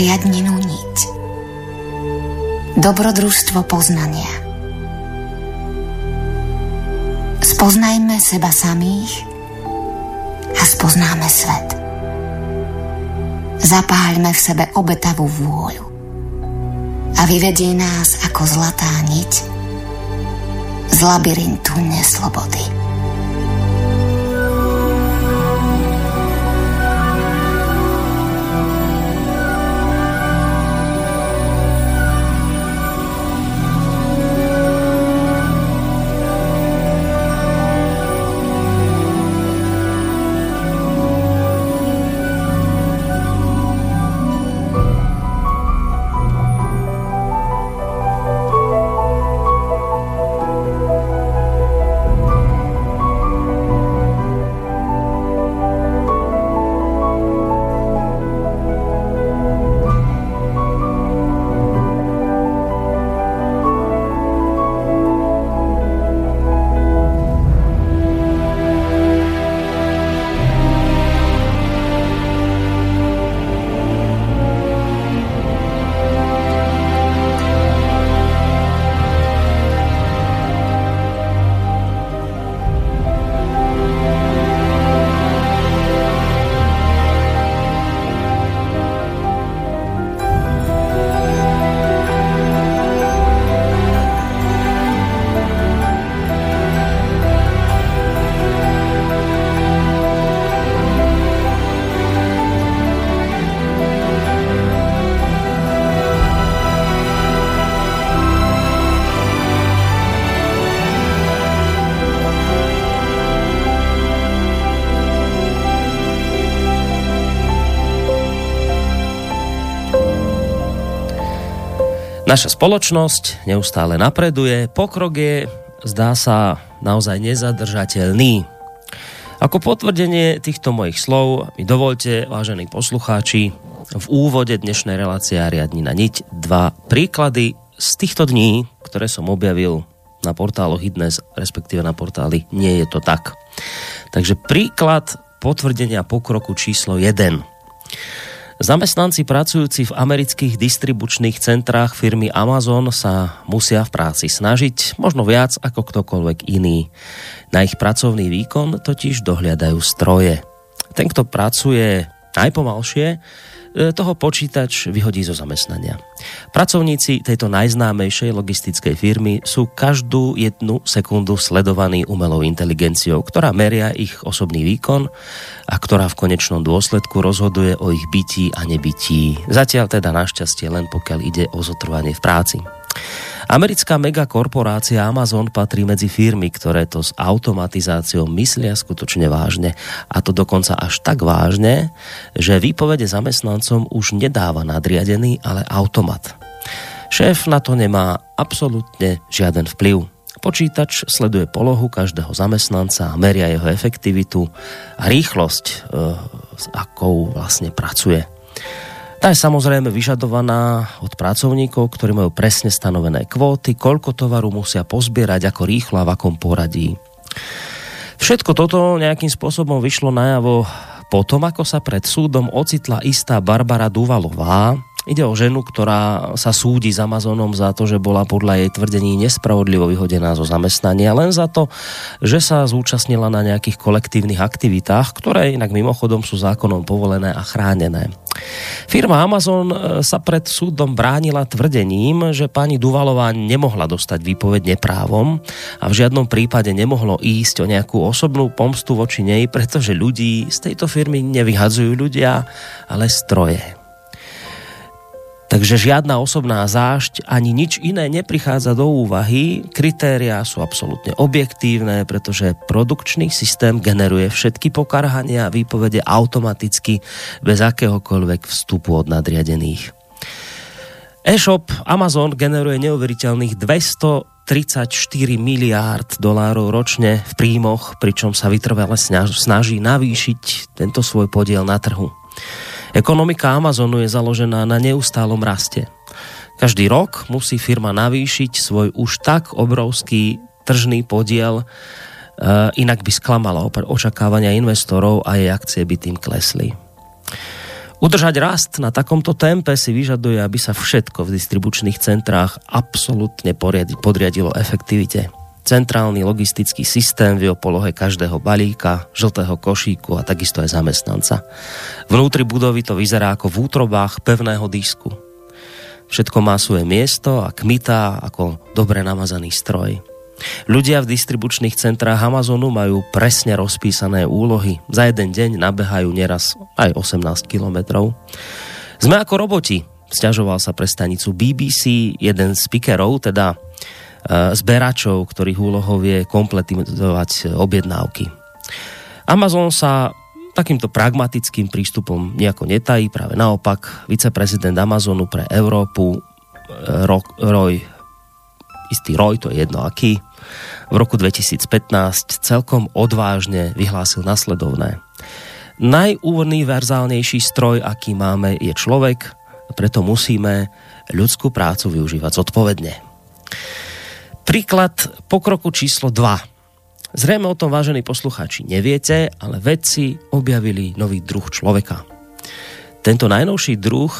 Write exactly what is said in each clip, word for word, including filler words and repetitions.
Ariadninu niť. Dobrodružstvo poznania. Spoznajme seba samých a spoznáme svet. Zapáľme v sebe obetavú vôľu a vyvedie nás ako zlatá niť z labyrintu neslobody. Naša spoločnosť neustále napreduje, pokrok je, zdá sa, naozaj nezadržateľný. Ako potvrdenie týchto mojich slov mi dovoľte, vážení poslucháči, v úvode dnešnej relácie Ariadnina niť dva príklady z týchto dní, ktoré som objavil na portálu Hidnes, respektíve na portáli Nie je to tak. Takže príklad potvrdenia pokroku číslo jeden. Zamestnanci pracujúci v amerických distribučných centrách firmy Amazon sa musia v práci snažiť, možno viac ako ktokoľvek iný. Na ich pracovný výkon totiž dohliadajú stroje. Ten, kto pracuje najpomalšie, toho počítač vyhodí zo zamestnania. Pracovníci tejto najznámejšej logistickej firmy sú každú jednu sekundu sledovaní umelou inteligenciou, ktorá meria ich osobný výkon a ktorá v konečnom dôsledku rozhoduje o ich bytí a nebytí. Zatiaľ teda našťastie len pokiaľ ide o zotrvanie v práci. Americká megakorporácia Amazon patrí medzi firmy, ktoré to s automatizáciou myslia skutočne vážne. A to dokonca až tak vážne, že výpovede zamestnancom už nedáva nadriadený, ale automat. Šéf na to nemá absolútne žiaden vplyv. Počítač sleduje polohu každého zamestnanca, meria jeho efektivitu a rýchlosť, e, s akou vlastne pracuje. Tá je samozrejme vyžadovaná od pracovníkov, ktorí majú presne stanovené kvóty, koľko tovaru musia pozbierať, ako rýchlo a v akom poradí. Všetko toto nejakým spôsobom vyšlo najavo potom, ako sa pred súdom ocitla istá Barbara Duvalová. Ide o ženu, ktorá sa súdi s Amazonom za to, že bola podľa jej tvrdení nespravodlivo vyhodená zo zamestnania, len za to, že sa zúčastnila na nejakých kolektívnych aktivitách, ktoré inak mimochodom sú zákonom povolené a chránené. Firma Amazon sa pred súdom bránila tvrdením, že pani Duvalová nemohla dostať výpoveď neprávom a v žiadnom prípade nemohlo ísť o nejakú osobnú pomstu voči nej, pretože ľudí z tejto firmy nevyhadzujú ľudia, ale stroje. Takže žiadna osobná zášť ani nič iné neprichádza do úvahy. Kritériá sú absolútne objektívne, pretože produkčný systém generuje všetky pokarhania a výpovede automaticky bez akéhokoľvek vstupu od nadriadených. E-shop Amazon generuje neuveriteľných dvestotridsaťštyri miliárd dolárov ročne v príjmoch, pričom sa vytrvale snaží navýšiť tento svoj podiel na trhu. Ekonomika Amazonu je založená na neustálom raste. Každý rok musí firma navýšiť svoj už tak obrovský tržný podiel, inak by sklamala očakávania investorov a jej akcie by tým klesli. Udržať rast na takomto tempe si vyžaduje, aby sa všetko v distribučných centrách absolútne podriadilo efektivite. Centrálny logistický systém vie o polohe každého balíka, žltého košíku a takisto aj zamestnanca. Vnútri budovy to vyzerá ako v útrobách pevného disku. Všetko má svoje miesto a kmitá ako dobre namazaný stroj. Ľudia v distribučných centrách Amazonu majú presne rozpísané úlohy. Za jeden deň nabehajú nieraz aj osemnásť kilometrov. Sme ako roboti, sťažoval sa pre stanicu bé bé cé jeden z pikerov, teda e, zberačov, ktorých úlohou je kompletovať objednávky. Amazon sa takýmto pragmatickým prístupom nejako netají, práve naopak. Viceprezident Amazonu pre Európu e, Ro, Roj, istý Roj, to je jedno aký, v roku dvetisícpätnásť celkom odvážne vyhlásil nasledovné. Najuniverzálnejší stroj, aký máme, je človek, preto musíme ľudskú prácu využívať zodpovedne. Príklad pokroku číslo dva. Zrejme o tom, vážení poslucháči, neviete, ale vedci objavili nový druh človeka. Tento najnovší druh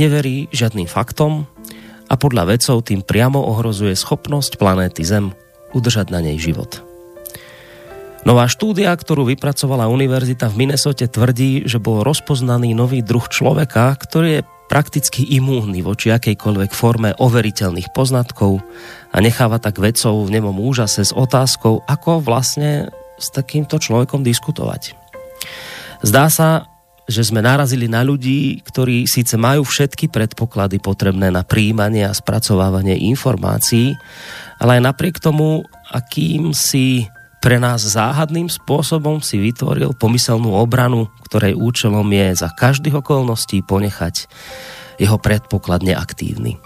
neverí žiadnym faktom a podľa vedcov tým priamo ohrozuje schopnosť planéty Zem udržať na nej život. Nová štúdia, ktorú vypracovala univerzita v Minnesote, tvrdí, že bol rozpoznaný nový druh človeka, ktorý je prakticky imúnny voči akejkoľvek forme overiteľných poznatkov a necháva tak vedcov v nemom úžase s otázkou, ako vlastne s takýmto človekom diskutovať. Zdá sa, že sme narazili na ľudí, ktorí síce majú všetky predpoklady potrebné na prijímanie a spracovávanie informácií, ale aj napriek tomu, akým si pre nás záhadným spôsobom si vytvoril pomyselnú obranu, ktorej účelom je za každých okolností ponechať jeho predpoklad neaktívny.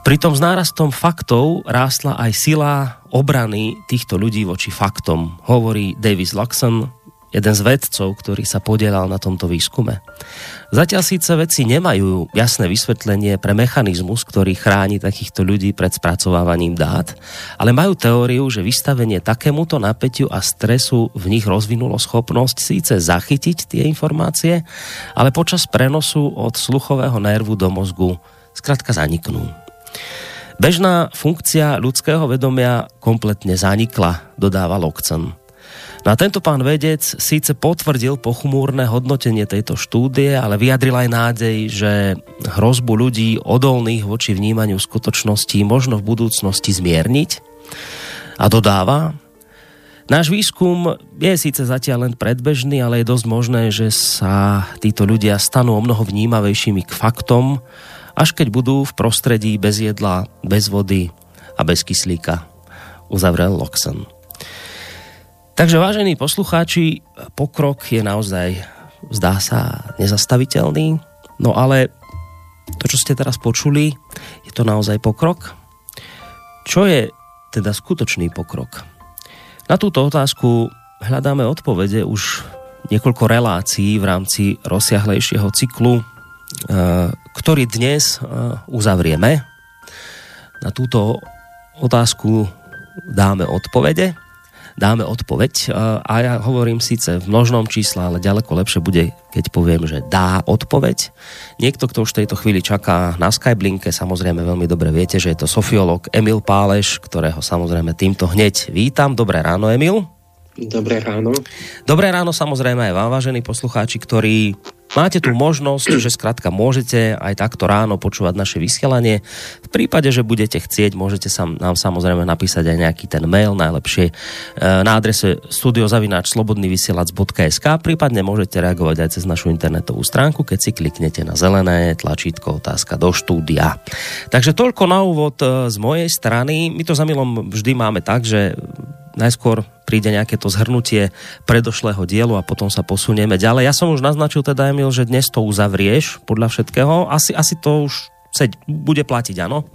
Pritom s nárastom faktov rástla aj sila obrany týchto ľudí voči faktom, hovorí Davis Luxon, jeden z vedcov, ktorý sa podielal na tomto výskume. Zatiaľ síce vedci nemajú jasné vysvetlenie pre mechanizmus, ktorý chráni takýchto ľudí pred spracovávaním dát, ale majú teóriu, že vystavenie takémuto napätiu a stresu v nich rozvinulo schopnosť síce zachytiť tie informácie, ale počas prenosu od sluchového nervu do mozgu skrátka zaniknú. Bežná funkcia ľudského vedomia kompletne zanikla, dodáva Lok-Cen. No a tento pán vedec síce potvrdil pochmúrne hodnotenie tejto štúdie, ale vyjadril aj nádej, že hrozbu ľudí odolných voči vnímaniu skutočností možno v budúcnosti zmierniť. A dodáva, náš výskum je síce zatiaľ len predbežný, ale je dosť možné, že sa títo ľudia stanú omnoho vnímavejšími k faktom, až keď budú v prostredí bez jedla, bez vody a bez kyslíka, uzavrel Lok-Cen. Takže, vážení poslucháči, pokrok je naozaj, zdá sa, nezastaviteľný. No ale to, čo ste teraz počuli, je to naozaj pokrok? Čo je teda skutočný pokrok? Na túto otázku hľadáme odpovede už niekoľko relácií v rámci rozsiahlejšieho cyklu, ktorý dnes uzavrieme. Na túto otázku dáme odpovede. dáme odpoveď a ja hovorím síce v množnom čísle, ale ďaleko lepšie bude, keď poviem, že dá odpoveď. Niekto, kto už v tejto chvíli čaká na Skype linke, samozrejme veľmi dobre viete, že je to sofiolog Emil Páleš, ktorého samozrejme týmto hneď vítam. Dobré ráno, Emil. Dobré ráno. Dobré ráno samozrejme aj vám, vážení poslucháči, ktorí máte tu možnosť, že skrátka môžete aj takto ráno počúvať naše vysielanie. V prípade, že budete chcieť, môžete sa nám samozrejme napísať aj nejaký ten mail, najlepšie na adrese studio zavináč slobodný vysielac bodka es ká, prípadne môžete reagovať aj cez našu internetovú stránku, keď si kliknete na zelené tlačítko otázka do štúdia. Takže toľko na úvod z mojej strany. My to za Milom vždy máme tak, že najskôr príde nejaké to zhrnutie predošlého dielu a potom sa posunieme ďalej. Ja som už naznačil teda, Emil, že dnes to uzavrieš podľa všetkého. Asi, asi to už sa bude platiť, áno?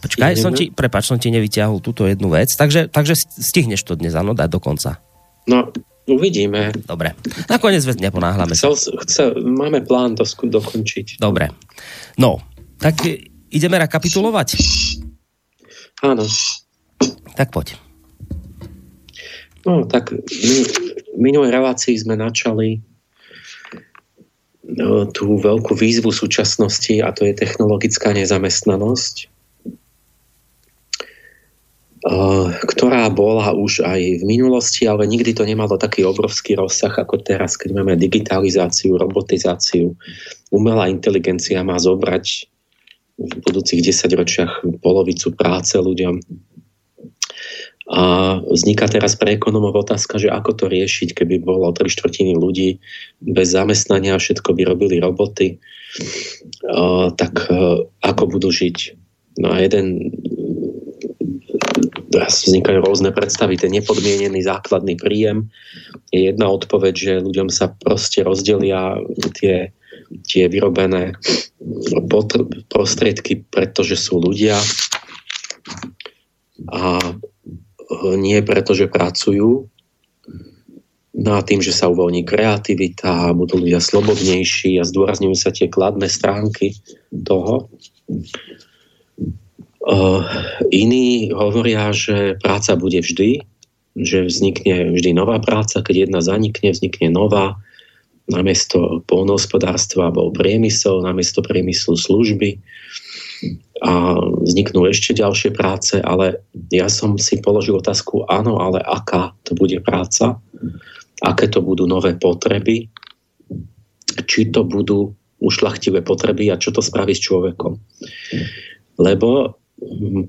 Počkaj, som ti, prepáč, som ti nevyťahol túto jednu vec. Takže, takže stihneš to dnes, áno, dať do konca. No, uvidíme. Dobre. Nakoniec vec neponáhľame. Chcel, chcel, máme plán to dokončiť. Dobre. No, tak ideme rekapitulovať. Áno. Tak poď. No, tak v minulej relácii sme načali tú veľkú výzvu súčasnosti, a to je technologická nezamestnanosť, ktorá bola už aj v minulosti, ale nikdy to nemalo taký obrovský rozsah ako teraz, keď máme digitalizáciu, robotizáciu. Umelá inteligencia má zobrať v budúcich desaťročiach polovicu práce ľuďom. A vzniká teraz pre ekonomov otázka, že ako to riešiť, keby bolo tri štvrtiny ľudí bez zamestnania, všetko by robili roboty, tak ako budú žiť? No a jeden vznikajú rôzne predstavy. Ten nepodmienený základný príjem je jedna odpoveď, že ľuďom sa proste rozdelia tie, tie vyrobené prostriedky, pretože sú ľudia a nie preto, že pracujú. No a tým, že sa uvoľní kreativita, budú ľudia slobodnejší a zdôrazňujú sa tie kladné stránky toho. Uh, iní hovoria, že práca bude vždy, že vznikne vždy nová práca, keď jedna zanikne, vznikne nová. Namiesto poľnohospodárstva bol priemysel, namiesto priemyslu služby. A vzniknú ešte ďalšie práce, ale ja som si položil otázku, áno, ale aká to bude práca? Aké to budú nové potreby? Či to budú ušľachtivé potreby a čo to spraví s človekom? Lebo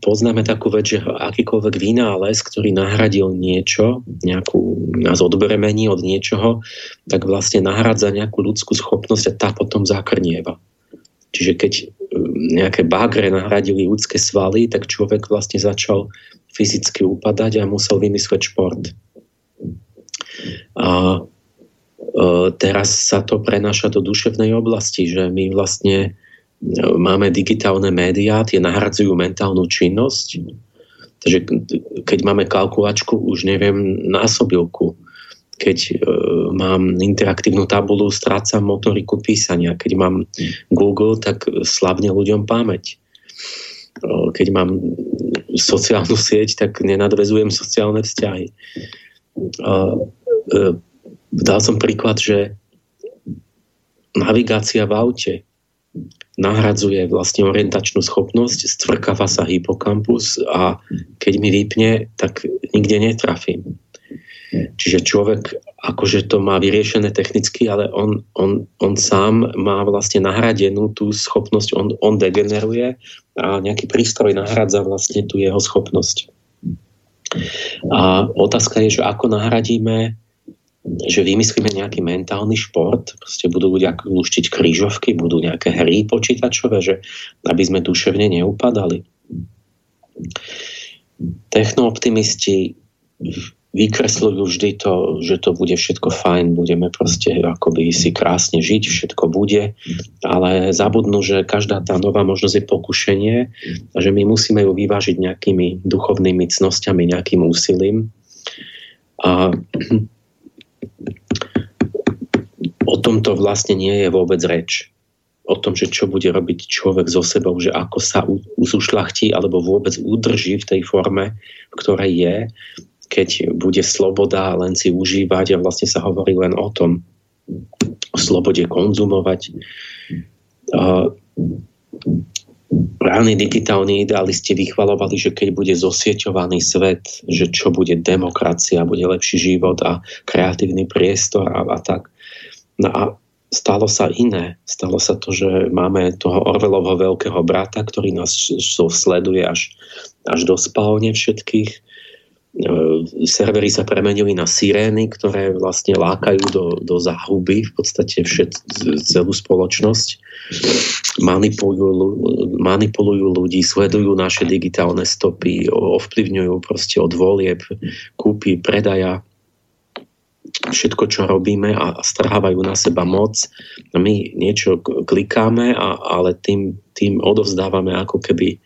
poznáme takú vec, že akýkoľvek vynález, ktorý nahradil niečo, nejakú, nás odbremení od niečoho, tak vlastne nahrádza nejakú ľudskú schopnosť a tá potom zakrnieva. Čiže keď nejaké bagre nahradili ľudské svaly, tak človek vlastne začal fyzicky upadať a musel vymyslieť šport. A teraz sa to prenáša do duševnej oblasti, že my vlastne máme digitálne médiá, tie nahradzujú mentálnu činnosť. Takže keď máme kalkulačku, už neviem násobilku. Keď e, mám interaktívnu tabulu, strácam motoriku písania. Keď mám Google, tak slabne ľuďom pamäť. E, keď mám sociálnu sieť, tak nenadvezujem sociálne vzťahy. E, e, dal som príklad, že navigácia v aute nahradzuje vlastne orientačnú schopnosť, stvrkáva sa hypokampus a keď mi vypne, tak nikde netrafím. Čiže človek akože to má vyriešené technicky, ale on, on, on sám má vlastne nahradenú tú schopnosť, on, on degeneruje a nejaký prístroj nahradza vlastne tú jeho schopnosť. A otázka je, že ako nahradíme, že vymyslíme nejaký mentálny šport, proste budú ľudia luštiť krížovky, budú nejaké hry počítačové, že aby sme duševne neupadali. Technooptimisti vykresľujú vždy to, že to bude všetko fajn, budeme proste akoby si krásne žiť, všetko bude, ale zabudnú, že každá tá nová možnosť je pokušenie a že my musíme ju vyvážiť nejakými duchovnými cnosťami, nejakým úsilím. A o tomto vlastne nie je vôbec reč. O tom, že čo bude robiť človek so sebou, že ako sa ušľachtí alebo vôbec udrží v tej forme, v ktorej je, keď bude sloboda len si užívať a vlastne sa hovorí len o tom, o slobode konzumovať. Ráni digitálni idealisti vychvalovali, že keď bude zosieťovaný svet, že čo bude demokracia, bude lepší život a kreatívny priestor a, a tak. No a stalo sa iné. Stalo sa to, že máme toho Orwellovho veľkého brata, ktorý nás sleduje až, až do spálne všetkých. Servery sa premenili na sirény, ktoré vlastne lákajú do, do záhuby v podstate všet, celú spoločnosť. Manipulujú, manipulujú ľudí, sledujú naše digitálne stopy, ovplyvňujú proste od volieb, kúpy, predaja, všetko, čo robíme a strhávajú na seba moc. My niečo klikáme, a, ale tým, tým odovzdávame ako keby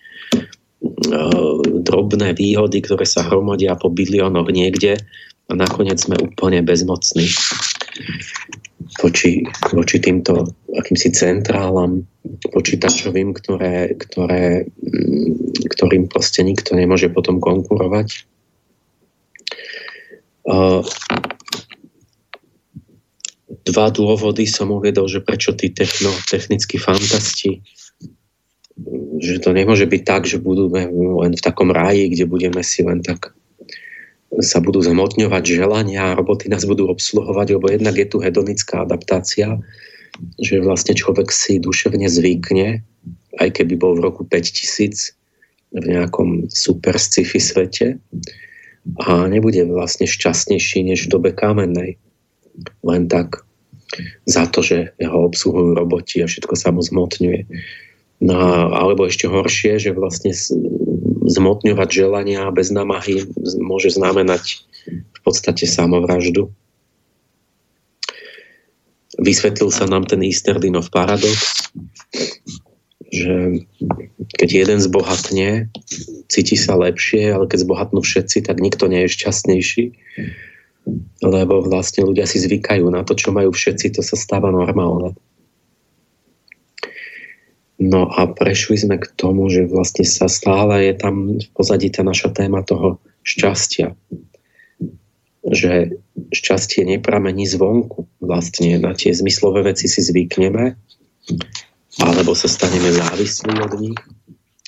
drobné výhody, ktoré sa hromadia po biliónoch niekde a nakoniec sme úplne bezmocní voči, voči týmto akýmsi centrálam počítačovým, ktoré, ktoré, ktorým proste nikto nemôže potom konkurovať. dva dôvody som uviedol, že prečo tí techno, technickí fantasti, že to nemôže byť tak, že budeme len v takom ráji, kde budeme si len tak sa budú zamotňovať želania a roboty nás budú obsluhovať, lebo jednak je tu hedonická adaptácia, že vlastne človek si duševne zvykne, aj keby bol v roku päťtisíc v nejakom super sci-fi svete, a nebude vlastne šťastnejší než v dobe kamennej. Len tak za to, že ho obsluhujú roboti a všetko sa mu zmotňuje. No, alebo ešte horšie, že vlastne zmotňovať želania bez námahy môže znamenať v podstate samovraždu. Vysvetlil sa nám ten Easterlinov paradox, že keď jeden zbohatne, cíti sa lepšie, ale keď zbohatnú všetci, tak nikto nie je šťastnejší, lebo vlastne ľudia si zvykajú na to, čo majú všetci, to sa stáva normálne. No a prešli sme k tomu, že vlastne sa stále je tam v pozadí tá naša téma toho šťastia. Že šťastie nepramení zvonku. Vlastne na tie zmyslové veci si zvykneme, alebo sa staneme závislí od nich.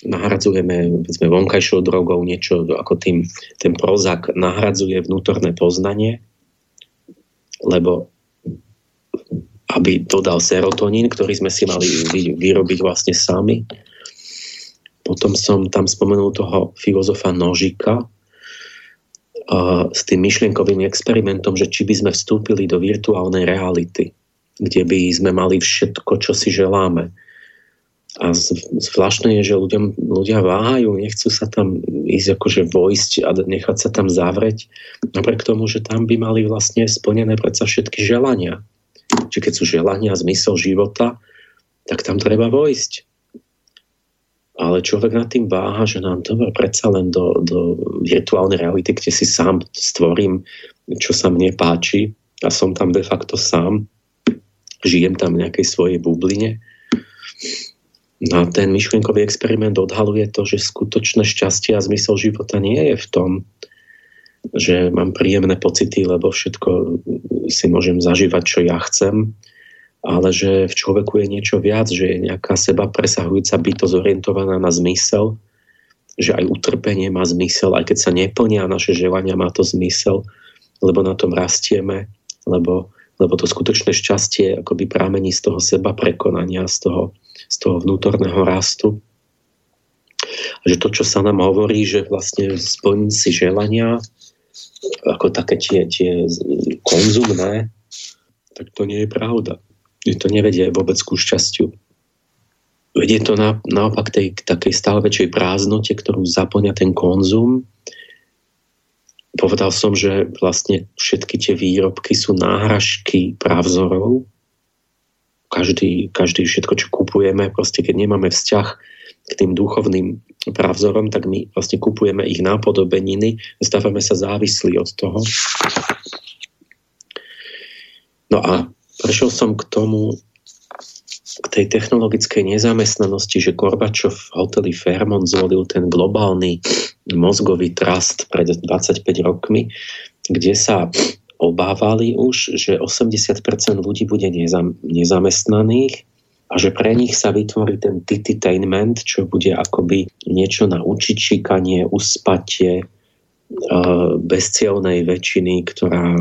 Nahradzujeme, sme vonkajšou drogou niečo, ako tým, ten Prozak nahradzuje vnútorné poznanie, lebo aby dodal serotonín, ktorý sme si mali vyrobiť vlastne sami. Potom som tam spomenul toho filozofa Nozicka a s tým myšlienkovým experimentom, že či by sme vstúpili do virtuálnej reality, kde by sme mali všetko, čo si želáme. A zvláštne je, že ľudia, ľudia váhajú, nechcú sa tam ísť akože vojsť a nechať sa tam zavrieť, napriek tomu, že tam by mali vlastne splnené predsa všetky želania. Čiže keď sú želania, zmysel života, tak tam treba vojsť. Ale človek nad tým váha, že nám dobre, predsa len do, do virtuálnej reality, kde si sám stvorím, čo sa mne páči a som tam de facto sám, žijem tam v nejakej svojej bubline. No a ten myšlienkový experiment odhaluje to, že skutočné šťastie a zmysel života nie je v tom, že mám príjemné pocity, lebo všetko si môžem zažívať, čo ja chcem, ale že v človeku je niečo viac, že je nejaká seba presahujúca bytosť orientovaná na zmysel, že aj utrpenie má zmysel, aj keď sa neplnia naše želania, má to zmysel, lebo na tom rastieme, lebo, lebo to skutočné šťastie akoby pramení z toho seba prekonania, z toho z toho vnútorného rastu. A že to, čo sa nám hovorí, že vlastne splň si želania, ako také tie, tie konzumné, tak to nie je pravda. Je to nevedie vôbec ku šťastiu. Vedie to na, naopak tej takej stále väčšej prázdnote, ktorú zaplňa ten konzum. Povedal som, že vlastne všetky tie výrobky sú náhražky právzorov. Každý, každý všetko, čo kupujeme, proste keď nemáme vzťah k tým duchovným pravzorom, tak my vlastne kupujeme ich nápodobeniny, stávame sa závislí od toho. No a prešiel som k tomu, k tej technologickej nezamestnanosti, že Korbačov v hoteli Fairmont zvolil ten globálny mozgový trust pred dvadsaťpäť rokmi, kde sa obávali už, že osemdesiat percent ľudí bude nezam, nezamestnaných a že pre nich sa vytvorí ten tititainment, čo bude akoby niečo na učičíkanie, uspatie e, bezcielnej väčšiny, ktorá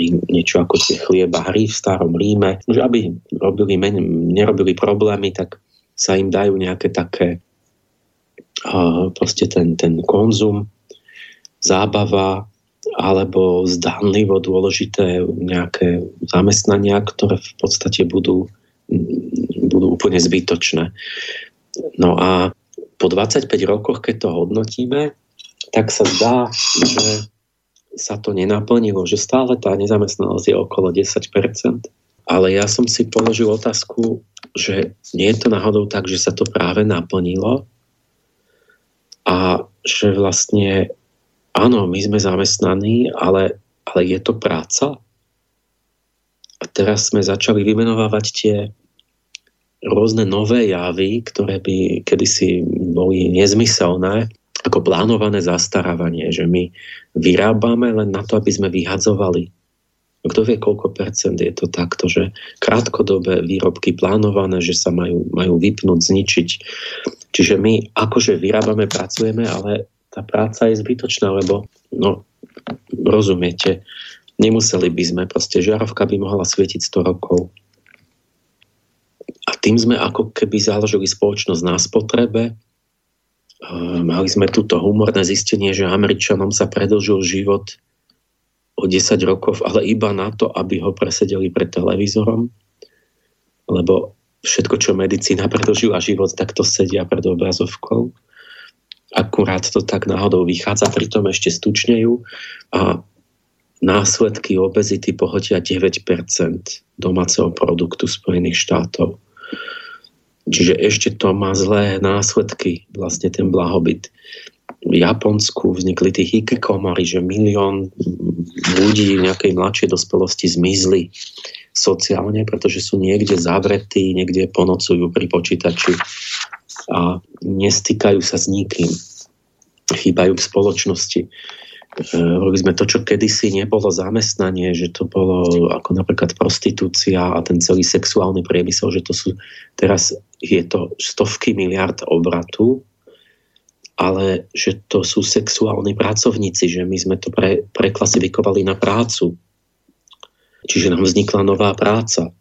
e, niečo ako tie chliebári v starom Ríme. Že aby robili, nerobili problémy, tak sa im dajú nejaké také e, proste ten, ten konzum, zábava, alebo zdánlivo dôležité nejaké zamestnania, ktoré v podstate budú, budú úplne zbytočné. No a po dvadsaťpäť rokoch, keď to hodnotíme, tak sa zdá, že sa to nenaplnilo, že stále tá nezamestnanosť je okolo desať percent. Ale ja som si položil otázku, že nie je to náhodou tak, že sa to práve naplnilo a že vlastne áno, my sme zamestnaní, ale, ale je to práca. A teraz sme začali vymenovávať tie rôzne nové javy, ktoré by kedysi boli nezmyselné, ako plánované zastarávanie, že my vyrábame len na to, aby sme vyhadzovali. Kto vie, koľko percent je to takto, že krátkodobé výrobky plánované, že sa majú, majú vypnúť, zničiť. Čiže my akože vyrábame, pracujeme, ale tá práca je zbytočná, lebo, no, rozumiete, nemuseli by sme, proste žiarovka by mohla svietiť sto rokov. A tým sme ako keby založili spoločnosť na spotrebe. Mali sme túto humorné zistenie, že Američanom sa predĺžil život o desať rokov, ale iba na to, aby ho presedeli pred televízorom, lebo všetko, čo medicína predĺžila život, tak to sedia pred obrazovkou. Akurát to tak náhodou vychádza, pritom ešte stučnejú a následky obezity pohotia deväť percent domáceho produktu Spojených štátov. Čiže ešte to má zlé následky, vlastne ten blahobyt. V Japonsku vznikli tí hikikomory, že milión ľudí v nejakej mladšej dospelosti zmizli sociálne, pretože sú niekde zavretí, niekde ponocujú pri počítači a nestýkajú sa s nikým. Chýbajú v spoločnosti. Robili sme to, čo kedysi nebolo zamestnanie, že to bolo ako napríklad prostitúcia a ten celý sexuálny priemysel, že to sú, teraz je to stovky miliárd obratu, ale že to sú sexuálni pracovníci, že my sme to pre, preklasifikovali na prácu. Čiže nám vznikla nová práca.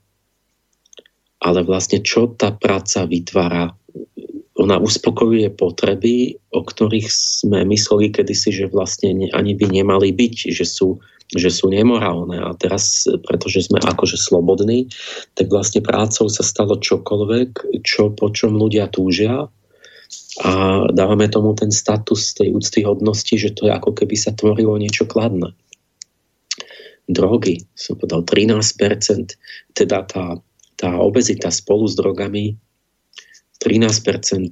Ale vlastne čo tá práca vytvára? Ona uspokojuje potreby, o ktorých sme mysleli kedysi, že vlastne ani by nemali byť, že sú, že sú nemorálne. A teraz, pretože sme akože slobodní, tak vlastne prácou sa stalo čokoľvek, čo, po čom ľudia túžia. A dávame tomu ten status tej úctyhodnosti, že to je ako keby sa tvorilo niečo kladné. Drogy, som povedal, trinásť percent, teda tá, tá obezita spolu s drogami, trinásť percent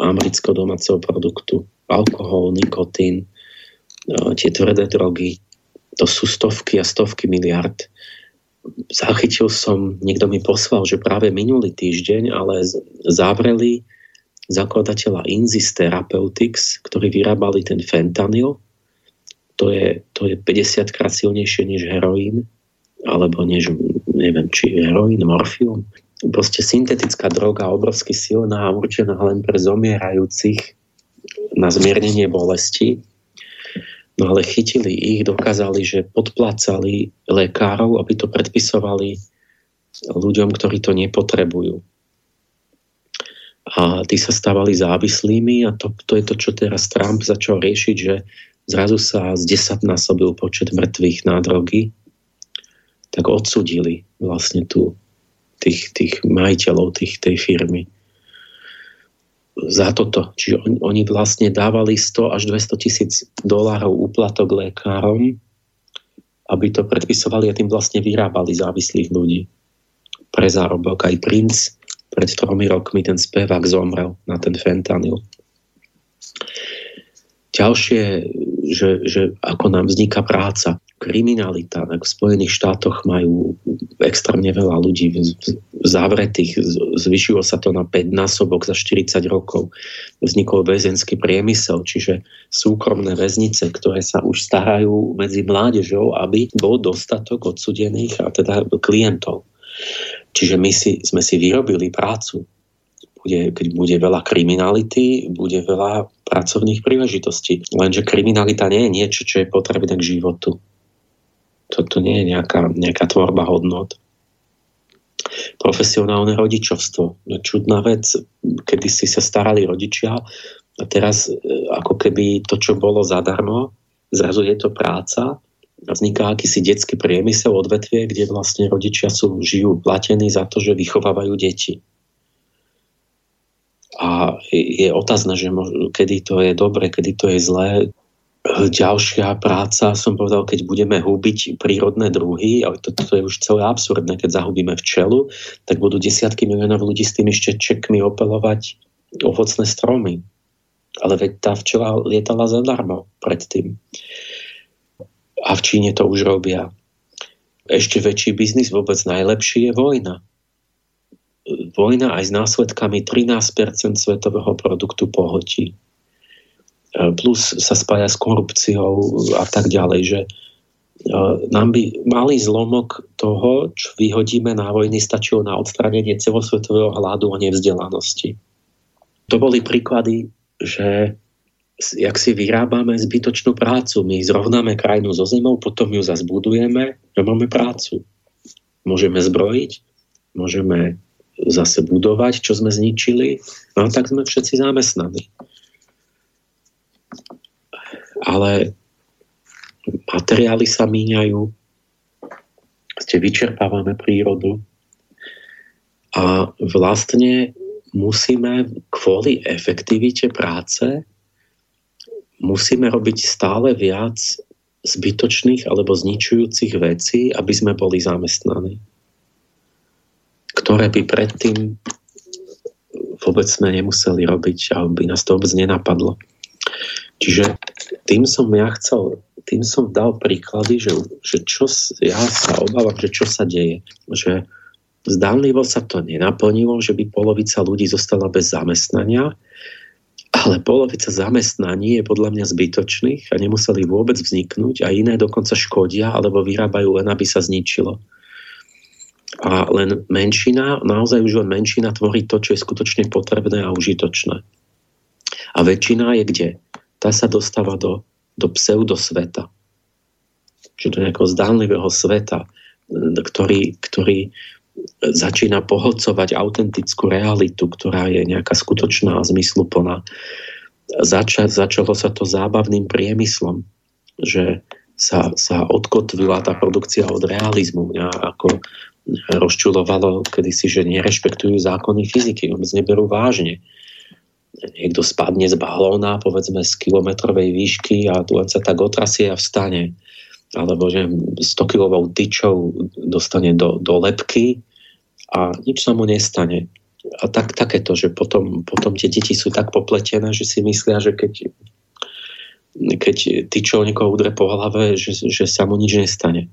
amerického domáceho produktu, alkohol, nikotín, tie tvrdé drogy, to sú stovky a stovky miliard. Zachytil som, niekto mi poslal, že práve minulý týždeň, ale zavreli zakladateľa Inzis Therapeutics, ktorí vyrábali ten fentanyl. To je, to je päťdesiatkrát silnejšie než heroín, alebo než, neviem, či heroín, morfium. Proste syntetická droga, obrovsky silná a určená len pre zomierajúcich na zmiernenie bolesti. No ale chytili ich, dokázali, že podplácali lekárov, aby to predpisovali ľuďom, ktorí to nepotrebujú. A tí sa stávali závislými a to, to je to, čo teraz Trump začal riešiť, že zrazu sa zdesaťnásobil počet mŕtvych na drogy, tak odsudili vlastne tú Tých, tých majiteľov tých, tej firmy za toto. Čiže on, oni vlastne dávali sto až dvesto tisíc dolárov úplatok lekárom, aby to predpisovali a tým vlastne vyrábali závislých ľudí pre zárobok. Aj Prince pred tromi rokmi, ten spevák, zomrel na ten fentanyl. Ďalšie, že, že ako nám vzniká práca. Kriminalita. V Spojených štátoch majú extrémne veľa ľudí zavretých. Zvyšilo sa to na päť násobok za štyridsať rokov. Vznikol väzenský priemysel, čiže súkromné väznice, ktoré sa už starajú medzi mládežou, aby bol dostatok odsudených a teda klientov. Čiže my si, sme si vyrobili prácu. Bude, keď bude veľa kriminality, bude veľa pracovných príležitostí. Lenže kriminalita nie je niečo, čo je potrebné k životu. Toto nie je nejaká, nejaká tvorba hodnot. Profesionálne rodičovstvo. Čudná vec, kedy si sa starali rodičia a teraz ako keby to, čo bolo zadarmo, zrazu je to práca a vzniká akýsi detský priemysel, odvetvie, kde vlastne rodičia sú, žijú platení za to, že vychovávajú deti. A je otázne, že mož- kedy to je dobre, kedy to je zlé. Ďalšia práca, som povedal, keď budeme hubiť prírodné druhy, ale to, to je už celé absurdné, keď zahubíme včelu, tak budú desiatky miliónov ľudí s tými štečekmi opelovať ovocné stromy. Ale veď tá včela lietala zadarmo predtým. A v Číne to už robia. Ešte väčší biznis, vôbec najlepší je vojna. Vojna aj s následkami trinásť percent svetového produktu pohotí. Plus sa spája s korupciou a tak ďalej, že nám by malý zlomok toho, čo vyhodíme na vojny, stačilo na odstránenie celosvetového hladu o nevzdelanosti. To boli príklady, že jak si vyrábame zbytočnú prácu. My zrovnáme krajinu so zemou, potom ju zase budujeme, že máme prácu. Môžeme zbrojiť, môžeme zase budovať, čo sme zničili, no tak sme všetci zamestnaní. Ale materiály sa míňajú, ste vyčerpávame prírodu a vlastne musíme kvôli efektivite práce musíme robiť stále viac zbytočných alebo zničujúcich vecí, aby sme boli zamestnaní. Ktoré by predtým vôbec sme nemuseli robiť, aby nás to vôbec nenapadlo. Čiže tým som ja chcel, tým som dal príklady, že, že čo, ja sa obávam, že čo sa deje. Že zdánlivo sa to nenaplnilo, že by polovica ľudí zostala bez zamestnania, ale polovica zamestnaní je podľa mňa zbytočných a nemuseli vôbec vzniknúť a iné dokonca škodia alebo vyrábajú len, aby sa zničilo. A len menšina, naozaj už len menšina tvorí to, čo je skutočne potrebné a užitočné. A väčšina je kde? Tá sa dostáva do, do pseudosveta. Čiže do nejakého zdánlivého sveta, ktorý, ktorý začína pohlcovať autentickú realitu, ktorá je nejaká skutočná a zmysluplná. Zača, začalo sa to zábavným priemyslom, že sa, sa odkotvila tá produkcia od realizmu. Mňa ako rozčulovalo kedysi, že nerešpektujú zákony fyziky, vôbec neberú vážne. Niekto spadne z balóna, povedzme z kilometrovej výšky a tu sa tak otrasie a vstane. Alebo že stokilovou tyčou dostane do, do lebky a nič sa mu nestane. A tak, takéto, že potom, potom tie deti sú tak popletené, že si myslia, že keď, keď tyčou niekoho udre po hlave, že, že sa mu nič nestane.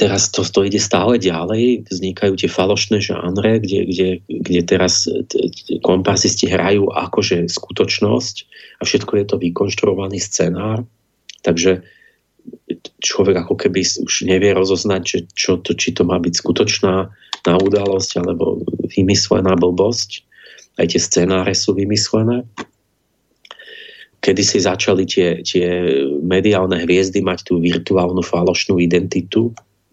Teraz to, to ide stále ďalej, vznikajú tie falošné žánre, kde, kde, kde teraz komparzisti hrajú akože skutočnosť a všetko je to vykonštruovaný scenár. Takže človek ako keby už nevie rozoznať, že čo to, či to má byť skutočná na udalosť alebo vymyslená blbosť. Aj tie scenáre sú vymyslené. Kedy si začali tie, tie mediálne hviezdy mať tú virtuálnu falošnú identitu,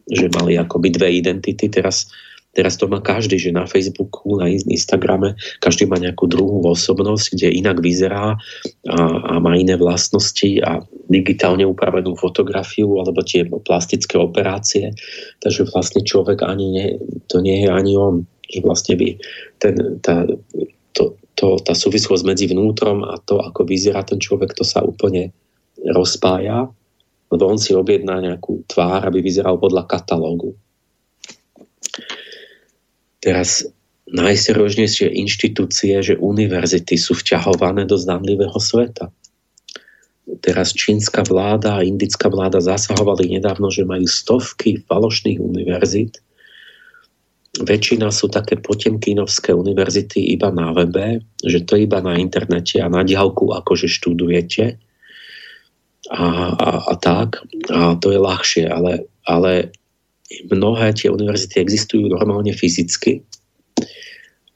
že mali akoby dve identity. Teraz, teraz to má každý, že na Facebooku, na Instagrame, každý má nejakú druhú osobnosť, kde inak vyzerá a, a má iné vlastnosti a digitálne upravenú fotografiu alebo tie plastické operácie. Takže vlastne človek ani nie, to nie je ani on. Že vlastne by ten, tá, to, to, tá súvislosť medzi vnútrom a to, ako vyzerá ten človek, to sa úplne rozpája, lebo on si objedná nejakú tvár, aby vyzeral podľa katalógu. Teraz najserióznejšie inštitúcie, že univerzity sú vťahované do zdánlivého sveta. Teraz čínska vláda a indická vláda zasahovali nedávno, že majú stovky falošných univerzít. Väčšina sú také potemkinovské univerzity iba na webe, že to iba na internete a na diaľku akože študujete a, a, a tak. A to je ľahšie, ale, ale mnohé tie univerzity existujú normálne fyzicky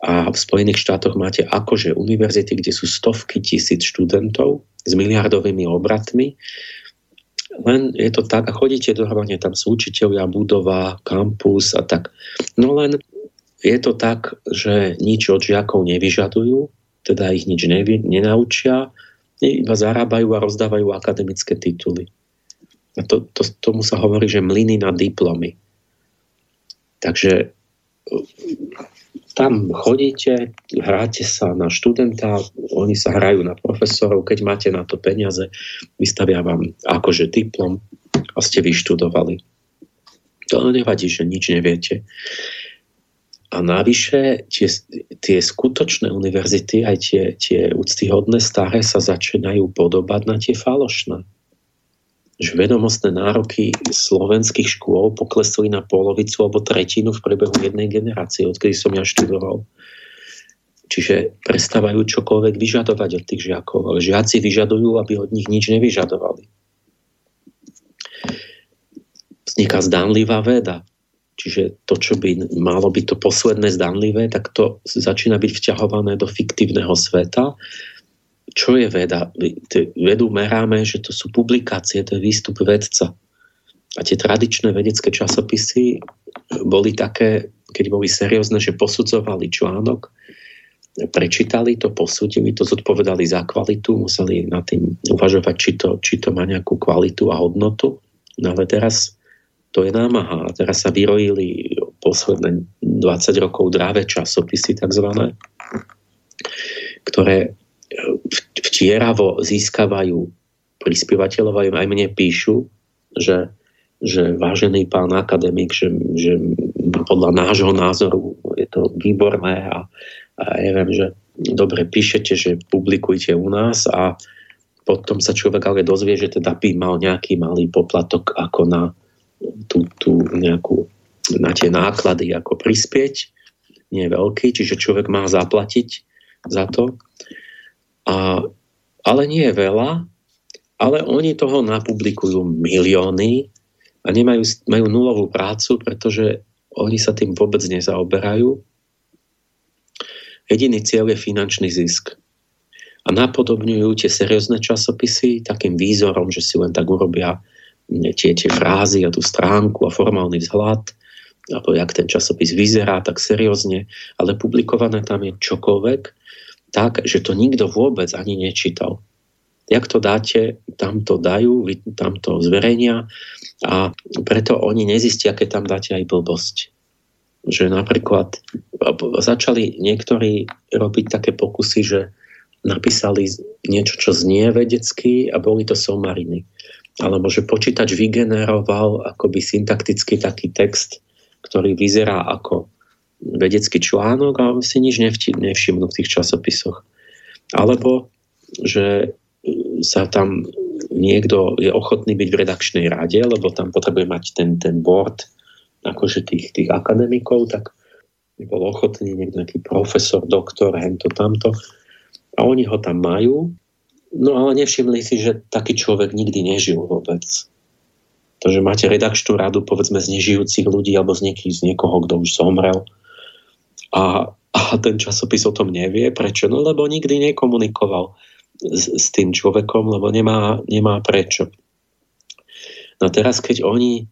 a v Spojených štátoch máte akože univerzity, kde sú stovky tisíc študentov s miliardovými obratmi. Len je to tak, a chodíte dohromane, tam sú učiteľia, budova, kampus a tak. No len je to tak, že nič od žiakov nevyžadujú, teda ich nič nevy, nenaučia, iba zarábajú a rozdávajú akademické tituly. A to, to, tomu sa hovorí, že mlyny na diplomy. Takže tam chodíte, hráte sa na študenta, oni sa hrajú na profesorov, keď máte na to peniaze, vystavia vám akože diplom a ste vyštudovali. To nevadí, že nič neviete. A navyše tie, tie skutočné univerzity, aj tie, tie úctyhodné staré sa začínajú podobať na tie falošné. Že vedomostné nároky slovenských škôl poklesli na polovicu alebo tretinu v priebehu jednej generácie, odkedy som ja študoval. Čiže prestávajú čokoľvek vyžadovať od tých žiakov, ale žiaci vyžadujú, aby od nich nič nevyžadovali. vzniká zdánlivá veda. Čiže to, čo by malo byť to posledné zdánlivé, tak to začína byť vťahované do fiktívneho sveta. Čo je veda? Vedu meráme, že to sú publikácie, to je výstup vedca. A tie tradičné vedecké časopisy boli také, keď boli seriózne, že posudzovali článok, prečítali to, posúdili to, zodpovedali za kvalitu, museli nad tým uvažovať, či to, či to má nejakú kvalitu a hodnotu. No ale teraz to je námaha. Teraz sa vyrojili posledné dvadsať rokov dráve časopisy takzvané, ktoré vtieravo získavajú prispievateľov a aj mne píšu, že, že vážený pán akademik, že, že podľa nášho názoru je to výborné a a ja viem, že dobre píšete, že publikujte u nás a potom sa človek ale dozvie, že teda by mal nejaký malý poplatok ako na tú, tú nejakú, na tie náklady ako prispieť, nie je veľký, čiže človek má zaplatiť za to a, ale nie je veľa, ale oni toho napublikujú milióny a nemajú, majú nulovú prácu, pretože oni sa tým vôbec nezaoberajú. Jediný cieľ je finančný zisk. A napodobňujú tie seriózne časopisy takým výzorom, že si len tak urobia tie, tie frázy a tú stránku a formálny vzhľad, alebo jak ten časopis vyzerá, tak seriózne, ale publikované tam je čokoľvek, tak, že to nikto vôbec ani nečítal. Jak to dáte, tam to dajú, tam to zverejnia a preto oni nezistia, keď tam dáte aj blbosť. Že napríklad začali niektorí robiť také pokusy, že napísali niečo, čo znie vedecky a boli to somariny. Alebo že počítač vygeneroval akoby syntakticky taký text, ktorý vyzerá ako vedecký článok a on si nič nevšimnú v tých časopisoch. Alebo že sa tam niekto je ochotný byť v redakčnej rade, lebo tam potrebuje mať ten, ten board akože tých, tých akademikov, tak nebol ochotný niekto, nejaký profesor, doktor, hento, tamto. A oni ho tam majú, no ale nevšimli si, že taký človek nikdy nežil vôbec. To, že máte redakčnú radu, povedzme, z nežijúcich ľudí alebo z, nieký, z niekoho, kto už zomrel. A, a ten časopis o tom nevie. Prečo? No lebo nikdy nekomunikoval s, s tým človekom, lebo nemá, nemá prečo. No teraz, keď oni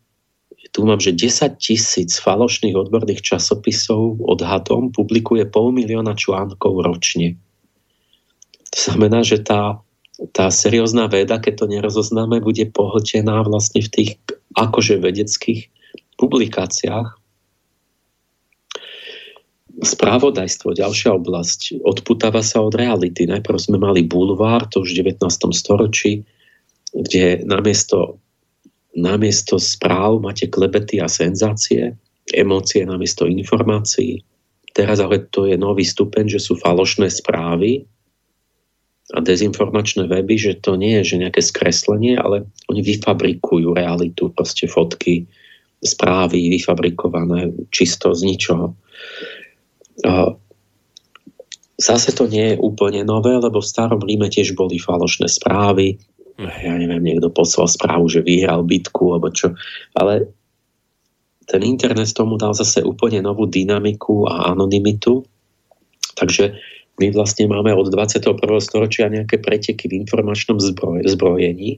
tu mám, že desať tisíc falošných odborných časopisov odhadom publikuje pol milióna článkov ročne. To znamená, že tá, tá seriózna veda, keď to nerozoznáme, bude pohltená vlastne v tých akože vedeckých publikáciách. Spravodajstvo, ďalšia oblasť, odputáva sa od reality. Najprv sme mali bulvár, to už v devätnástom storočí, kde namiesto namiesto správ máte klebety a senzácie, emócie namiesto informácií. Teraz ale to je nový stupeň, že sú falošné správy a dezinformačné weby, že to nie je že nejaké skreslenie, ale oni vyfabrikujú realitu, proste fotky, správy vyfabrikované čisto z ničoho. Zase to nie je úplne nové, lebo v starom Ríme tiež boli falošné správy, ja neviem, niekto poslal správu, že vyhral bitku, alebo čo. Ale ten internet tomu dal zase úplne novú dynamiku a anonymitu. Takže my vlastne máme od dvadsiateho prvého storočia nejaké preteky v informačnom zbroj, zbrojení.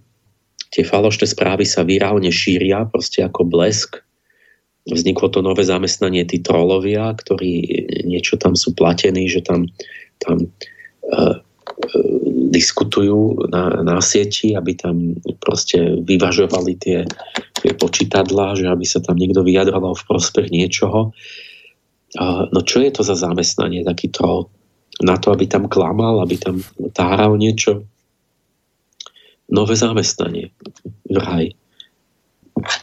Tie falošné správy sa virálne šíria, proste ako blesk. Vzniklo to nové zamestnanie, tí trolovia, ktorí niečo tam sú platení, že tam... tam uh, diskutujú na, na sieti, aby tam proste vyvažovali tie, tie počítadlá, že aby sa tam niekto vyjadroval v prospech niečoho. No čo je to za zamestnanie, taký troll? Na to, aby tam klamal, aby tam táral niečo? Nové zamestnanie vraj.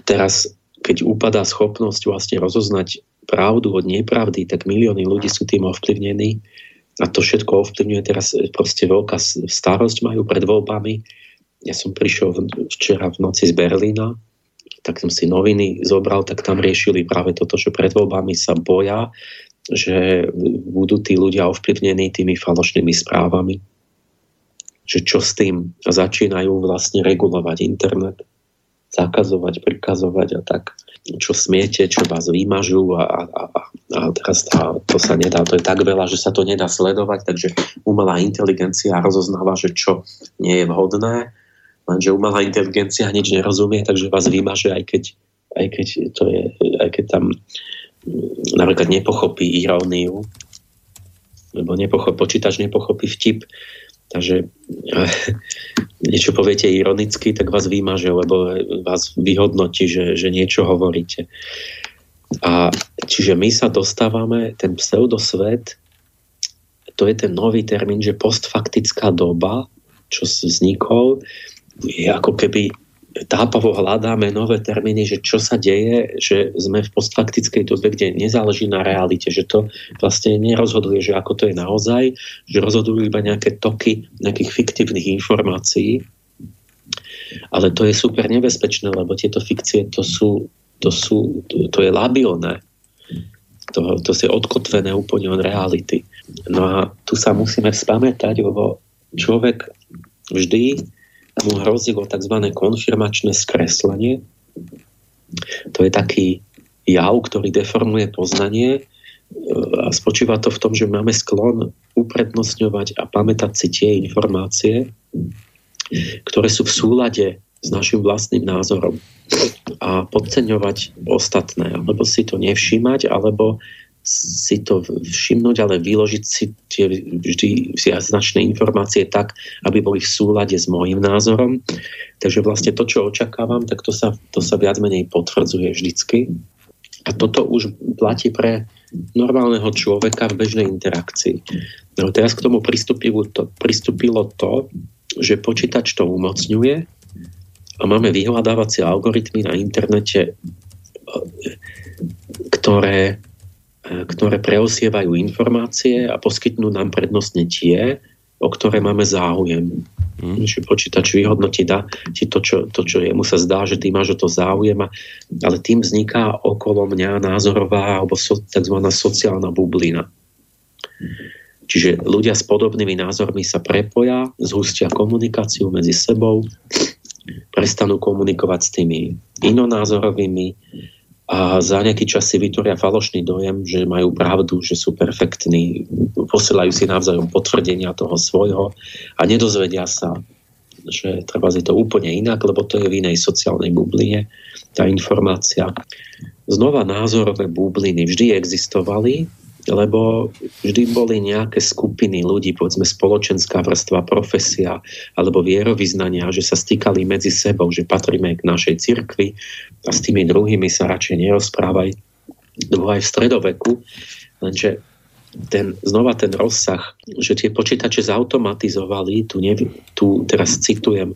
Teraz, keď upadá schopnosť vlastne rozoznať pravdu od nepravdy, tak milióny ľudí sú tým ovplyvnení. A to všetko ovplyvňuje teraz proste veľká starosť majú pred voľbami. Ja som prišiel včera v noci z Berlína, tak som si noviny zobral, tak tam riešili práve toto, že pred voľbami sa boja, že budú tí ľudia ovplyvnení tými falošnými správami. Že čo s tým? Začínajú vlastne regulovať internet. zakazovať, prikazovať a tak, čo smiete, čo vás vymažú a, a, a, a teraz tá, to sa nedá, to je tak veľa, že sa to nedá sledovať, takže umelá inteligencia rozoznáva, že čo nie je vhodné, lenže umelá inteligencia nič nerozumie, takže vás vymaže, aj keď, aj keď, to je, aj keď tam napríklad nepochopí iróniu, lebo nepochop, počítač nepochopí vtip. Takže niečo poviete ironicky, tak vás vymaže, lebo vás vyhodnotí, že, že niečo hovoríte. A čiže my sa dostávame, ten pseudosvet, to je ten nový termín, že postfaktická doba, čo vznikol, je ako keby tápavo hľadáme nové termíny, že čo sa deje, že sme v postfaktickej dobe, kde nezáleží na realite, že to vlastne nerozhoduje, že ako to je naozaj, že rozhodujú iba nejaké toky nejakých fiktívnych informácií. Ale to je super nebezpečné, lebo tieto fikcie to sú, to, sú, to je labilné. To, to je odkotvené úplne od reality. No a tu sa musíme spamätať, lebo človek vždy mu hrozilo tzv. Konfirmačné skreslenie. To je taký jav, ktorý deformuje poznanie a spočíva to v tom, že máme sklon uprednostňovať a pamätať si tie informácie, ktoré sú v súlade s našim vlastným názorom a podceňovať ostatné, alebo si to nevšímať, alebo si to všimnúť, ale vyložiť si tie vždy značné informácie tak, aby boli v súlade s môjim názorom. Takže vlastne to, čo očakávam, tak to sa, to sa viac menej potvrdzuje vždycky. A toto už platí pre normálneho človeka v bežnej interakcii. No teraz k tomu pristúpilo to, pristúpilo to, že počítač to umocňuje a máme vyhľadávacie algoritmy na internete, ktoré ktoré preosievajú informácie a poskytnú nám prednostne tie, o ktoré máme záujem. Mm. Čiže počítač vyhodnotí, dá ti to, čo, to, čo jemu sa zdá, že ty máš o to záujem, a, ale tým vzniká okolo mňa názorová alebo so, tzv. Sociálna bublina. Čiže ľudia s podobnými názormi sa prepoja, zhustia komunikáciu medzi sebou, prestanú komunikovať s tými inonázorovými, a za nejaký čas si vytvoria falošný dojem, že majú pravdu, že sú perfektní, posielajú si navzájom potvrdenia toho svojho a nedozvedia sa, že treba je to úplne inak, lebo to je v inej sociálnej bubline, tá informácia. Znova názorové bubliny vždy existovali, lebo vždy boli nejaké skupiny ľudí, povedzme spoločenská vrstva, profesia alebo vierovyznania, že sa stýkali medzi sebou, že patríme k našej cirkvi a s tými druhými sa radšej nerozprávaj. Dlho aj v stredoveku, lenže ten, znova ten rozsah, že tie počítače zautomatizovali, tu, ne, tu teraz citujem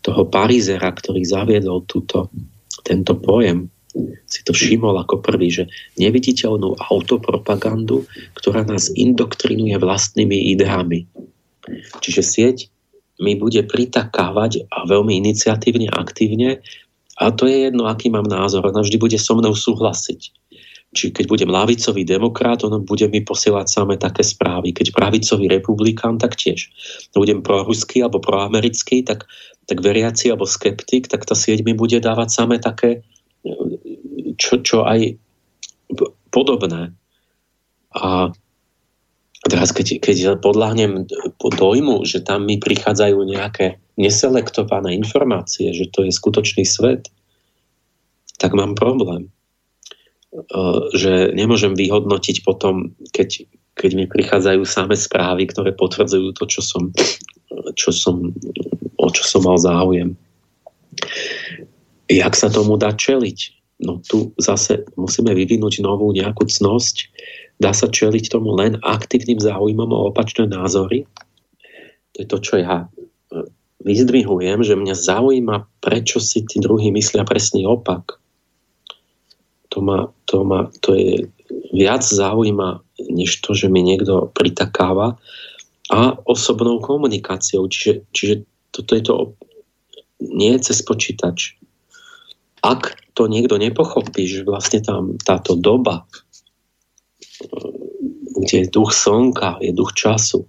toho Parizera, ktorý zaviedol túto, tento pojem, si to všimol ako prvý, že neviditeľnú autopropagandu, ktorá nás indoktrinuje vlastnými ideami. Čiže sieť mi bude pritakávať a veľmi iniciatívne, aktívne, a to je jedno, aký mám názor, ona vždy bude so mnou súhlasiť. Či keď budem ľavicový demokrat, on bude mi posielať samé také správy. Keď pravicový republikán, tak tiež. Budem proruský alebo proamerický, tak, tak veriaci alebo skeptik, tak tá sieť mi bude dávať samé také Čo, čo aj podobné. A teraz, keď, keď podľahnem dojmu, že tam mi prichádzajú nejaké neselektované informácie, že to je skutočný svet, tak mám problém. Že nemôžem vyhodnotiť potom, keď, keď mi prichádzajú samé správy, ktoré potvrdzujú to, čo som, čo som, o čo som mal záujem. Jak sa tomu dá čeliť? No tu zase musíme vyvinúť novú nejakú cnosť. Dá sa čeliť tomu len aktívnym záujmom o opačné názory. To je to, čo ja vyzdvihujem, že mňa zaujíma, prečo si tí druhí myslia presný opak. To, ma, to, ma, to je viac zaujíma, než to, že mi niekto pritakáva, a osobnou komunikáciou. Čiže, čiže toto je to nie cez počítač. Ak to niekto nepochopí, že vlastne tam táto doba, kde je duch slnka, je duch času,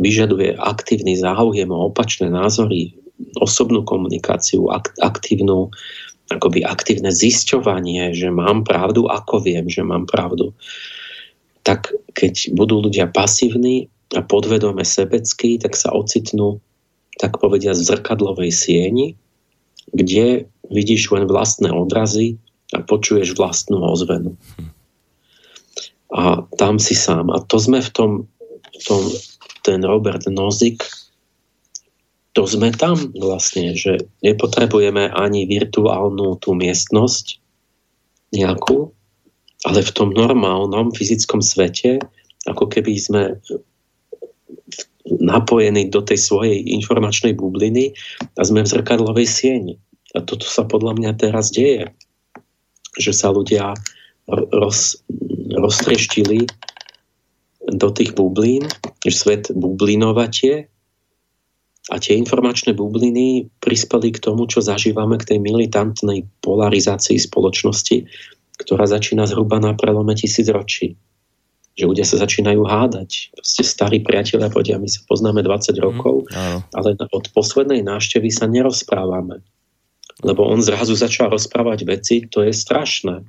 vyžaduje aktívny záujem o opačné názory osobnú komunikáciu, aktívnu, akoby aktívne zisťovanie, že mám pravdu, ako viem, že mám pravdu. Tak keď budú ľudia pasívni a podvedome sebeckí, tak sa ocitnú, tak povedia, v zrkadlovej sieni, kde vidíš len vlastné odrazy a počuješ vlastnú ozvenu. A tam si sám. A to sme v tom, v tom ten Robert Nozick, to sme tam vlastne, že nepotrebujeme ani virtuálnu tú miestnosť nejakú, ale v tom normálnom fyzickom svete, ako keby sme napojení do tej svojej informačnej bubliny a sme v zrkadlovej sieni. A toto sa podľa mňa teraz deje. Že sa ľudia roz, roztrieštili do tých bublín, že svet bublinovatie. A tie informačné bubliny prispeli k tomu, čo zažívame, k tej militantnej polarizácii spoločnosti, ktorá začína zhruba na prelome tisícročí. Že ľudia sa začínajú hádať. Proste starí priatelia povedia, my sa poznáme dvadsať rokov, mm, ale od poslednej návštevy sa nerozprávame. Lebo on zrazu začal rozprávať veci, to je strašné.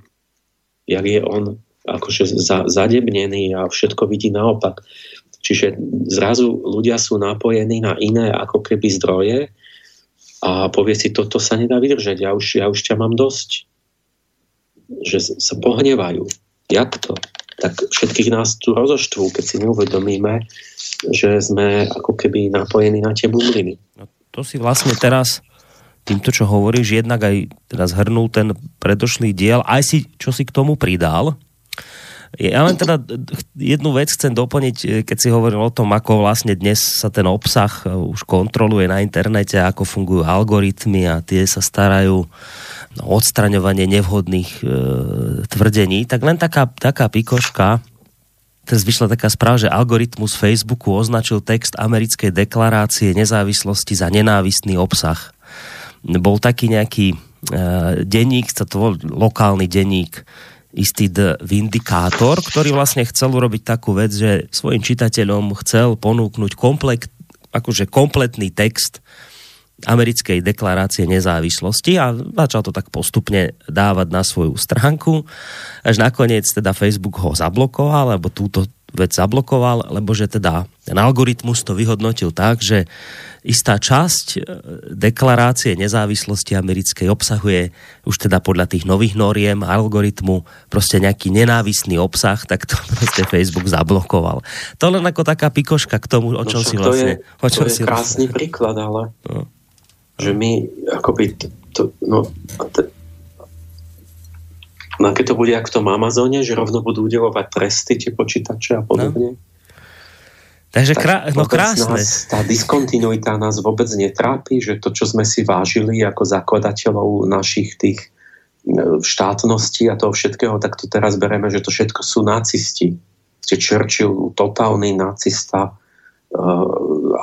Jak je on akože za, zadebnený a všetko vidí naopak. Čiže zrazu ľudia sú napojení na iné ako keby zdroje a povie si, toto sa nedá vydržať, ja už, ja už ťa mám dosť. Že sa pohnevajú. Jak to? Tak všetkých nás tu rozoštvú, keď si neuvedomíme, že sme ako keby napojení na tie bubliny. No, to si vlastne teraz týmto, čo hovoríš, jednak aj teda zhrnul ten predošlý diel, aj si, čo si k tomu pridal. Ja len teda jednu vec chcem doplniť, keď si hovoril o tom, ako vlastne dnes sa ten obsah už kontroluje na internete, ako fungujú algoritmy a tie sa starajú o odstraňovanie nevhodných e, tvrdení. Tak len taká, taká pikoška, teraz vyšla taká správa, že algoritmus Facebooku označil text americkej deklarácie nezávislosti za nenávistný obsah. Bol taký nejaký e, denník, to bol lokálny denník, istý The Vindikátor, ktorý vlastne chcel urobiť takú vec, že svojim čitateľom chcel ponúknuť komplekt, akože kompletný text americkej deklarácie nezávislosti a začal to tak postupne dávať na svoju stránku, až nakoniec teda Facebook ho zablokoval, alebo túto vec zablokoval, lebo že teda ten algoritmus to vyhodnotil tak, že istá časť deklarácie nezávislosti americkej obsahuje už teda podľa tých nových noriem algoritmu proste nejaký nenávistný obsah, tak to proste Facebook zablokoval. To len ako taká pikoška k tomu, o čom no, si vlastne... To je, to je krásny vlastne príklad, ale no, že my akoby to, to, no, t- No a keď to bude ako v tom Amazone, že rovno budú udelovať tresty, tie počítače a podobne. No. Takže krá- no, krásne. Nás, tá diskontinuita nás vôbec netrápi, že to, čo sme si vážili ako zakladateľov našich tých štátností a toho všetkého, tak to teraz bereme, že to všetko sú nacisti. Ste Churchill, totálny nacista,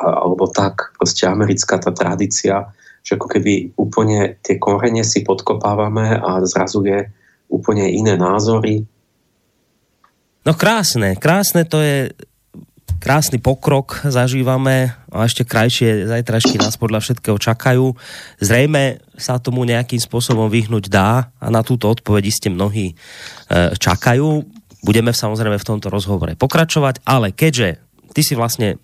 alebo tak, proste americká tá tradícia, že ako keby úplne tie korene si podkopávame a zrazu je úplne iné názory. No krásne, krásne to je, krásny pokrok zažívame a ešte krajšie zajtrašky nás podľa všetkého čakajú. Zrejme sa tomu nejakým spôsobom vyhnúť dá a na túto odpoveď iste mnohí e, čakajú. Budeme samozrejme v tomto rozhovore pokračovať, ale keďže ty si vlastne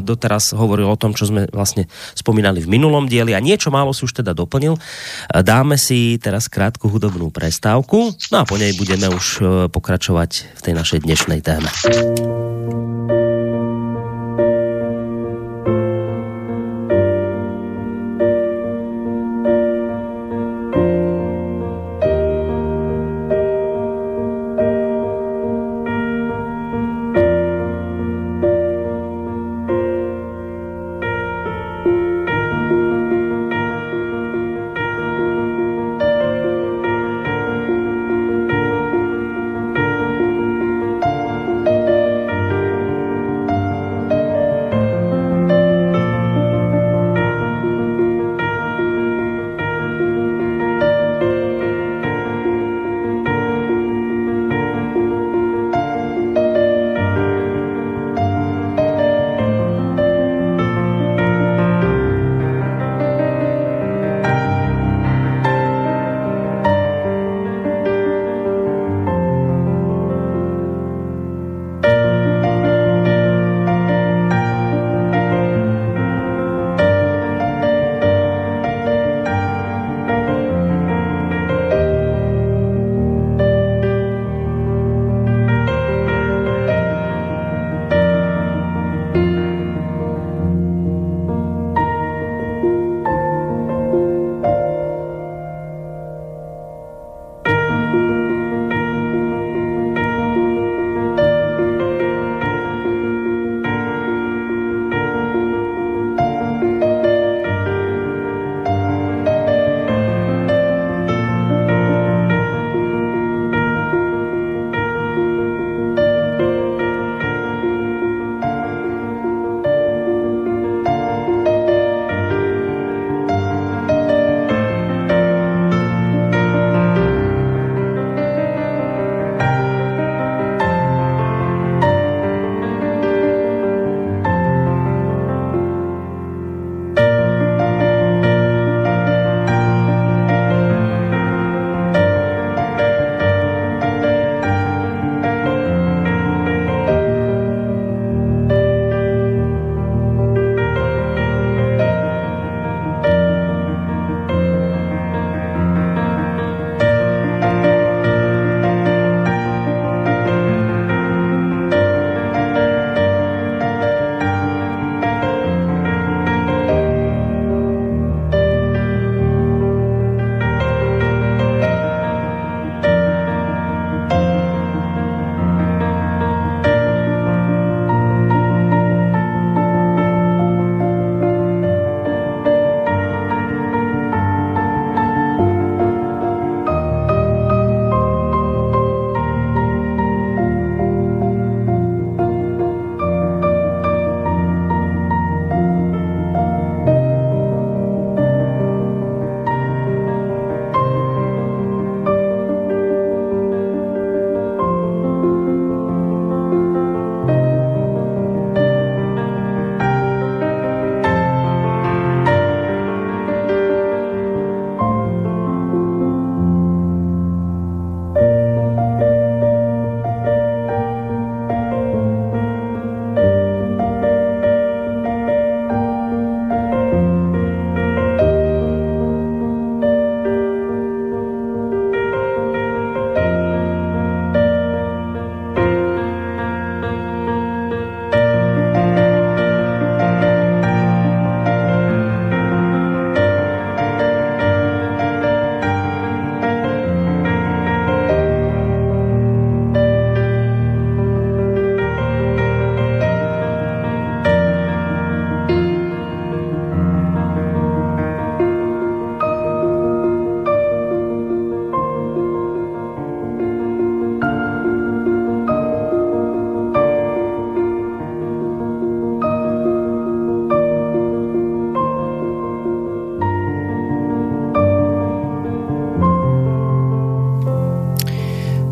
doteraz hovoril o tom, čo sme vlastne spomínali v minulom dieli a niečo málo si už teda doplnil. Dáme si teraz krátku hudobnú prestávku, no a po nej budeme už pokračovať v tej našej dnešnej téme.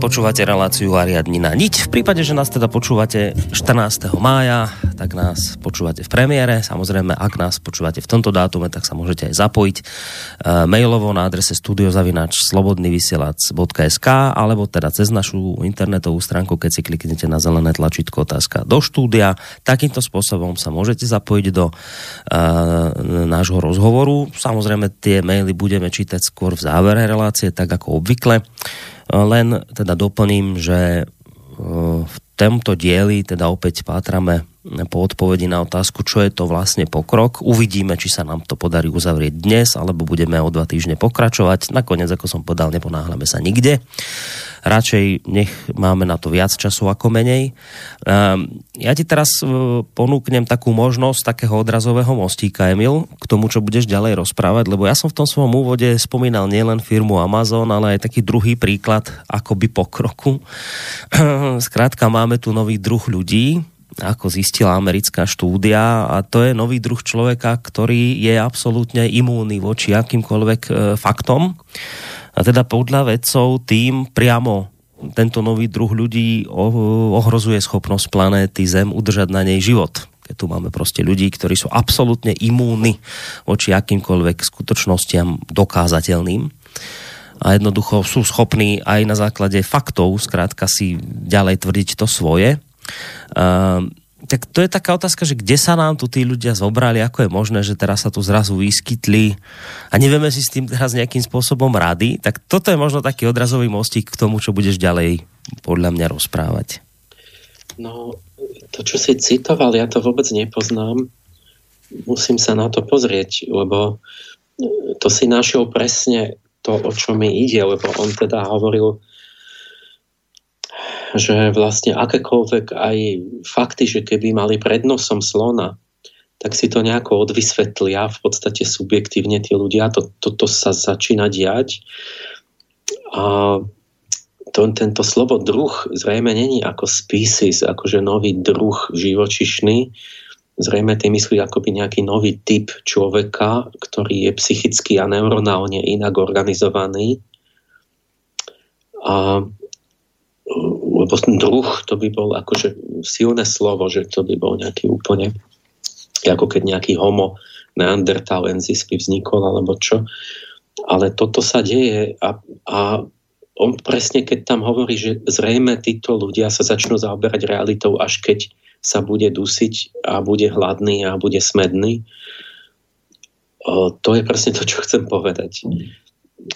Počúvate reláciu Ariadnina niť. V prípade, že nás teda počúvate štrnásteho mája, tak nás počúvate v premiére. Samozrejme, ak nás počúvate v tomto dátume, tak sa môžete aj zapojiť e, mailovo na adrese studiozavinač slobodnyvysielac bodka es ká alebo teda cez našu internetovú stránku, keď si kliknete na zelené tlačítko otázka do štúdia. Takýmto spôsobom sa môžete zapojiť do e, nášho rozhovoru. Samozrejme, tie maily budeme čítať skôr v závere relácie, tak ako obvykle. Len teda doplním, že v tomto dieli teda opäť pátrame po odpovedi na otázku, čo je to vlastne pokrok. Uvidíme, či sa nám to podarí uzavrieť dnes, alebo budeme o dva týždne pokračovať. Nakoniec, ako som povedal, neponáhľame sa nikde. Radšej nech máme na to viac času ako menej. Ja ti teraz ponúknem takú možnosť takého odrazového mostíka, Emil, k tomu, čo budeš ďalej rozprávať, lebo ja som v tom svojom úvode spomínal nielen firmu Amazon, ale aj taký druhý príklad akoby pokroku. Skrátka, máme tu nový druh ľudí, ako zistila americká štúdia, a to je nový druh človeka, ktorý je absolútne imúnny voči akýmkoľvek faktom. A teda podľa vedcov tým priamo tento nový druh ľudí ohrozuje schopnosť planéty Zem udržať na nej život. Keď tu máme proste ľudí, ktorí sú absolútne imúnni voči akýmkoľvek skutočnostiam dokázateľným. A jednoducho sú schopní aj na základe faktov, skrátka, si ďalej tvrdiť to svoje. Uh, tak to je taká otázka, že kde sa nám tu tí ľudia zobrali, ako je možné, že teraz sa tu zrazu vyskytli a nevieme si s tým teraz nejakým spôsobom rady. Tak toto je možno taký odrazový mostík k tomu, čo budeš ďalej podľa mňa rozprávať. No, to, čo si citoval, ja to vôbec nepoznám. Musím sa na to pozrieť, lebo to si našiel presne to, o čo mi ide, lebo on teda hovoril, že vlastne akékoľvek aj fakty, že keby mali pred nosom slona, tak si to nejako odvysvetlia v podstate subjektívne tí ľudia. To, to, to sa začína diať. A to, tento slovo druh zrejme není ako species, akože nový druh živočišný. Zrejme ty myslí akoby nejaký nový typ človeka, ktorý je psychicky a neuronálne inak organizovaný. A lebo druh, to by bol akože silné slovo, že to by bol nejaký úplne, ako keď nejaký homo neandertalensis by vznikol, alebo čo. Ale toto sa deje a, a on presne, keď tam hovorí, že zrejme títo ľudia sa začnú zaoberať realitou, až keď sa bude dusiť a bude hladný a bude smedný. O, to je presne to, čo chcem povedať.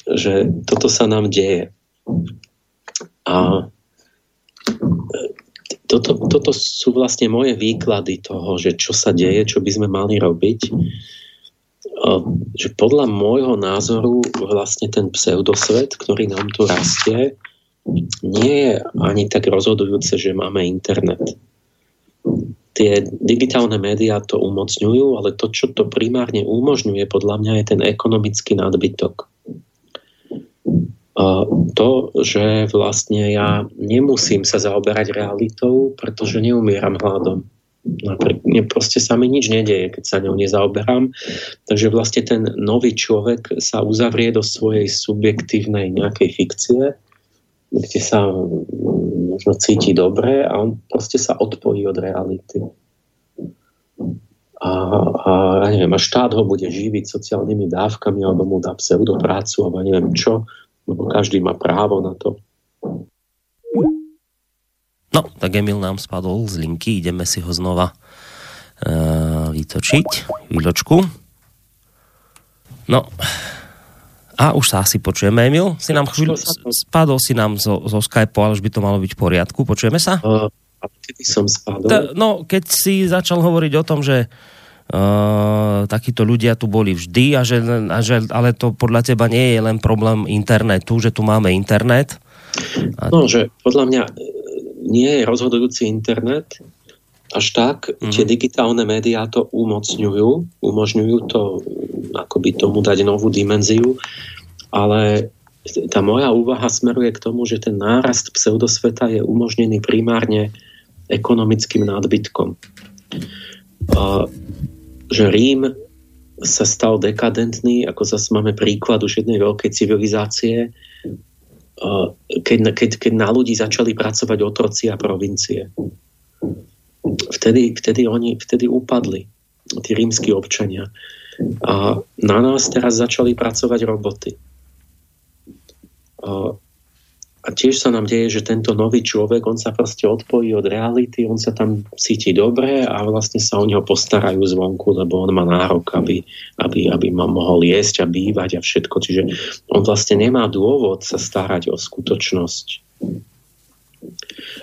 Že toto sa nám deje. A toto, toto sú vlastne moje výklady toho, že čo sa deje, čo by sme mali robiť. Že podľa môjho názoru vlastne ten pseudosvet, ktorý nám tu rastie, nie je ani tak rozhodujúce, že máme internet. Tie digitálne médiá to umocňujú, ale to, čo to primárne umožňuje, podľa mňa je ten ekonomický nadbytok. To, že vlastne ja nemusím sa zaoberať realitou, pretože neumieram hladom. Proste sa mi nič nedeje, keď sa ňou nezaoberám. Takže vlastne ten nový človek sa uzavrie do svojej subjektívnej nejakej fikcie, kde sa možno cíti dobre a on proste sa odpojí od reality. A, a ja neviem, a štát ho bude živiť sociálnymi dávkami alebo mu dá pseudoprácu alebo neviem čo, lebo každý má právo na to. No, tak Emil nám spadol z linky, ideme si ho znova uh, vytočiť. Chvíľočku. No, a už sa asi počujeme, Emil. Si nám chvíľu, spadol si nám zo, zo Skype, ale už by to malo byť v poriadku. Počujeme sa? Uh, a kedy som spadol? T- no, keď si začal hovoriť o tom, že Uh, takíto ľudia tu boli vždy a že, a že, ale to podľa teba nie je len problém internetu, že tu máme internet. No, že podľa mňa nie je rozhodujúci internet, až tak mm. tie digitálne médiá to umocňujú, umožňujú to, akoby tomu dať novú dimenziu, ale tá moja úvaha smeruje k tomu, že ten nárast pseudosveta je umožnený primárne ekonomickým nadbytkom. Uh, že Rím sa stal dekadentný, ako zase máme príklad už jednej veľkej civilizácie, keď, keď, keď na ľudí začali pracovať otroci a provincie. Vtedy, vtedy oni vtedy upadli, tí rímski občania. A na nás teraz začali pracovať roboty. A, a tiež sa nám deje, že tento nový človek, on sa proste odpojí od reality, on sa tam cíti dobre a vlastne sa o neho postarajú zvonku, lebo on má nárok, aby, aby, aby ma mohol jesť a bývať a všetko. Čiže on vlastne nemá dôvod sa starať o skutočnosť.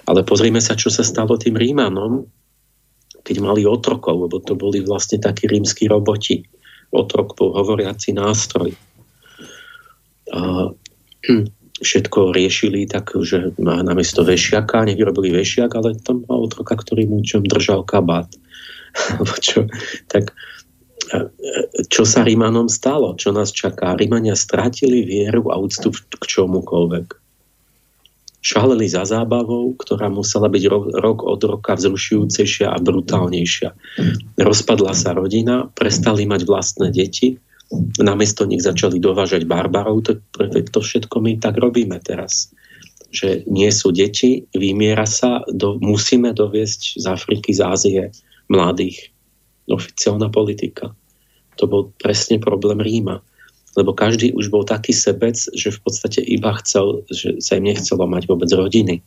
Ale pozrime sa, čo sa stalo tým Rímanom, keď mali otrokov, lebo to boli vlastne takí rímski roboti. Otrok bol hovoriaci nástroj. A všetko riešili tak, že namiesto vešiaka, nevyrobili vešiak, ale tam mal otroka, ktorý mu čom držal kabát. čo, tak, čo sa Rímanom stalo? Čo nás čaká? Rímania strátili vieru a úctu k čomukoľvek. Šaleli za zábavou, ktorá musela byť rok od roka vzrušujúcejšia a brutálnejšia. Rozpadla sa rodina, prestali mať vlastné deti, namiesto nich začali dovážať barbarov, to, to všetko my tak robíme teraz. Že nie sú deti, vymiera sa, do, musíme doviesť z Afriky, z Ázie mladých. Oficiálna politika. To bol presne problém Ríma. Lebo každý už bol taký sebec, že v podstate iba chcel, že sa im nechcelo mať vôbec rodiny.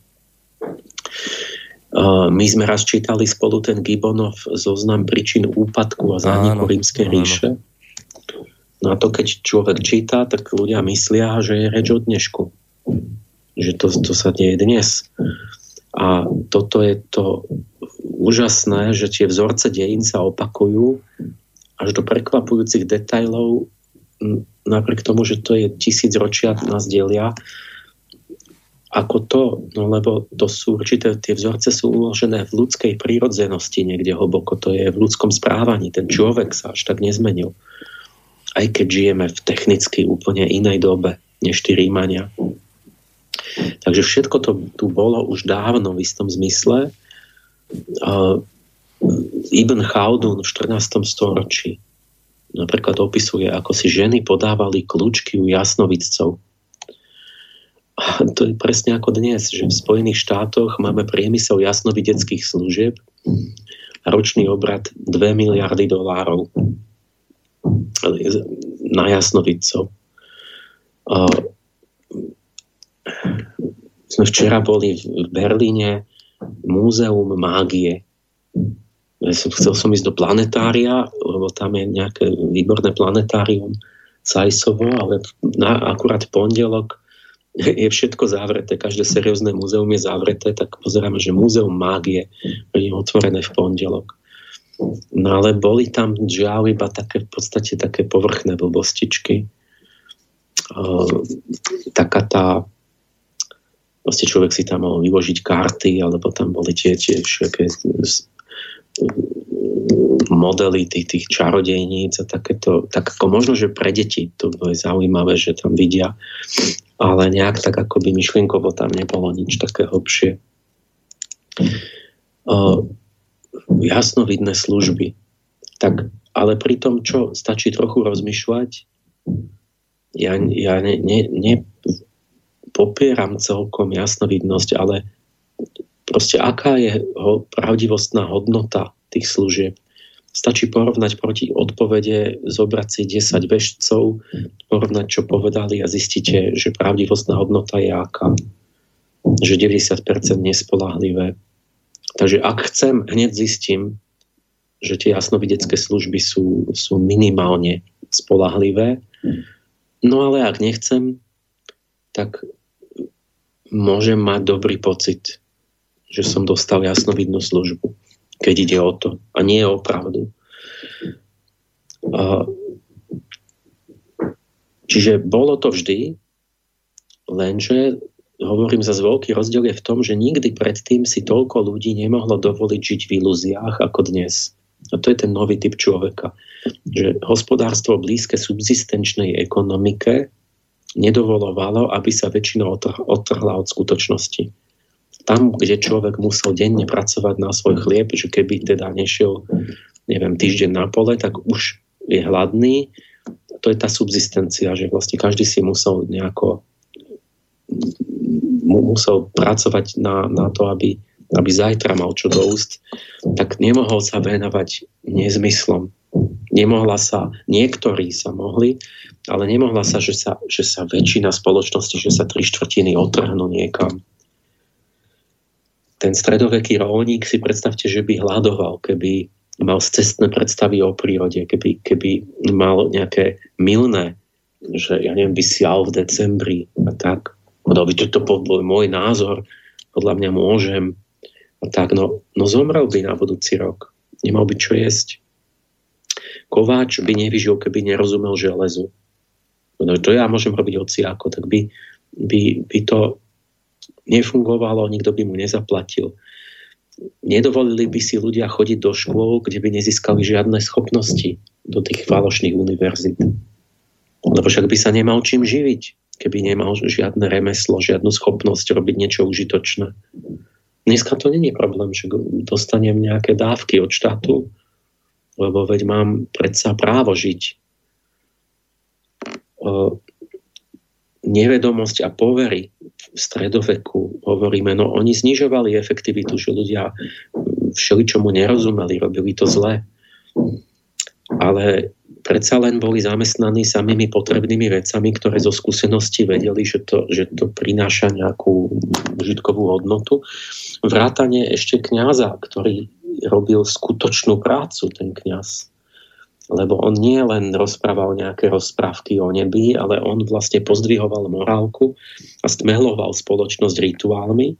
My sme raz čítali spolu ten Gibonov zoznam príčin úpadku a zániku Rímskej ríše. No a to, keď človek číta, tak ľudia myslia, že je reč o dnešku. Že to, to sa deje dnes. A toto je to úžasné, že tie vzorce dejín sa opakujú až do prekvapujúcich detailov, napriek tomu, že to je tisíc ročia nás delia, ako to, no lebo to sú určité, tie vzorce sú uložené v ľudskej prírodzenosti niekde hlboko, to je v ľudskom správaní, ten človek sa až tak nezmenil. Aj keď žijeme v technicky úplne inej dobe, než tí Rímania. Takže všetko to tu bolo už dávno v istom zmysle. Ibn Chaudún v štrnástom storočí napríklad opisuje, ako si ženy podávali kľúčky u jasnovidcov. A to je presne ako dnes, že v Spojených štátoch máme priemysel jasnovideckých služieb a ročný obrad dve miliardy dolárov na jasnovidcov. A sme včera boli v Berlíne múzeum mágie. Chcel som ísť do planetária, lebo tam je nejaké výborné planetárium Sajsovo, ale na, akurát pondelok je všetko zavreté, každé seriózne múzeum je zavreté, tak pozeráme, že múzeum mágie je otvorené v pondelok. No ale boli tam žiaľ iba také, v podstate také povrchné blbostičky. Taká tá vlastne človek si tam mal vyložiť karty, alebo tam boli tie tie všetké modely tých, tých čarodejníc a takéto, tak ako možno, že pre deti to je zaujímavé, že tam vidia, ale nejak tak ako by myšlienkovo tam nebolo nič také hlbšie. Uh, jasnovidné služby. Tak, ale pri tom, čo stačí trochu rozmýšľať, ja, ja ne, ne, ne popieram celkom jasnovidnosť, ale proste aká je pravdivostná hodnota tých služieb. Stačí porovnať proti odpovede, zobrať si desať veštcov, porovnať, čo povedali a zistíte, že pravdivostná hodnota je aká. Že deväťdesiat percent nespoľahlivé. Takže ak chcem, hneď zistím, že tie jasnovidecké služby sú, sú minimálne spoľahlivé. No ale ak nechcem, tak môžem mať dobrý pocit, že som dostal jasnovidnú službu, keď ide o to. A nie o pravdu. A čiže bolo to vždy, lenže, hovorím za veľký rozdiel je v tom, že nikdy predtým si toľko ľudí nemohlo dovoliť žiť v ilúziách ako dnes. A to je ten nový typ človeka. Že hospodárstvo blízke subzistenčnej ekonomike nedovolovalo, aby sa väčšina odtrhla od skutočnosti. Tam, kde človek musel denne pracovať na svoj chlieb, že keby teda nešiel, neviem, týždeň na pole, tak už je hladný. To je tá subzistencia, že vlastne každý si musel nejako musel pracovať na, na to, aby, aby zajtra mal čo do úst, tak nemohol sa venovať nezmyslom. Nemohla sa, niektorí sa mohli, ale nemohla sa, že sa, že sa väčšina spoločnosti, že sa tri štvrtiny otrhnú niekam. Ten stredoveký rolník, si predstavte, že by hľadoval, keby mal scestné predstavy o prírode, keby, keby mal nejaké mylné, že ja neviem, by sial v decembri a tak. Podal by, toto bol môj názor, podľa mňa môžem a tak. No, no zomrel by na budúci rok. Nemal by čo jesť. Kováč by nevyžil, keby nerozumel železu. No to ja môžem robiť hociako, tak by, by, by to nefungovalo, nikto by mu nezaplatil. Nedovolili by si ľudia chodiť do škôl, kde by nezískali žiadne schopnosti do tých falošných univerzít. Lebo však by sa nemal čím živiť, keby nemal žiadne remeslo, žiadnu schopnosť robiť niečo užitočné. Dneska to nie je problém, že dostanem nejaké dávky od štátu, lebo veď mám predsa právo žiť. O nevedomosť a povery v stredoveku hovoríme, no oni znižovali efektivitu, že ľudia všeličomu nerozumeli, robili to zle. Ale predsa len boli zamestnaní samými potrebnými vecami, ktoré zo skúsenosti vedeli, že to, že to prináša nejakú užitkovú hodnotu. Vrátane ešte kňaza, ktorý robil skutočnú prácu, ten kňaz. Lebo on nie len rozprával nejaké rozprávky o nebi, ale on vlastne pozdvihoval morálku a stmehloval spoločnosť rituálmi.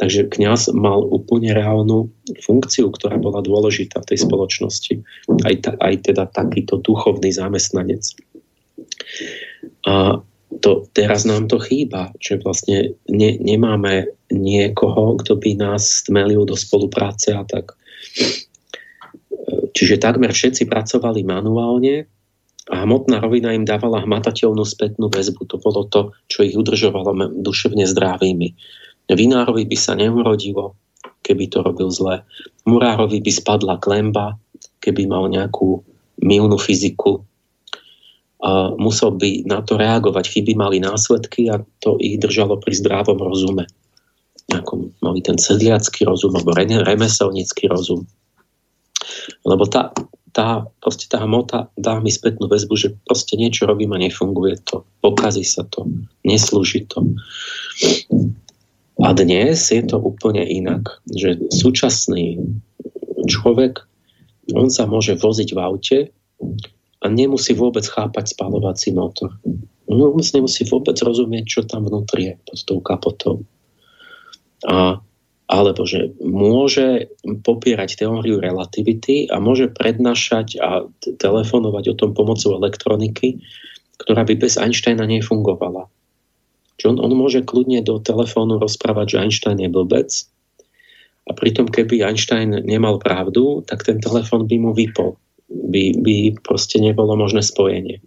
Takže kňaz mal úplne reálnu funkciu, ktorá bola dôležitá v tej spoločnosti. Aj, ta, aj teda takýto duchovný zamestnanec. A to, teraz nám to chýba, že vlastne ne, nemáme niekoho, kto by nás stmelil do spolupráce a tak. Čiže takmer všetci pracovali manuálne a hmotná rovina im dávala hmatateľnú spätnú väzbu. To bolo to, čo ich udržovalo duševne zdravými. Vinárovi by sa neurodilo, keby to robil zle. Murárovi by spadla klemba, keby mal nejakú mylnú fyziku. A musel by na to reagovať. Chyby mali následky a to ich držalo pri zdravom rozume. Ako mali ten sedliacký rozum alebo remeselnícky rozum. Lebo tá, tá, proste tá hmota dá mi spätnú väzbu, že proste niečo robím a nefunguje to. Pokazí sa to. Neslúži to. A dnes je to úplne inak. Že súčasný človek, on sa môže voziť v aute a nemusí vôbec chápať spaľovací motor. On nemusí vôbec rozumieť, čo tam vnútri je pod tou kapotou. A alebo že môže popierať teóriu relativity a môže prednášať a telefonovať o tom pomocou elektroniky, ktorá by bez Einsteina nefungovala. Čo on, on môže kľudne do telefónu rozprávať, že Einstein je blbec a pritom keby Einstein nemal pravdu, tak ten telefón by mu vypol. By, by proste nebolo možné spojenie.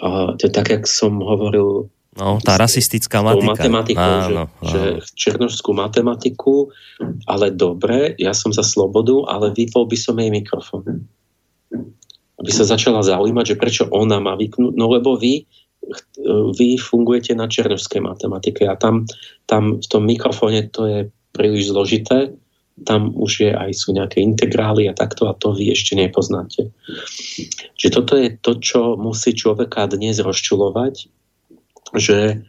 A to je tak, jak som hovoril. No, tá rasistická matematika. Áno, áno. Že černošskú matematiku, ale dobre, ja som za slobodu, ale vypol by som jej mikrofón. Aby sa začala zaujímať, že prečo ona má vyknúť, no lebo vy, vy fungujete na černošskej matematike a tam, tam v tom mikrofóne to je príliš zložité, tam už je, aj sú nejaké integrály a takto a to vy ešte nepoznáte. Čiže toto je to, čo musí človeka dnes rozčulovať, Že,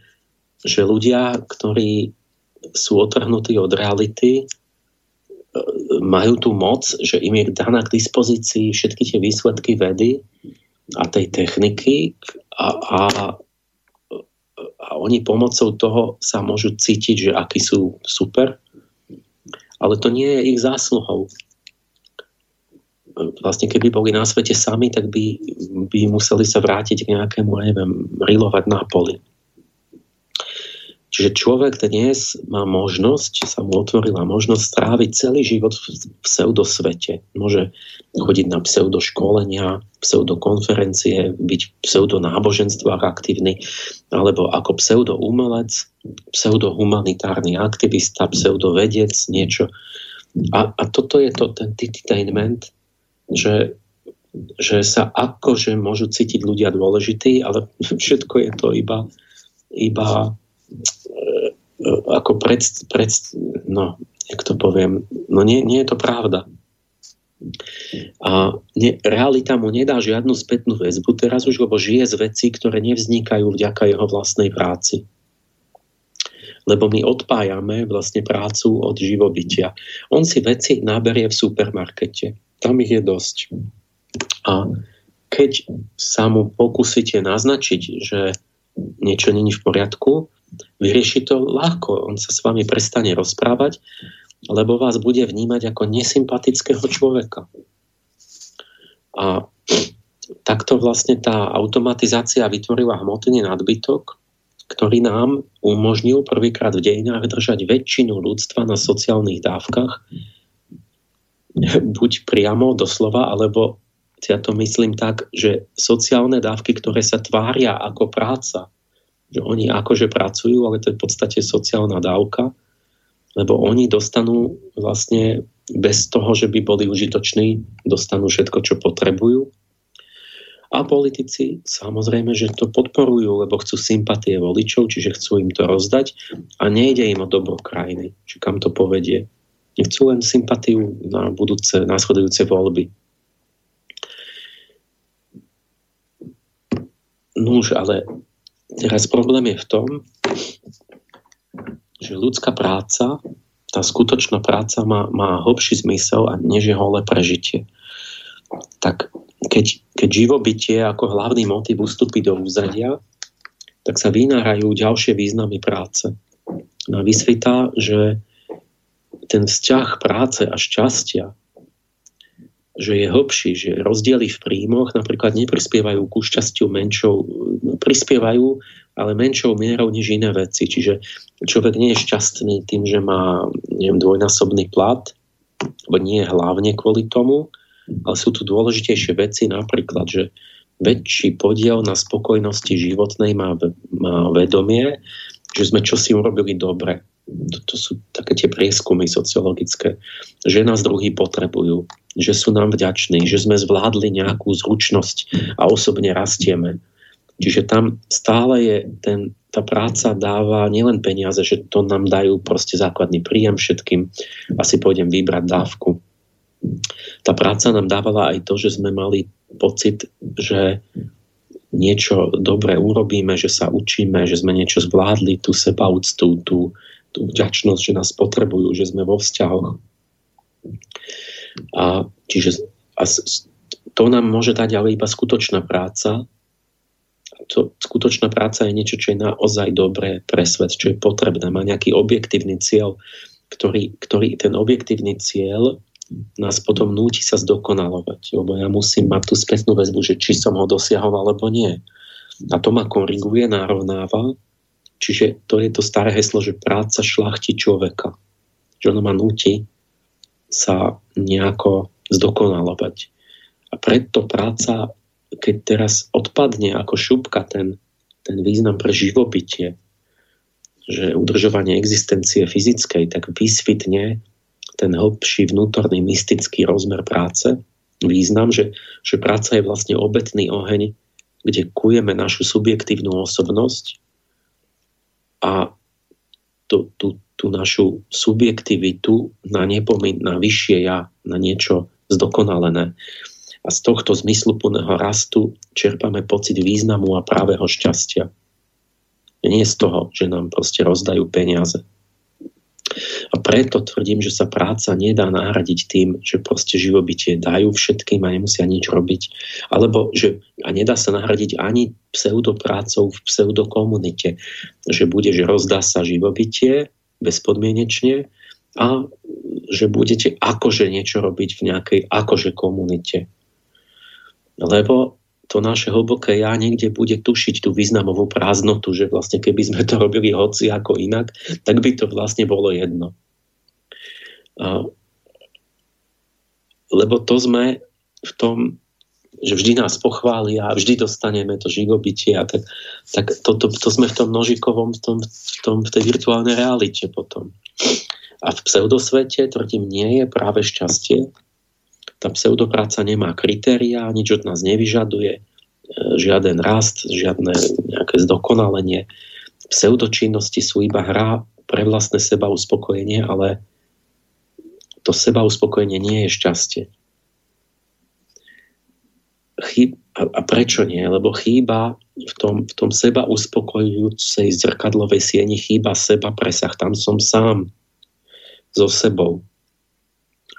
že ľudia, ktorí sú otrhnutí od reality, majú tú moc, že im je daná k dispozícii všetky tie výsledky vedy a tej techniky a, a, a oni pomocou toho sa môžu cítiť, že akí sú super, ale to nie je ich zásluhou. Vlastne keby boli na svete sami, tak by, by museli sa vrátiť k nejakému, neviem, rilovať na poli. Čiže človek dnes má možnosť, sa mu otvorila možnosť stráviť celý život v pseudosvete. Môže chodiť na pseudoškolenia, pseudokonferencie, byť v pseudonáboženstvách aktívny, alebo ako pseudoumelec, pseudohumanitárny aktivista, pseudovedec, niečo. A, a toto je to, ten entertainment, že, že sa akože môžu cítiť ľudia dôležití, ale všetko je to iba, iba ako pred, pred, no, jak to poviem, no nie, nie je to pravda. A ne, realita mu nedá žiadnu spätnú väzbu teraz už, lebo žije z vecí, ktoré nevznikajú vďaka jeho vlastnej práci. Lebo my odpájame vlastne prácu od živobytia. On si veci náberie v supermarkete. Tam ich je dosť. A keď sa mu pokúsite naznačiť, že niečo není v poriadku, vyrieši to ľahko. On sa s vami prestane rozprávať, lebo vás bude vnímať ako nesympatického človeka. A takto vlastne tá automatizácia vytvorila hmotný nadbytok, ktorý nám umožnil prvýkrát v dejinách držať väčšinu ľudstva na sociálnych dávkach, buď priamo, doslova, alebo ja to myslím tak, že sociálne dávky, ktoré sa tvária ako práca, že oni akože pracujú, ale to je v podstate sociálna dávka, lebo oni dostanú vlastne bez toho, že by boli užitoční, dostanú všetko, čo potrebujú. A politici samozrejme, že to podporujú, lebo chcú sympatie voličov, čiže chcú im to rozdať a nejde im o dobro krajiny, či kam to povedie. Nechcú len sympatiu na budúce, nasledujúce voľby. Nuž, ale teraz problém je v tom, že ľudská práca, tá skutočná práca má, má hlbší zmysel a než je holé prežitie. Tak keď, keď živobytie ako hlavný motiv ustúpi do úzadia, tak sa vynárajú ďalšie významy práce. No a vysvetá, že ten vzťah práce a šťastia, že je hlbší, že rozdiely v príjmoch napríklad neprispievajú ku šťastiu menšou, prispievajú, ale menšou mierou než iné veci. Čiže človek nie je šťastný tým, že má neviem, dvojnásobný plat, lebo nie hlavne kvôli tomu, ale sú tu dôležitejšie veci, napríklad, že väčší podiel na spokojnosti životnej má, má vedomie, že sme čosi urobili dobre. To sú také tie prieskumy sociologické, že nás druhí potrebujú, že sú nám vďační, že sme zvládli nejakú zručnosť a osobne rastieme. Čiže tam stále je ten, tá práca dáva nielen peniaze, že to nám dajú proste základný príjem všetkým, asi pôjdem vybrať dávku. Tá práca nám dávala aj to, že sme mali pocit, že niečo dobre urobíme, že sa učíme, že sme niečo zvládli, tú sebaúctu, tú, tú vďačnosť, že nás potrebujú, že sme vo vzťahoch. A, čiže, a to nám môže dať ale iba skutočná práca. To, skutočná práca je niečo, čo je naozaj dobré pre svet, čo je potrebné. Má nejaký objektívny cieľ, ktorý, ktorý ten objektívny cieľ nás potom núti sa zdokonalovať, lebo ja musím mať tú spätnú väzbu, že či som ho dosiahol alebo nie. A to ma koriguje, narovnáva. Čiže to je to staré heslo, že práca šľachti človeka. Že ono ma núti sa nejako zdokonalovať. A preto práca, keď teraz odpadne ako šupka ten, ten význam pre živobytie, že udržovanie existencie fyzickej, tak vysvitne ten hlbší vnútorný mystický rozmer práce, význam, že, že práca je vlastne obetný oheň, kde kujeme našu subjektívnu osobnosť a tú, tú, tú našu subjektivitu na, nepomín, na vyššie ja, na niečo zdokonalené. A z tohto zmysluplného rastu čerpame pocit významu a právého šťastia. Nie z toho, že nám proste rozdajú peniaze. A preto tvrdím, že sa práca nedá nahradiť tým, že proste živobytie dajú všetkým a nemusia nič robiť. Alebo, že a nedá sa nahradiť ani pseudoprácou v pseudokomunite, že bude, že rozdá sa živobytie bezpodmienečne a že budete akože niečo robiť v nejakej akože komunite. Lebo to naše hlboké ja niekde bude tušiť tú významovú prázdnotu, že vlastne keby sme to robili hoci ako inak, tak by to vlastne bolo jedno. A, lebo to sme v tom, že vždy nás pochvália, vždy dostaneme to živobytie a tak, tak to, to, to sme v tom nožikovom, v, tom, v, tom, v tej virtuálnej realite potom. A v pseudosvete, tvrdím, nie je práve šťastie. Tá pseudopráca nemá kritériá, nič od nás nevyžaduje, žiaden rast, žiadne nejaké zdokonalenie. Pseudočinnosti sú iba hra pre vlastné seba uspokojenie, ale to seba uspokojenie nie je šťastie. Chýb, a prečo nie? Lebo chýba v tom, v tom seba uspokojujúcej zrkadlovej sieni, chýba seba presah. Tam som sám so sebou.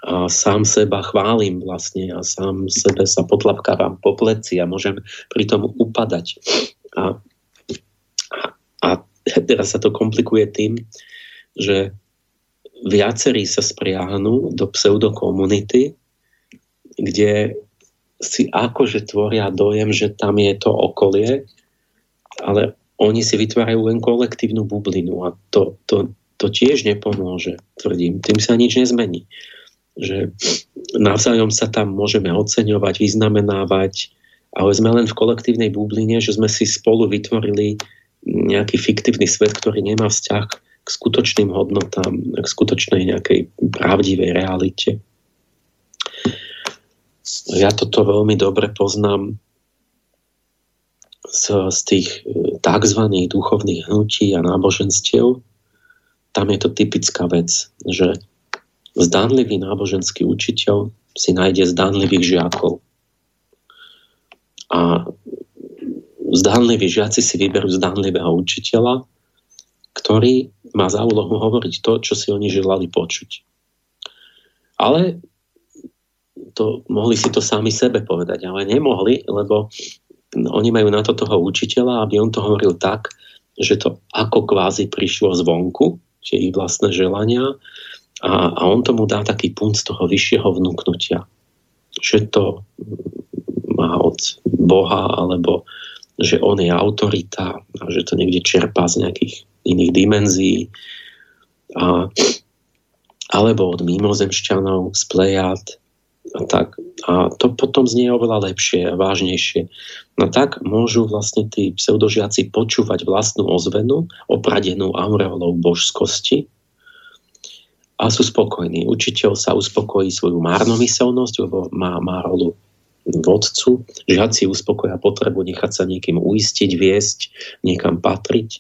A sám seba chválim vlastne a sám sebe sa potlapkávam po pleci a môžem pri tom upadať. A, a, a teraz sa to komplikuje tým, že viacerí sa spriahnú do pseudokomunity, kde si akože tvoria dojem, že tam je to okolie, ale oni si vytvárajú len kolektívnu bublinu a to, to, to tiež nepomôže, tvrdím. Tým sa nič nezmení. Že navzájom sa tam môžeme oceňovať, vyznamenávať, ale sme len v kolektívnej bubline, že sme si spolu vytvorili nejaký fiktívny svet, ktorý nemá vzťah k skutočným hodnotám, k skutočnej nejakej pravdivej realite. Ja toto veľmi dobre poznám z, z tých tzv. Duchovných hnutí a náboženstiev. Tam je to typická vec, že zdanlivý náboženský učiteľ si nájde zdanlivých žiakov. A zdanliví žiaci si vyberú zdanlivého učiteľa, ktorý má za úlohu hovoriť to, čo si oni želali počuť. Ale to, mohli si to sami sebe povedať, ale nemohli, lebo oni majú na to toho učiteľa, aby on to hovoril tak, že to ako kvázi prišlo zvonku, tie ich vlastné želania, A, a on tomu dá taký punc toho vyššieho vnúknutia. Že to má od Boha, alebo že on je autorita, a že to niekde čerpá z nejakých iných dimenzií. A, alebo od mimozemšťanov, z Plejad. A, tak. A to potom znie oveľa lepšie a vážnejšie. No tak môžu vlastne tí pseudožiaci počúvať vlastnú ozvenu, opradenú aureolou božskosti, a sú spokojní. Učiteľ sa uspokojí svoju márnomyselnosť, lebo má, má rolu vodcu. Žiaci uspokoja potrebu nechať sa niekým uistiť, viesť, niekam patriť.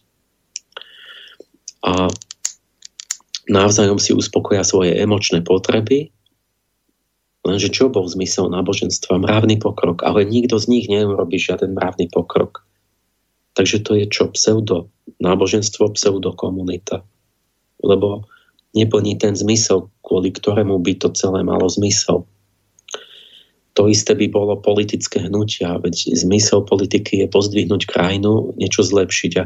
A navzájom si uspokoja svoje emočné potreby. Lenže čo bol zmysel náboženstva? Mravný pokrok. Ale nikto z nich neurobí žiaden mravný pokrok. Takže to je čo? Pseudo náboženstvo, pseudokomunita. Lebo neplní ten zmysel, kvôli ktorému by to celé malo zmysel. To isté by bolo politické hnutia, veď zmysel politiky je pozdvihnúť krajinu, niečo zlepšiť. A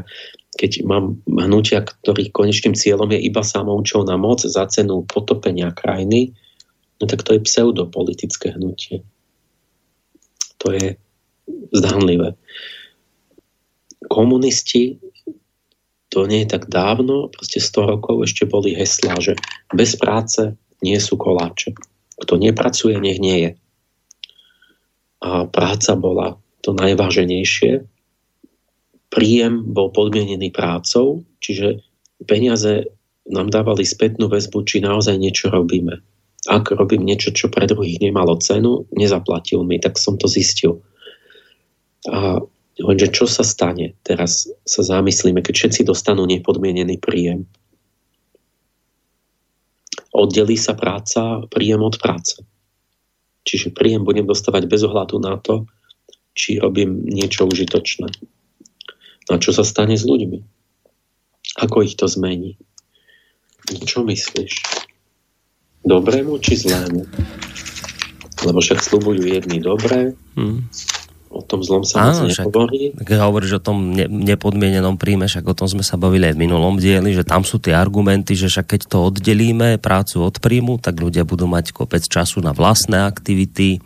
keď mám hnutia, ktorých konečným cieľom je iba samoučelná moc za cenu potopenia krajiny, no tak to je pseudopolitické hnutie. To je zdanlivé. Komunisti, to nie je tak dávno, proste sto rokov ešte boli heslá, že bez práce nie sú koláče. Kto nepracuje, nech nie je. A práca bola to najváženejšie. Príjem bol podmienený prácou, čiže peniaze nám dávali spätnú väzbu, či naozaj niečo robíme. Ak robím niečo, čo pre druhých nemalo cenu, nezaplatil mi, tak som to zistil. A lenže čo sa stane? Teraz sa zamyslíme, keď všetci dostanú nepodmienený príjem. Oddelí sa práca, príjem od práce. Čiže príjem budem dostávať bez ohľadu na to, či robím niečo užitočné. A čo sa stane s ľuďmi? Ako ich to zmení? Čo myslíš? Dobrému či zlému? Lebo však sľubujú jedni dobré, hmm. O tom zlom sa moc nehovorí. Keď hovoríš o tom ne- nepodmienenom príjme, však o tom sme sa bavili aj v minulom dieli, že tam sú tie argumenty, že však keď to oddelíme, prácu od príjmu, tak ľudia budú mať kopec času na vlastné aktivity,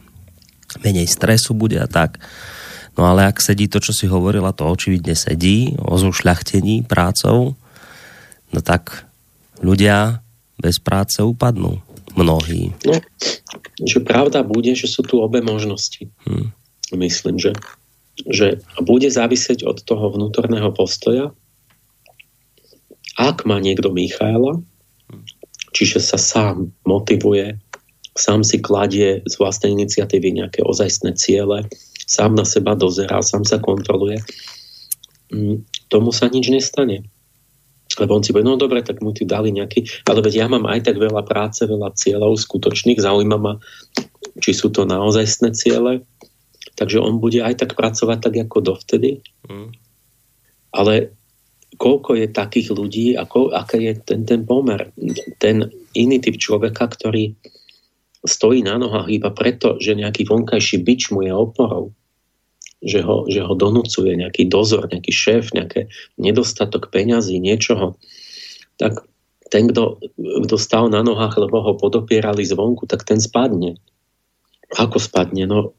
menej stresu bude a tak. No ale ak sedí to, čo si hovorila, to očividne sedí, o zušľachtení prácou, no tak ľudia bez práce upadnú. Mnohí. No, že pravda bude, že sú tu obe možnosti. Hm. Myslím, že, že bude závisieť od toho vnútorného postoja, ak má niekto Michaela, čiže sa sám motivuje, sám si kladie z vlastnej iniciatívy nejaké ozajstné ciele, sám na seba dozerá, sám sa kontroluje, tomu sa nič nestane. Lebo on si bude, no dobre, tak mu ti dali nejaký, ale veď ja mám aj tak veľa práce, veľa cieľov skutočných, zaujíma ma, či sú to naozaj sné ciele. Takže on bude aj tak pracovať tak ako dovtedy. Mm. Ale koľko je takých ľudí, ako, aký je ten, ten pomer? Ten iný typ človeka, ktorý stojí na nohách iba preto, že nejaký vonkajší bič mu je oporou. Že ho, že ho donúcuje nejaký dozor, nejaký šéf, nejaký nedostatok peňazí, niečoho. Tak ten, kto, kto stál na nohách, lebo ho podopierali zvonku, tak ten spadne. Ako spadne? No,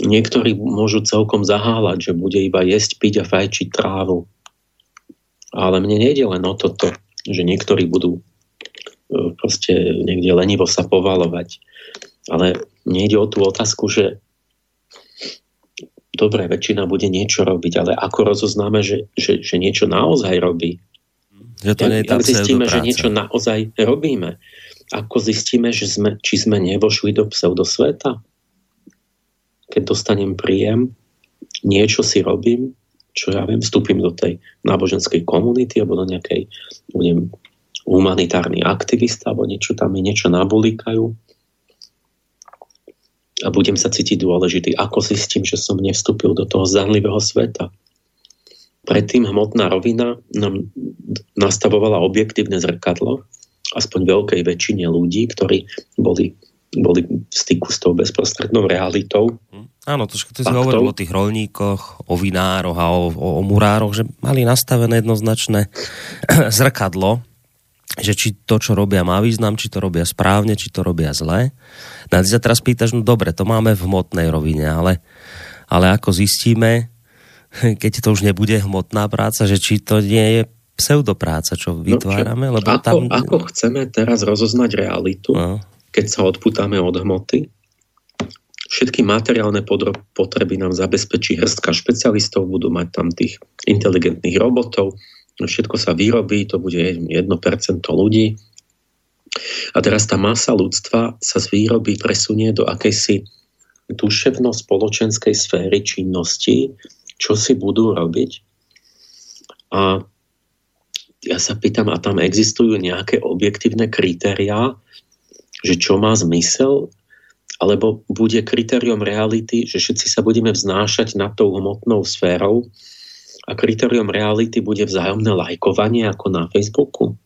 niektorí môžu celkom zahálať, že bude iba jesť, piť a fajčiť trávu. Ale mne nejde len o toto, že niektorí budú proste niekde lenivo sa povalovať. Ale nejde o tú otázku, že dobre, väčšina bude niečo robiť, ale ako rozoznáme, že, že, že niečo naozaj robí? Že to nie je tam zistíme, že niečo naozaj robíme? Ako zistíme, že sme, či sme nevošli do pseudosveta? Keď dostanem príjem, niečo si robím, čo ja viem, vstúpim do tej náboženskej komunity alebo do nejakej, budem humanitárny aktivista alebo niečo tam mi niečo nabulikajú. A budem sa cítiť dôležitý. Ako si s tým, že som nevstúpil do toho zdanlivého sveta? Predtým hmotná rovina nám nastavovala objektívne zrkadlo, aspoň veľkej väčšine ľudí, ktorí boli, boli v styku s tou bezprostrednou realitou. Mm. Áno, trošku ty si hovoril o tých roľníkoch, o vinároch a o, o, o murároch, že mali nastavené jednoznačné zrkadlo, že či to, čo robia, má význam, či to robia správne, či to robia zle. No a ty sa teraz pýtaš, no dobre, to máme v hmotnej rovine, ale, ale ako zistíme, keď to už nebude hmotná práca, že či to nie je pseudopráca, čo vytvárame? No, lebo ako, tam... ako chceme teraz rozoznať realitu, no. Keď sa odputáme od hmoty? Všetky materiálne potreby nám zabezpečí hrstka špecialistov, budú mať tam tých inteligentných robotov, všetko sa vyrobí, to bude jedno percento ľudí. A teraz tá masa ľudstva sa z výroby presunie do akejsi duševno-spoločenskej sféry činnosti, čo si budú robiť. A ja sa pýtam, a tam existujú nejaké objektívne kritériá, že čo má zmysel, alebo bude kritériom reality, že všetci sa budeme vznášať nad tou hmotnou sférou, a kritériom reality bude vzájomné lajkovanie ako na Facebooku.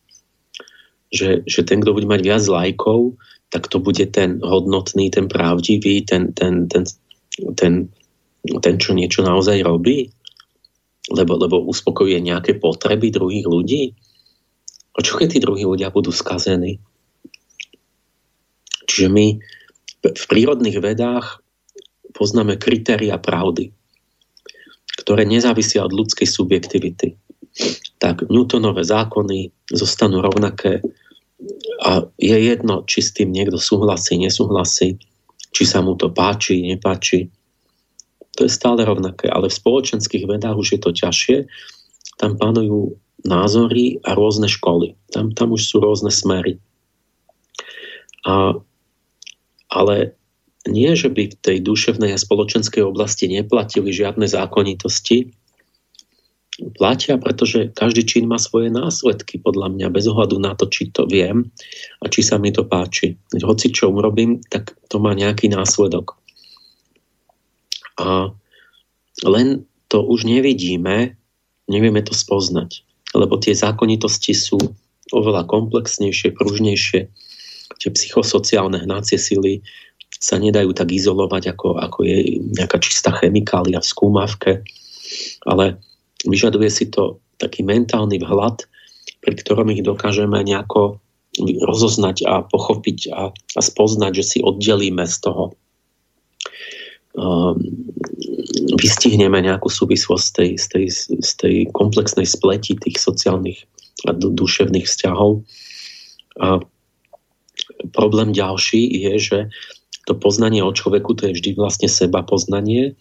Že, že ten, kto bude mať viac lajkov, tak to bude ten hodnotný, ten pravdivý, ten, ten, ten, ten, ten čo niečo naozaj robí. Lebo, lebo uspokojuje nejaké potreby druhých ľudí. A čo keď tí druhí ľudia budú skazení? Čiže my v prírodných vedách poznáme kritéria pravdy, ktoré nezávisia od ľudskej subjektivity. Tak Newtonove zákony zostanú rovnaké a je jedno, či s tým niekto súhlasí, nesúhlasí, či sa mu to páči, nepáči. To je stále rovnaké, ale v spoločenských vedách už je to ťažšie. Tam panujú názory a rôzne školy. Tam, tam už sú rôzne smery. A, ale nie, že by v tej duševnej a spoločenskej oblasti neplatili žiadne zákonitosti. Platia, pretože každý čin má svoje následky, podľa mňa, bez ohľadu na to, či to viem a či sa mi to páči. Hoci čo urobím, tak to má nejaký následok. A len to už nevidíme, nevieme to spoznať, lebo tie zákonitosti sú oveľa komplexnejšie, pružnejšie. Tie psychosociálne hnacie sily sa nedajú tak izolovať, ako, ako je nejaká čistá chemikália v skúmavke, ale vyžaduje si to taký mentálny vhľad, pri ktorom ich dokážeme nejako rozoznať a pochopiť a, a spoznať, že si oddelíme z toho. Um, vystihneme nejakú súvislosť z tej, z tej, z tej komplexnej spleti tých sociálnych a duševných vzťahov. A problém ďalší je, že to poznanie o človeku, to je vždy vlastne seba poznanie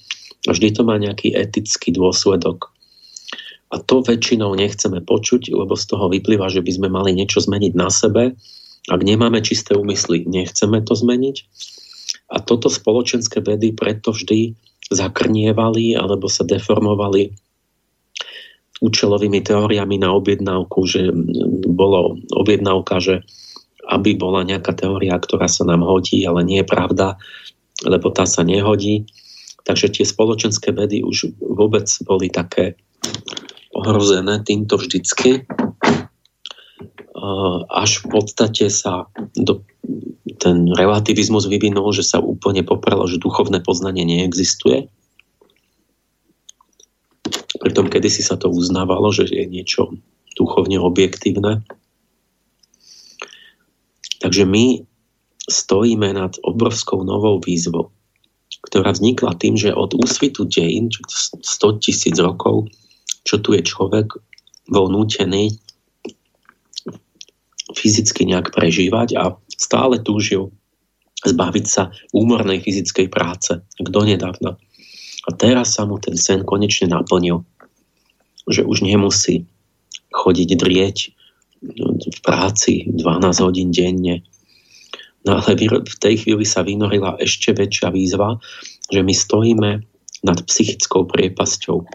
a vždy to má nejaký etický dôsledok. A to väčšinou nechceme počuť, lebo z toho vyplýva, že by sme mali niečo zmeniť na sebe. Ak nemáme čisté úmysly, nechceme to zmeniť. A toto spoločenské vedy preto vždy zakrnievali alebo sa deformovali účelovými teóriami na objednávku, že bolo objednávka, že aby bola nejaká teória, ktorá sa nám hodí, ale nie je pravda, lebo tá sa nehodí. Takže tie spoločenské vedy už vôbec boli také ohrozené týmto vždycky. Až v podstate sa do, ten relativizmus vyvinul, že sa úplne poprelo, že duchovné poznanie neexistuje. Pritom kedysi sa to uznávalo, že je niečo duchovne objektívne. Takže my stojíme nad obrovskou novou výzvou, ktorá vznikla tým, že od úsvitu dejín, sto tisíc rokov, čo tu je človek, bol nútený fyzicky nejak prežívať a stále túžil zbaviť sa úmornej fyzickej práce, donedávna. A teraz sa mu ten sen konečne naplnil, že už nemusí chodiť drieť v práci dvanásť hodín denne. No ale v tej chvíli sa vynorila ešte väčšia výzva, že my stojíme nad psychickou priepasťou.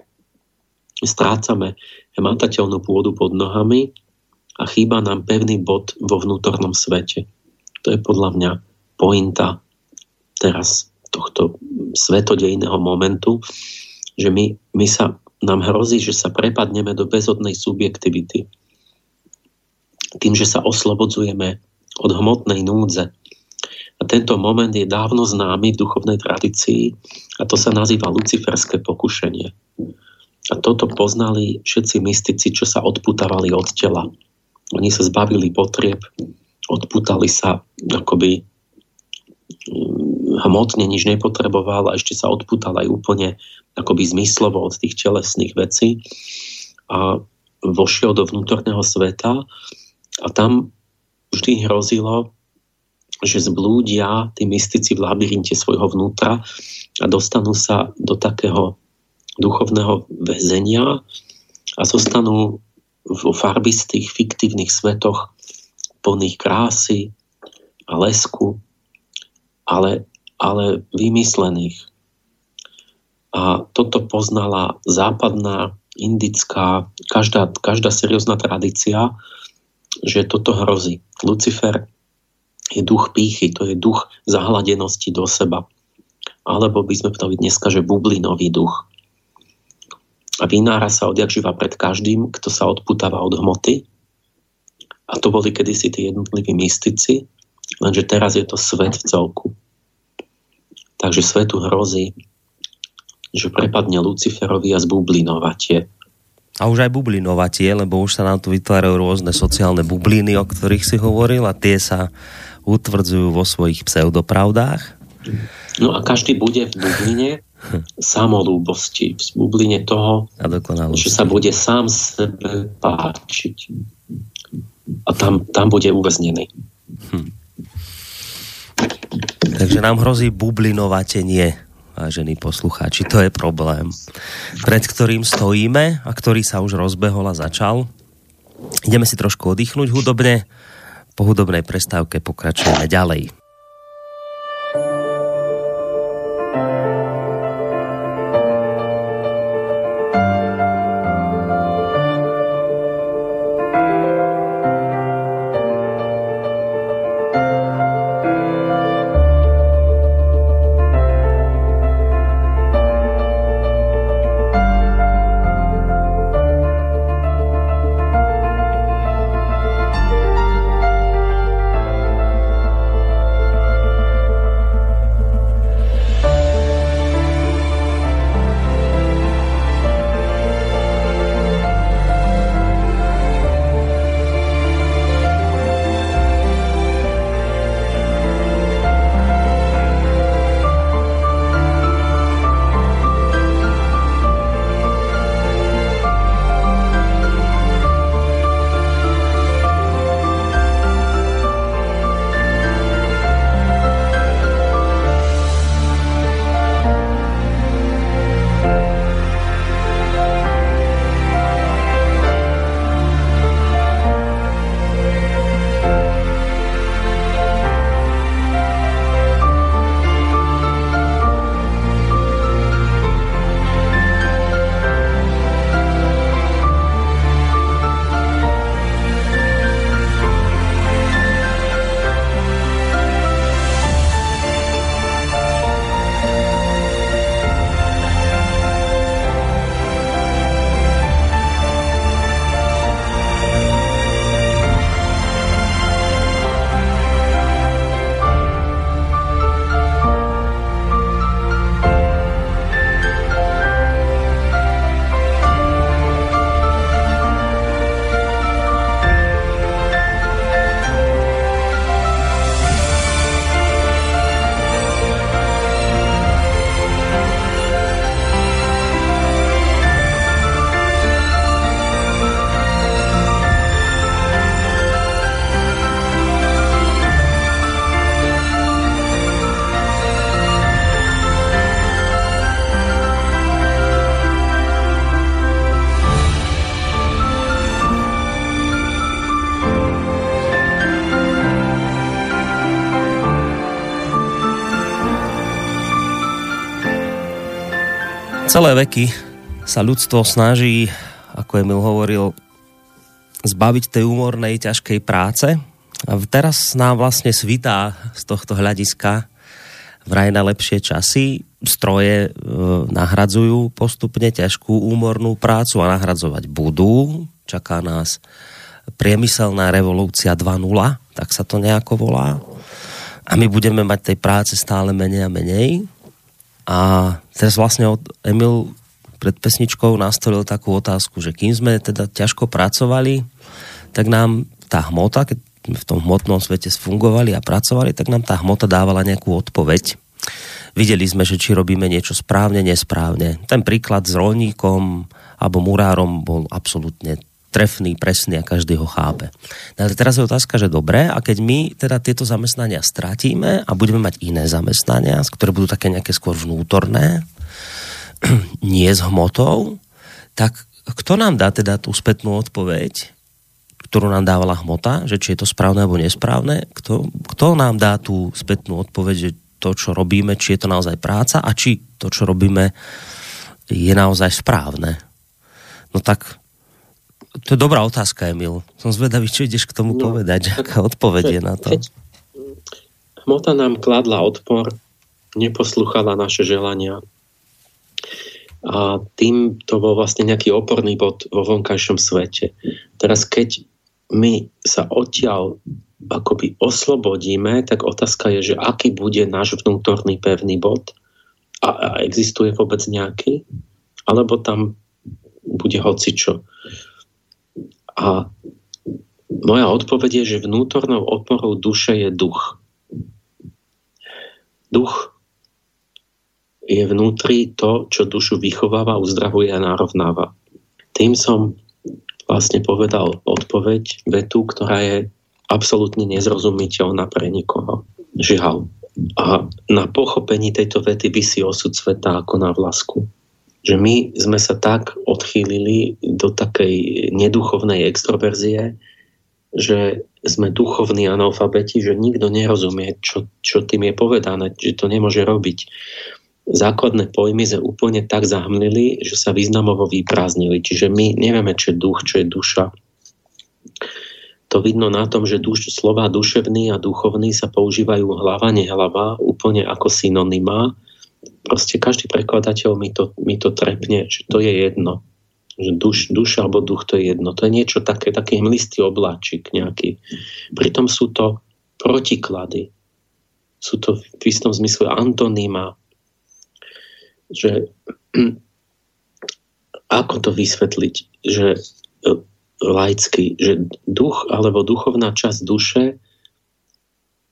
Strácame hmatateľnú pôdu pod nohami a chýba nám pevný bod vo vnútornom svete. To je podľa mňa pointa teraz tohto svetodejného momentu, že my, my sa, nám hrozí, že sa prepadneme do bezodnej subjektivity. Tým, že sa oslobodzujeme od hmotnej núdze. A tento moment je dávno známy v duchovnej tradícii a to sa nazýva luciferské pokušenie. A toto poznali všetci mystici, čo sa odputávali od tela. Oni sa zbavili potrieb, odputali sa akoby hmotne nič nepotreboval a ešte sa odputal aj úplne akoby zmyslovo od tých telesných vecí a vošiel do vnútorného sveta a tam vždy hrozilo, že zblúdia tí mystici v labyrinte svojho vnútra a dostanú sa do takého duchovného väzenia a zostanú vo farbistých, fiktívnych svetoch plných krásy a lesku, ale, ale vymyslených. A toto poznala západná, indická, každá, každá seriózna tradícia, že toto hrozí. Lucifer je duch pýchy, to je duch zahladenosti do seba. Alebo by sme povedali dneska, že bublinový duch. A vynára sa odjakživa pred každým, kto sa odputáva od hmoty. A to boli kedysi tí jednotliví mystici, lenže teraz je to svet v celku. Takže svetu hrozí, že prepadne Luciferovi a zbublinovatie. A už aj bublinovatie, lebo už sa nám tu vytvárajú rôzne sociálne bubliny, o ktorých si hovoril, a tie sa utvrdzujú vo svojich pseudopravdách. No a každý bude v bubline samolúbosti, v bubline toho, že sa bude sám sebe páčiť. A tam, tam bude uväznený. Hm. Takže nám hrozí bublinovatenie, vážení poslucháči, to je problém, pred ktorým stojíme a ktorý sa už rozbehol a začal. Ideme si trošku oddychnúť hudobne, po hudobnej prestávke pokračujeme ďalej. Celé veky sa ľudstvo snaží, ako Emil hovoril, zbaviť tej úmornej, ťažkej práce. A teraz nám vlastne svitá z tohto hľadiska vraj na lepšie časy. Stroje e, nahradzujú postupne ťažkú úmornú prácu a nahradzovať budú. Čaká nás priemyselná revolúcia dva bodka nula, tak sa to nejako volá. A my budeme mať tej práce stále menej a menej. A teraz vlastne od Emil pred pesničkou nastolil takú otázku, že kým sme teda ťažko pracovali, tak nám tá hmota, keď v tom hmotnom svete fungovali a pracovali, tak nám tá hmota dávala nejakú odpoveď. Videli sme, že či robíme niečo správne, nesprávne. Ten príklad s roľníkom alebo murárom bol absolútne trefný, presný a každý ho chápe. No ale teraz je otázka, že dobre, a keď my teda tieto zamestnania stratíme a budeme mať iné zamestnania, ktoré budú také nejaké skôr vnútorné, nie s hmotou, tak kto nám dá teda tú spätnú odpoveď, ktorú nám dávala hmota, že či je to správne alebo nesprávne, kto, kto nám dá tú spätnú odpoveď, že to, čo robíme, či je to naozaj práca a či to, čo robíme, je naozaj správne. No tak to je dobrá otázka, Emil. Som zvedavý, čo ideš k tomu no, povedať, že aká odpoveď je na to. Keď hmota nám kladla odpor, neposlúchala naše želania a tým to bol vlastne nejaký oporný bod vo vonkajšom svete. Teraz keď my sa odtiaľ akoby oslobodíme, tak otázka je, že aký bude náš vnútorný pevný bod a, a existuje vôbec nejaký, alebo tam bude hocičo. A moja odpoveď je, že vnútornou oporou duše je duch. Duch je vnútri to, čo dušu vychováva, uzdravuje a narovnáva. Tým som vlastne povedal odpoveď, vetu, ktorá je absolútne nezrozumiteľná pre nikoho. Žiaľ. A na pochopení tejto vety visí osud sveta ako na vlasku. Že my sme sa tak odchýlili do takej neduchovnej extroverzie, že sme duchovní analfabeti, že nikto nerozumie, čo, čo tým je povedané, že to nemôže robiť. Základné pojmy sme úplne tak zahmlili, že sa významovo vyprázdnili. Čiže my nevieme, čo je duch, čo je duša. To vidno na tom, že duš, slova duševný a duchovný sa používajú hlava, nehlava, úplne ako synonymá. Proste každý prekladateľ mi to, mi to trepne, že to je jedno. Že duš, duša alebo duch to je jedno. To je niečo také, taký mlistý obláčik nejaký. Pritom sú to protiklady. Sú to v istom zmysle antoníma. Že ako to vysvetliť? Že laicky, že duch alebo duchovná časť duše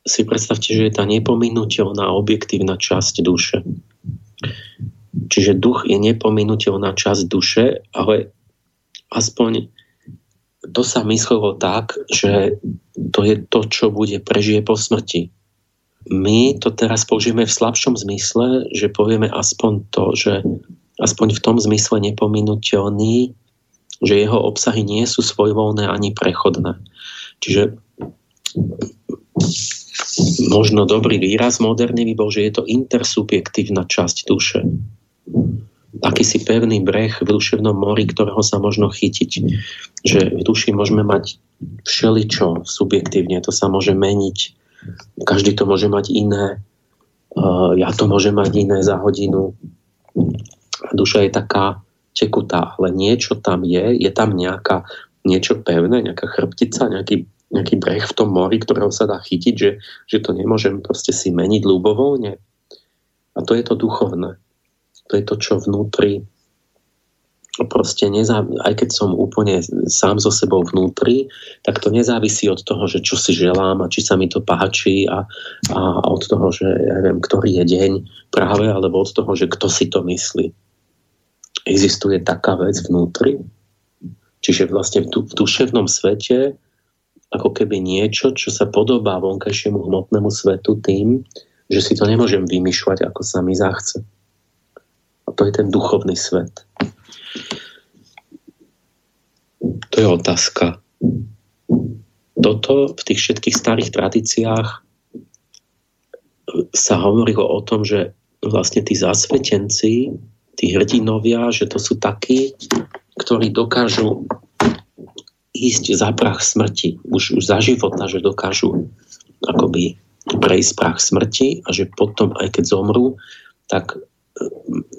si predstavte, že je tá nepominuteľná objektívna časť duše. Čiže duch je nepominuteľná časť duše, ale aspoň to sa myslelo tak, že to je to, čo bude prežije po smrti. My to teraz použijeme v slabšom zmysle, že povieme aspoň to, že aspoň v tom zmysle nepominuteľný, že jeho obsahy nie sú svojvoľné ani prechodné. Čiže možno dobrý výraz moderný by bol, že je to intersubjektívna časť duše. Akýsi pevný breh v duševnom mori, ktorého sa možno chytiť. Že v duši môžeme mať všeličo subjektívne, to sa môže meniť. Každý to môže mať iné. Ja to môžem mať iné za hodinu. Duša je taká tekutá, ale niečo tam je. Je tam nejaká, niečo pevné, nejaká chrbtica, nejaký nejaký breh v tom mori, ktorého sa dá chytiť, že, že to nemôžem proste si meniť ľubovoľne. A to je to duchovné. To je to, čo vnútri proste nezávisí. Aj keď som úplne sám so sebou vnútri, tak to nezávisí od toho, že čo si želám a či sa mi to páči a, a od toho, že ja neviem, ktorý je deň práve, alebo od toho, že kto si to myslí. Existuje taká vec vnútri. Čiže vlastne v, du- v duševnom svete ako keby niečo, čo sa podobá vonkajšiemu hmotnému svetu tým, že si to nemôžem vymýšľať, ako sa mi zachce. A to je ten duchovný svet. To je otázka. Toto v tých všetkých starých tradíciách sa hovorilo o tom, že vlastne tí zasvetenci tí hrdinovia, že to sú takí, ktorí dokážu ísť za prach smrti. Už, už za života, že dokážu akoby prejsť prach smrti a že potom, aj keď zomrú, tak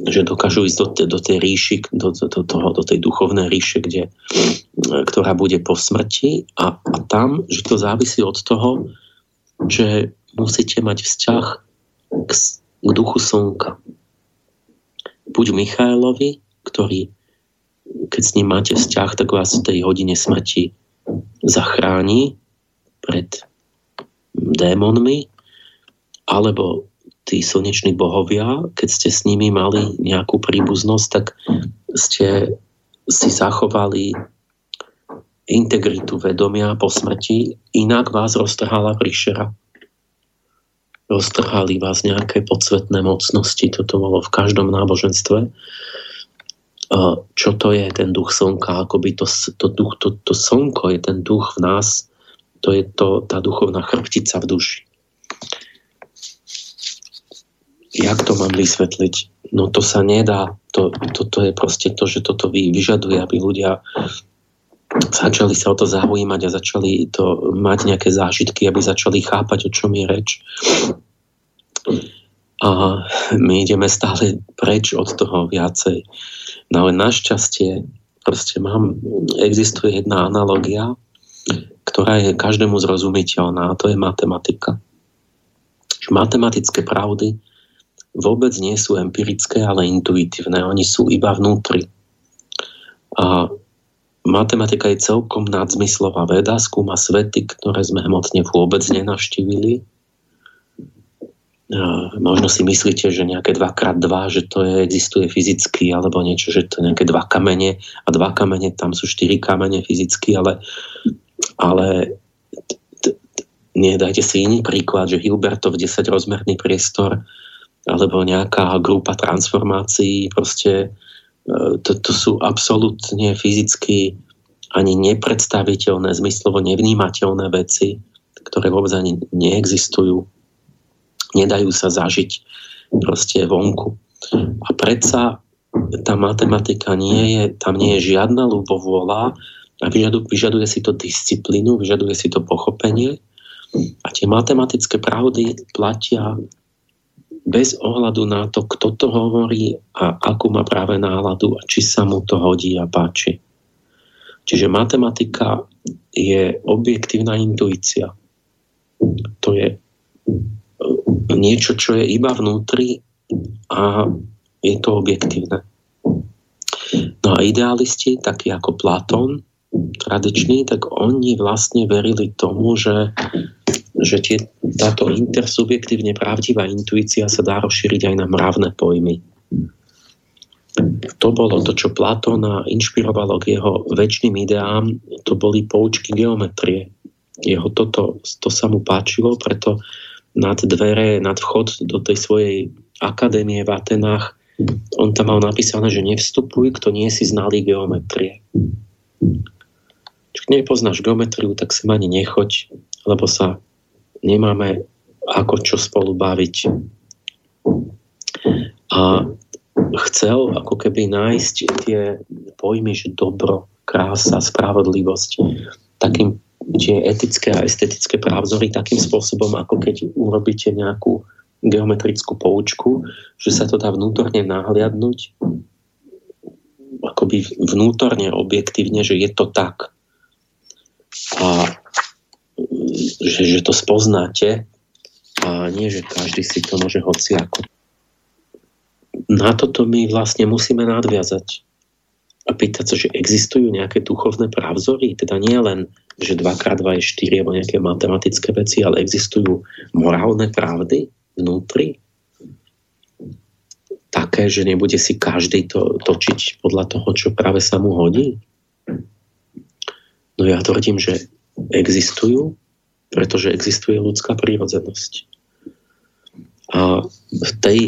že dokážu ísť do, do tej ríši, do, do, toho, do tej duchovnej ríše, kde, ktorá bude po smrti a, a tam, že to závisí od toho, že musíte mať vzťah k, k duchu slnka. Buď Michailovi, ktorý, keď s ním máte vzťah, tak vás v tej hodine smrti zachráni pred démonmi, alebo tí slneční bohovia, keď ste s nimi mali nejakú príbuznosť, tak ste si zachovali integritu vedomia po smrti, inak vás roztrhala príšera. Roztrhali vás nejaké podsvetné mocnosti, toto bolo v každom náboženstve. Čo to je ten duch slnka? Akoby to, to, duch, to, to slnko je ten duch v nás, to je to, tá duchovná chrbtica v duši. Jak to mám vysvetliť? No to sa nedá. To, toto je proste to, že toto vyžaduje, aby ľudia začali sa o to zaujímať a začali to mať nejaké zážitky, aby začali chápať, o čom je reč. A my ideme stále preč od toho viacej. No ale našťastie proste mám, existuje jedna analogia, ktorá je každému zrozumiteľná, a to je matematika. Matematické pravdy vôbec nie sú empirické, ale intuitívne. Oni sú iba vnútri. A matematika je celkom nadzmyslová veda, skúma svety, ktoré sme hmotne vôbec nenavštívili. A možno si myslíte, že nejaké dva krát dva, že to je, existuje fyzicky, alebo niečo, že to je nejaké dva kamene a dva kamene, tam sú štyri kamene fyzicky, ale, ale t- t- nedajte si iný príklad, že Hilbertov desaťrozmerný priestor alebo nejaká grupa transformácií, proste to, to sú absolútne fyzicky ani nepredstaviteľné, zmyslovo nevnímateľné veci, ktoré vôbec ani neexistujú. Nedajú sa zažiť proste vonku. A predsa tá matematika nie je, tam nie je žiadna ľubovôľa a vyžaduje, vyžaduje si to disciplínu, vyžaduje si to pochopenie a tie matematické pravdy platia bez ohľadu na to, kto to hovorí a akú má práve náladu a či sa mu to hodí a páči. Čiže matematika je objektívna intuícia. To je niečo, čo je iba vnútri a je to objektívne. No a idealisti, takí ako Platón, tradiční, tak oni vlastne verili tomu, že že tie, táto intersubjektívne pravdivá intuícia sa dá rozšíriť aj na mravné pojmy. To bolo to, čo Platóna inšpirovalo k jeho večným ideám, to boli poučky geometrie. Jeho toto, to sa mu páčilo, preto nad dvere, nad vchod do tej svojej akadémie v Atenách, on tam mal napísané, že nevstupuj, kto nie si znalý geometrie. Čiže nepoznáš geometriu, tak sem ani nechoď, lebo sa nemáme ako čo spolu baviť. A chcel ako keby nájsť tie pojmy, že dobro, krása, spravodlivosť, takým, tie etické a estetické právzory takým spôsobom, ako keď urobíte nejakú geometrickú poučku, že sa to dá vnútorne nahliadnúť, akoby vnútorne, objektívne, že je to tak. A Že, že to spoznáte a nie, že každý si to môže hociako. Na toto my vlastne musíme nadviazať a pýtať sa, že existujú nejaké duchovné právzory, teda nie len, že dva krát dva je štyri alebo nejaké matematické veci, ale existujú morálne pravdy vnútri také, že nebude si každý to točiť podľa toho, čo práve sa mu hodí. No ja tvrdím, že existujú, pretože existuje ľudská prírodzenosť. A v tej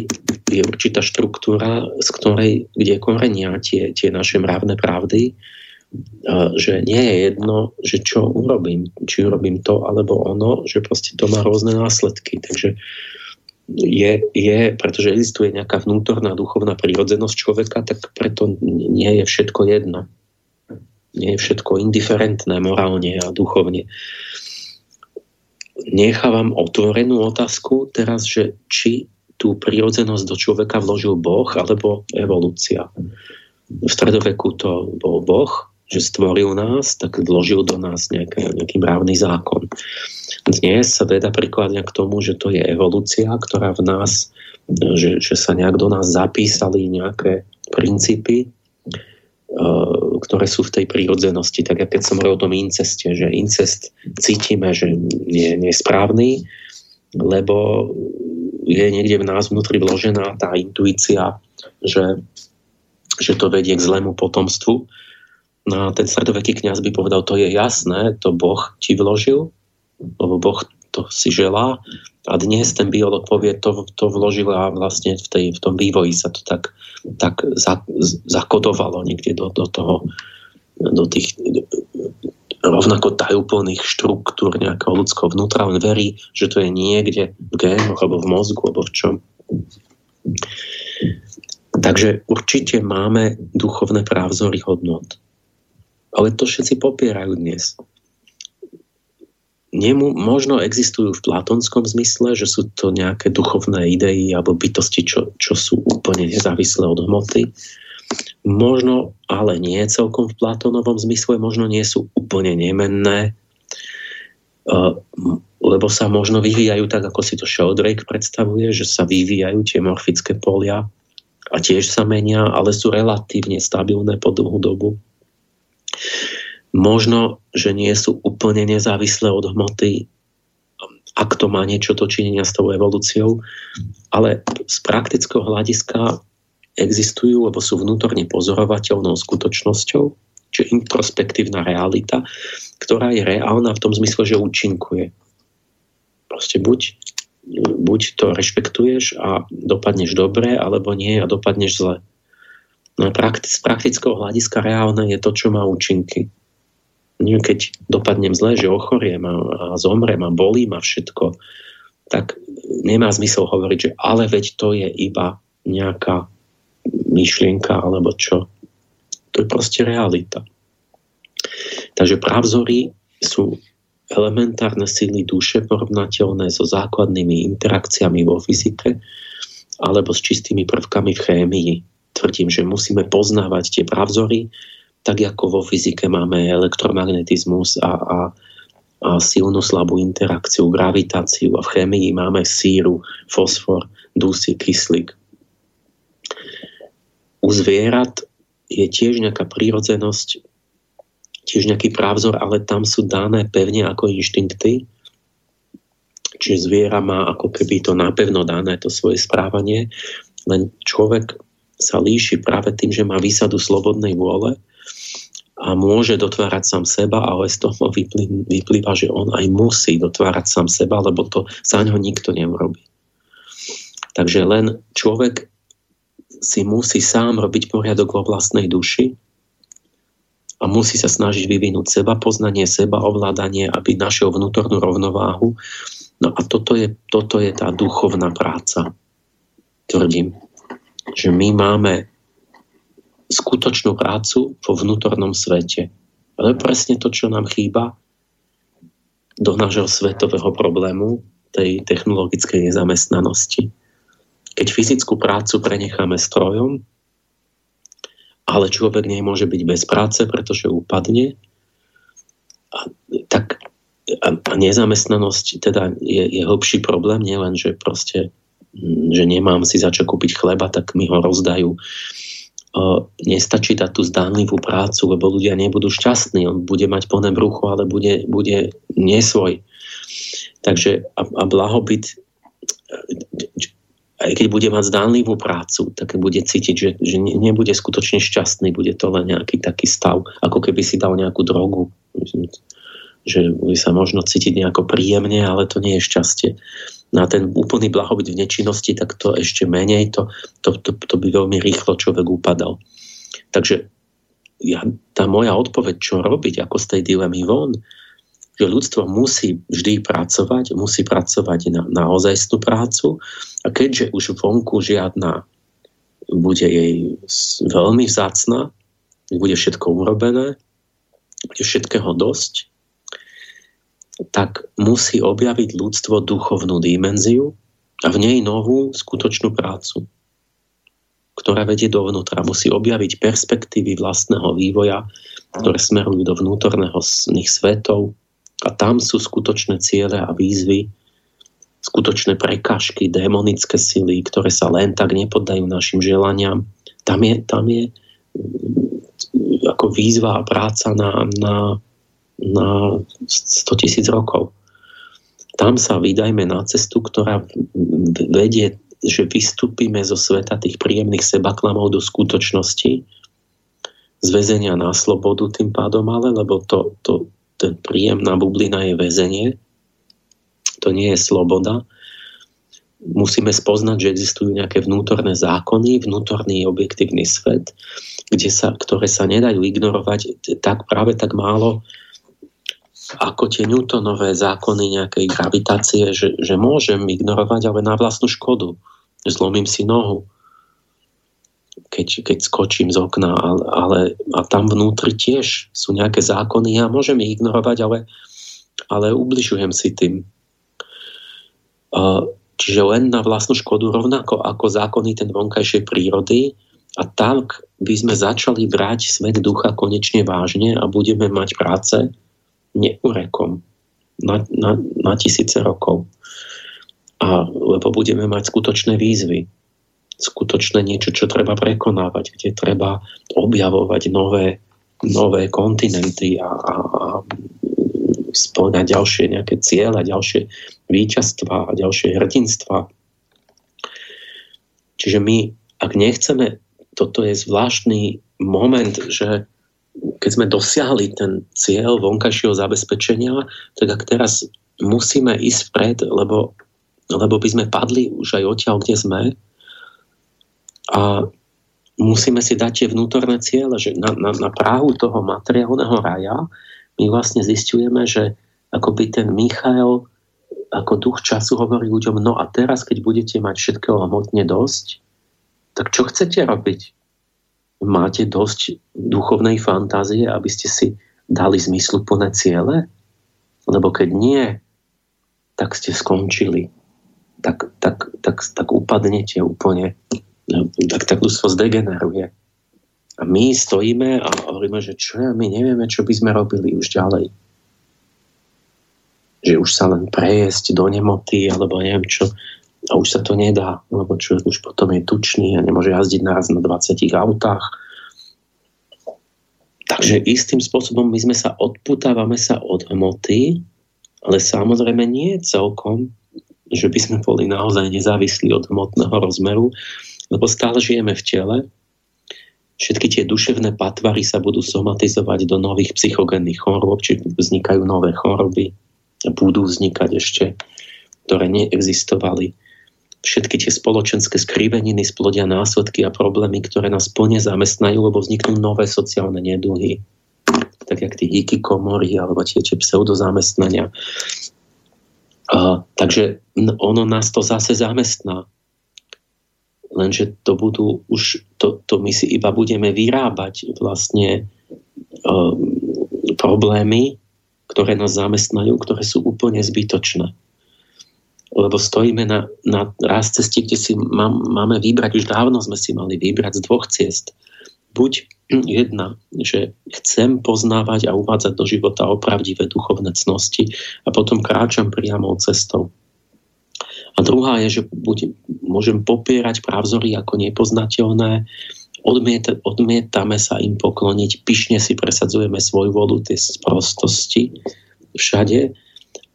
je určitá štruktúra, z ktorej, kde korenia tie, tie naše mravné pravdy, že nie je jedno, že čo urobím, či urobím to alebo ono, že proste to má rôzne následky. Takže je, je, pretože existuje nejaká vnútorná duchovná prirodzenosť človeka, tak preto nie je všetko jedno. Nie je všetko indiferentné morálne a duchovne. Nechávam otvorenú otázku teraz, že či tú prirodzenosť do človeka vložil Boh alebo evolúcia. V stredoveku to bol Boh, že stvoril nás, tak vložil do nás nejaký, nejaký mravný zákon. Dnes sa veda prikladňa k tomu, že to je evolúcia, ktorá v nás, že, že sa nejak do nás zapísali nejaké princípy, ktoré sú v tej prírodzenosti. Tak ja keď som hovoril o tom inceste, že incest cítime, že nie, nie je správny, lebo je niekde v nás vnútri vložená tá intuícia, že, že to vedie k zlému potomstvu. No a ten stredoveký kňaz by povedal, to je jasné, to Boh ti vložil, lebo Boh to si želá. A dnes ten biolog povie, to, to vložil a vlastne v, tej, v tom vývoji sa to tak, tak za, zakodovalo niekde do, do toho, do tých rovnako tajúplných štruktúr nejakého ľudského vnútra. On verí, že to je niekde v génoch, alebo v mozgu, alebo v čom. Takže určite máme duchovné právzory hodnot. Ale to všetci popierajú dnes. Nemu, možno existujú v platonskom zmysle, že sú to nejaké duchovné idei alebo bytosti, čo, čo sú úplne nezávislé od hmoty. Možno, ale nie celkom v platónovom zmysle, možno nie sú úplne nemenné, lebo sa možno vyvíjajú tak, ako si to Sheldrake predstavuje, že sa vyvíjajú tie morfické polia a tiež sa menia, ale sú relatívne stabilné po dlhú dobu. Možno, že nie sú úplne nezávislé od hmoty, ak to má niečo dočinenia s tou evolúciou, ale z praktického hľadiska existujú, lebo sú vnútorne pozorovateľnou skutočnosťou, čo je introspektívna realita, ktorá je reálna v tom zmysle, že účinkuje. Proste buď, buď to rešpektuješ a dopadneš dobre, alebo nie a dopadneš zle. No z praktického hľadiska reálne je to, čo má účinky. Keď dopadnem zle, že ochoriem a zomrem a bolím a všetko, tak nemá zmysel hovoriť, že ale veď to je iba nejaká myšlienka alebo čo. To je proste realita. Takže právzory sú elementárne síly duše porovnateľné so základnými interakciami vo fyzike alebo s čistými prvkami v chémii. Tvrdím, že musíme poznávať tie právzory, tak ako vo fyzike máme elektromagnetizmus a, a, a silnú slabú interakciu, gravitáciu a v chémii máme síru, fosfor, dusík, kyslík. U zvierat je tiež nejaká prírodzenosť, tiež nejaký právzor, ale tam sú dané pevne ako inštinkty. Čiže zviera má ako keby to napevno dané, to svoje správanie, len človek sa líši práve tým, že má výsadu slobodnej vôle a môže dotvárať sám seba, ale z toho vyplýva, že on aj musí dotvárať sám seba, lebo to za ňo nikto neurobí. Takže len človek si musí sám robiť poriadok vo vlastnej duši a musí sa snažiť vyvinúť seba, poznanie seba, ovládanie, aby našiel vnútornú rovnováhu. No a toto je, toto je tá duchovná práca, tvrdím. Že my máme skutočnú prácu vo vnútornom svete. Ale presne to, čo nám chýba do nášho svetového problému, tej technologickej nezamestnanosti. Keď fyzickú prácu prenecháme strojom, ale človek nemôže byť bez práce, pretože upadne, a, tak, a, a nezamestnanosť teda je, je hlbší problém, nielen, že proste že nemám si za čo kúpiť chleba, tak mi ho rozdajú. Nestačí dať tú zdánlivú prácu, lebo ľudia nebudú šťastní. On bude mať plné brucho, ale bude, bude nesvoj. Takže a, a blahobyt, aj keď bude mať zdánlivú prácu, tak bude cítiť, že, že nebude skutočne šťastný. Bude to len nejaký taký stav, ako keby si dal nejakú drogu. Že bude sa možno cítiť nejako príjemne, ale to nie je šťastie. Na ten úplný blahobyt v nečinnosti, tak to ešte menej, to, to, to, to by veľmi rýchlo človek upadal. Takže ja, tá moja odpoveď, čo robiť, ako z tej dilemy von, že ľudstvo musí vždy pracovať, musí pracovať na, na ozajstnú prácu a keďže už vonku žiadna bude jej veľmi vzácna, bude všetko urobené, bude všetkého dosť, tak musí objaviť ľudstvo duchovnú dimenziu a v nej novú skutočnú prácu, ktorá vedie dovnútra. Musí objaviť perspektívy vlastného vývoja, ktoré smerujú do vnútorného svetov a tam sú skutočné ciele a výzvy, skutočné prekážky, démonické sily, ktoré sa len tak nepoddajú našim želaniam. Tam je, tam je ako výzva a práca na, na, na sto tisíc rokov. Tam sa vydajme na cestu, ktorá vedie, že vystúpime zo sveta tých príjemných sebaklamov do skutočnosti, z väzenia na slobodu tým pádom, ale lebo to, to, ten príjemná bublina je väzenie, to nie je sloboda. Musíme spoznať, že existujú nejaké vnútorné zákony, vnútorný objektívny svet, kde sa, ktoré sa nedajú ignorovať tak, práve tak málo ako tie Newtonové zákony nejakej gravitácie, že, že môžem ignorovať, ale na vlastnú škodu. Zlomím si nohu, keď, keď skočím z okna, ale, ale a tam vnútri tiež sú nejaké zákony, ja môžem ich ignorovať, ale, ale ubližujem si tým. Čiže len na vlastnú škodu, rovnako ako zákony ten vonkajšej prírody, a tak by sme začali brať svet ducha konečne vážne a budeme mať práce neurekom na, na, na tisíce rokov. A, lebo budeme mať skutočné výzvy, skutočné niečo, čo treba prekonávať, kde treba objavovať nové, nové kontinenty a, a, a spĺňať ďalšie nejaké cieľa, ďalšie víťazstva a ďalšie hrdinstva. Čiže my, ak nechceme, toto je zvláštny moment, že keď sme dosiahli ten cieľ vonkajšieho zabezpečenia, tak ak teraz musíme ísť vpred, lebo, lebo by sme padli už aj odtiaľ, kde sme, a musíme si dať tie vnútorné cieľe, že na, na, na prahu toho materiálneho raja my vlastne zisťujeme, že akoby ten Michael ako duch času hovorí ľuďom, no a teraz, keď budete mať všetkého hmotne dosť, tak čo chcete robiť? Máte dosť duchovnej fantázie, aby ste si dali zmysluplné ciele? Lebo keď nie, tak ste skončili. Tak, tak, tak, tak upadnete úplne. Tak, tak ľudstvo zdegeneruje. A my stojíme a hovoríme, že čo ja, my nevieme, čo by sme robili už ďalej. Že už sa len prejesť do nemoty, alebo neviem čo. A už sa to nedá, lebo čo už potom je tučný a nemôže jazdiť naraz na dvadsiatich autách. Takže istým spôsobom my sme sa odputávame sa od hmoty, ale samozrejme nie celkom, že by sme boli naozaj nezávislí od hmotného rozmeru, lebo stále žijeme v tele. Všetky tie duševné patvary sa budú somatizovať do nových psychogénnych chorôb, čiže vznikajú nové choroby, budú vznikať ešte, ktoré neexistovali. Všetky tie spoločenské skriveniny splodia následky a problémy, ktoré nás plne zamestnajú, lebo vzniknú nové sociálne neduhy. Tak jak tí hikikomory alebo tie pseudozamestnania. A, takže ono nás to zase zamestná. Lenže to budú už, to, to my si iba budeme vyrábať vlastne um, problémy, ktoré nás zamestnajú, ktoré sú úplne zbytočné. Lebo stojíme na, na raz ceste, kde si má, máme vybrať, už dávno sme si mali vybrať z dvoch ciest. Buď jedna, že chcem poznávať a uvádzať do života opravdivé duchovné cnosti a potom kráčam priamou cestou. A druhá je, že bude, môžem popierať pravzory ako nepoznateľné, odmieta, odmietame sa im pokloniť, pyšne si presadzujeme svoju volu, tie sprostosti všade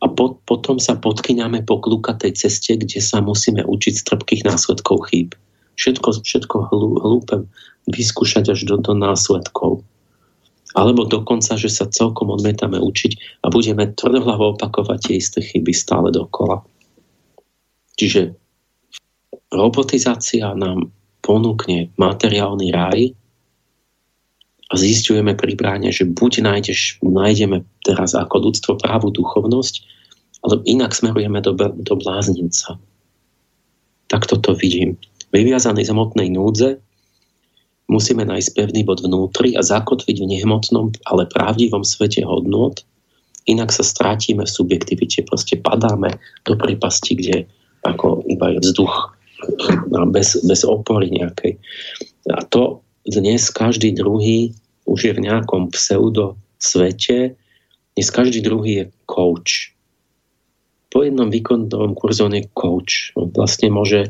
a po, potom sa podkyňame po klukatej ceste, kde sa musíme učiť z trpkých následkov chýb. Všetko, všetko hlú, hlúpe vyskúšať až do, do následkov. Alebo dokonca, že sa celkom odmietame učiť a budeme tvrdohlavo opakovať tie isté chyby stále dokola. Čiže robotizácia nám ponúkne materiálny raj a A zisťujeme pri bráne, že buď nájdeš, nájdeme teraz ako ľudstvo právu duchovnosť, ale inak smerujeme do, do bláznica. Tak toto vidím. Vyviazaný z hmotnej núdze musíme nájsť pevný bod vnútri a zakotviť v nehmotnom, ale pravdivom svete hodnôt. Inak sa strátime v subjektivite, proste padáme do prípasti, kde ako iba je vzduch bez, bez opory nejakej. A to dnes každý druhý už je v nejakom pseudo svete, dnes každý druhý je coach. Po jednom výkonnom kurze on je coach. On vlastne môže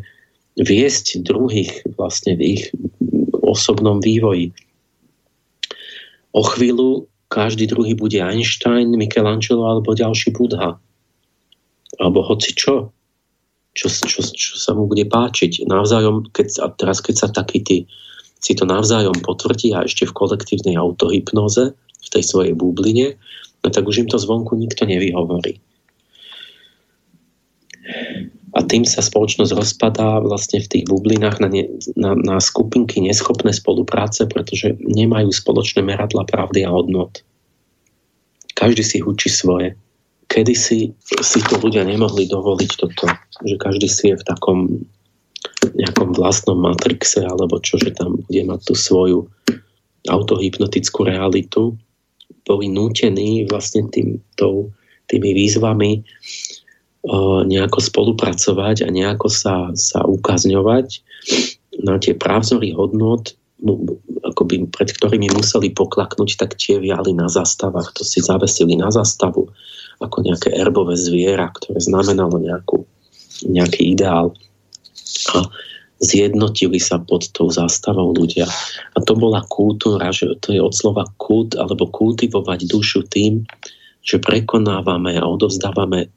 viesť druhých vlastne v ich osobnom vývoji. O chvíľu každý druhý bude Einstein, Michelangelo alebo ďalší Buddha. Alebo hoci čo. Čo, čo, čo sa mu bude páčiť. Navzájom, keď, a teraz keď sa takí tí, si to navzájom potvrdí a ešte v kolektívnej autohypnoze, v tej svojej bubline, no tak už im to zvonku nikto nevyhovorí. A tým sa spoločnosť rozpadá vlastne v tých bublinách na, ne, na, na skupinky neschopné spolupráce, pretože nemajú spoločné meradla pravdy a hodnot. Každý si hučí svoje. Kedysi si to ľudia nemohli dovoliť toto, že každý si je v takom nejakom vlastnom matrixe, alebo čo, že tam bude mať tú svoju autohypnotickú realitu. Boli nútení vlastne tým, tou, tými výzvami nejako spolupracovať a nejako sa, sa ukazňovať na tie právzory hodnot, akoby pred ktorými museli poklaknúť, tak tie viali na zastavách. To si zavesili na zastavu ako nejaké erbové zviera, ktoré znamenalo nejakú, nejaký ideál. A zjednotili sa pod tou zástavou ľudia. A to bola kultúra, že to je od slova kult, alebo kultivovať dušu tým, že prekonávame a odovzdávame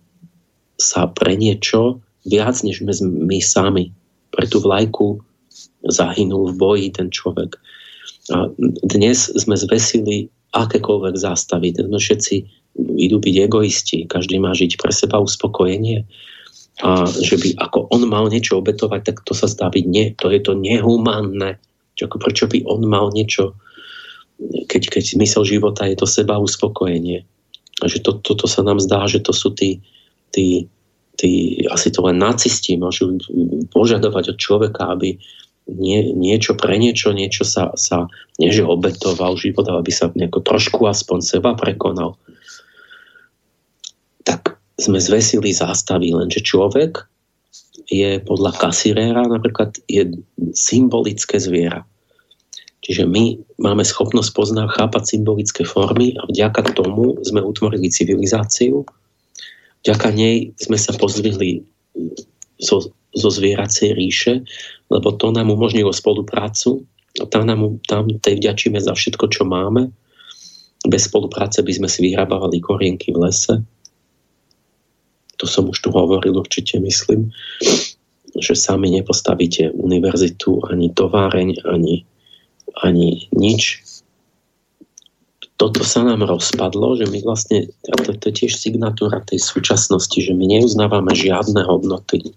sa pre niečo viac, než my sami. Pre tú vlajku zahynul v boji ten človek. A dnes sme zvesili akékoľvek zástavy. No všetci idú byť egoisti. Každý má žiť pre seba uspokojenie. A že by ako on mal niečo obetovať, tak to sa zdá byť nie. To je to nehumánne. Ako prečo by on mal niečo, keď, keď zmysel života je to seba uspokojenie. A že to, toto sa nám zdá, že to sú tí, tí, tí asi to len nacisti môžu požadovať od človeka, aby nie, niečo pre niečo, niečo sa, sa neže obetoval život, aby sa nejako trošku aspoň seba prekonal. Tak sme zvesili zástavy, lenže človek je podľa Kasiréra napríklad je symbolické zviera. Čiže my máme schopnosť poznať, chápať symbolické formy a vďaka tomu sme utvorili civilizáciu. Vďaka nej sme sa pozdvihli zo, zo zvieracej ríše, lebo to nám umožnilo spoluprácu a tam, nám, tam tej vďačíme za všetko, čo máme. Bez spolupráce by sme si vyhrabávali korienky v lese. To som už tu hovoril, určite myslím, že sami nepostavíte univerzitu, ani továreň, ani, ani nič. Toto sa nám rozpadlo, že my vlastne, a to, to je tiež signatúra tej súčasnosti, že my neuznávame žiadne hodnoty.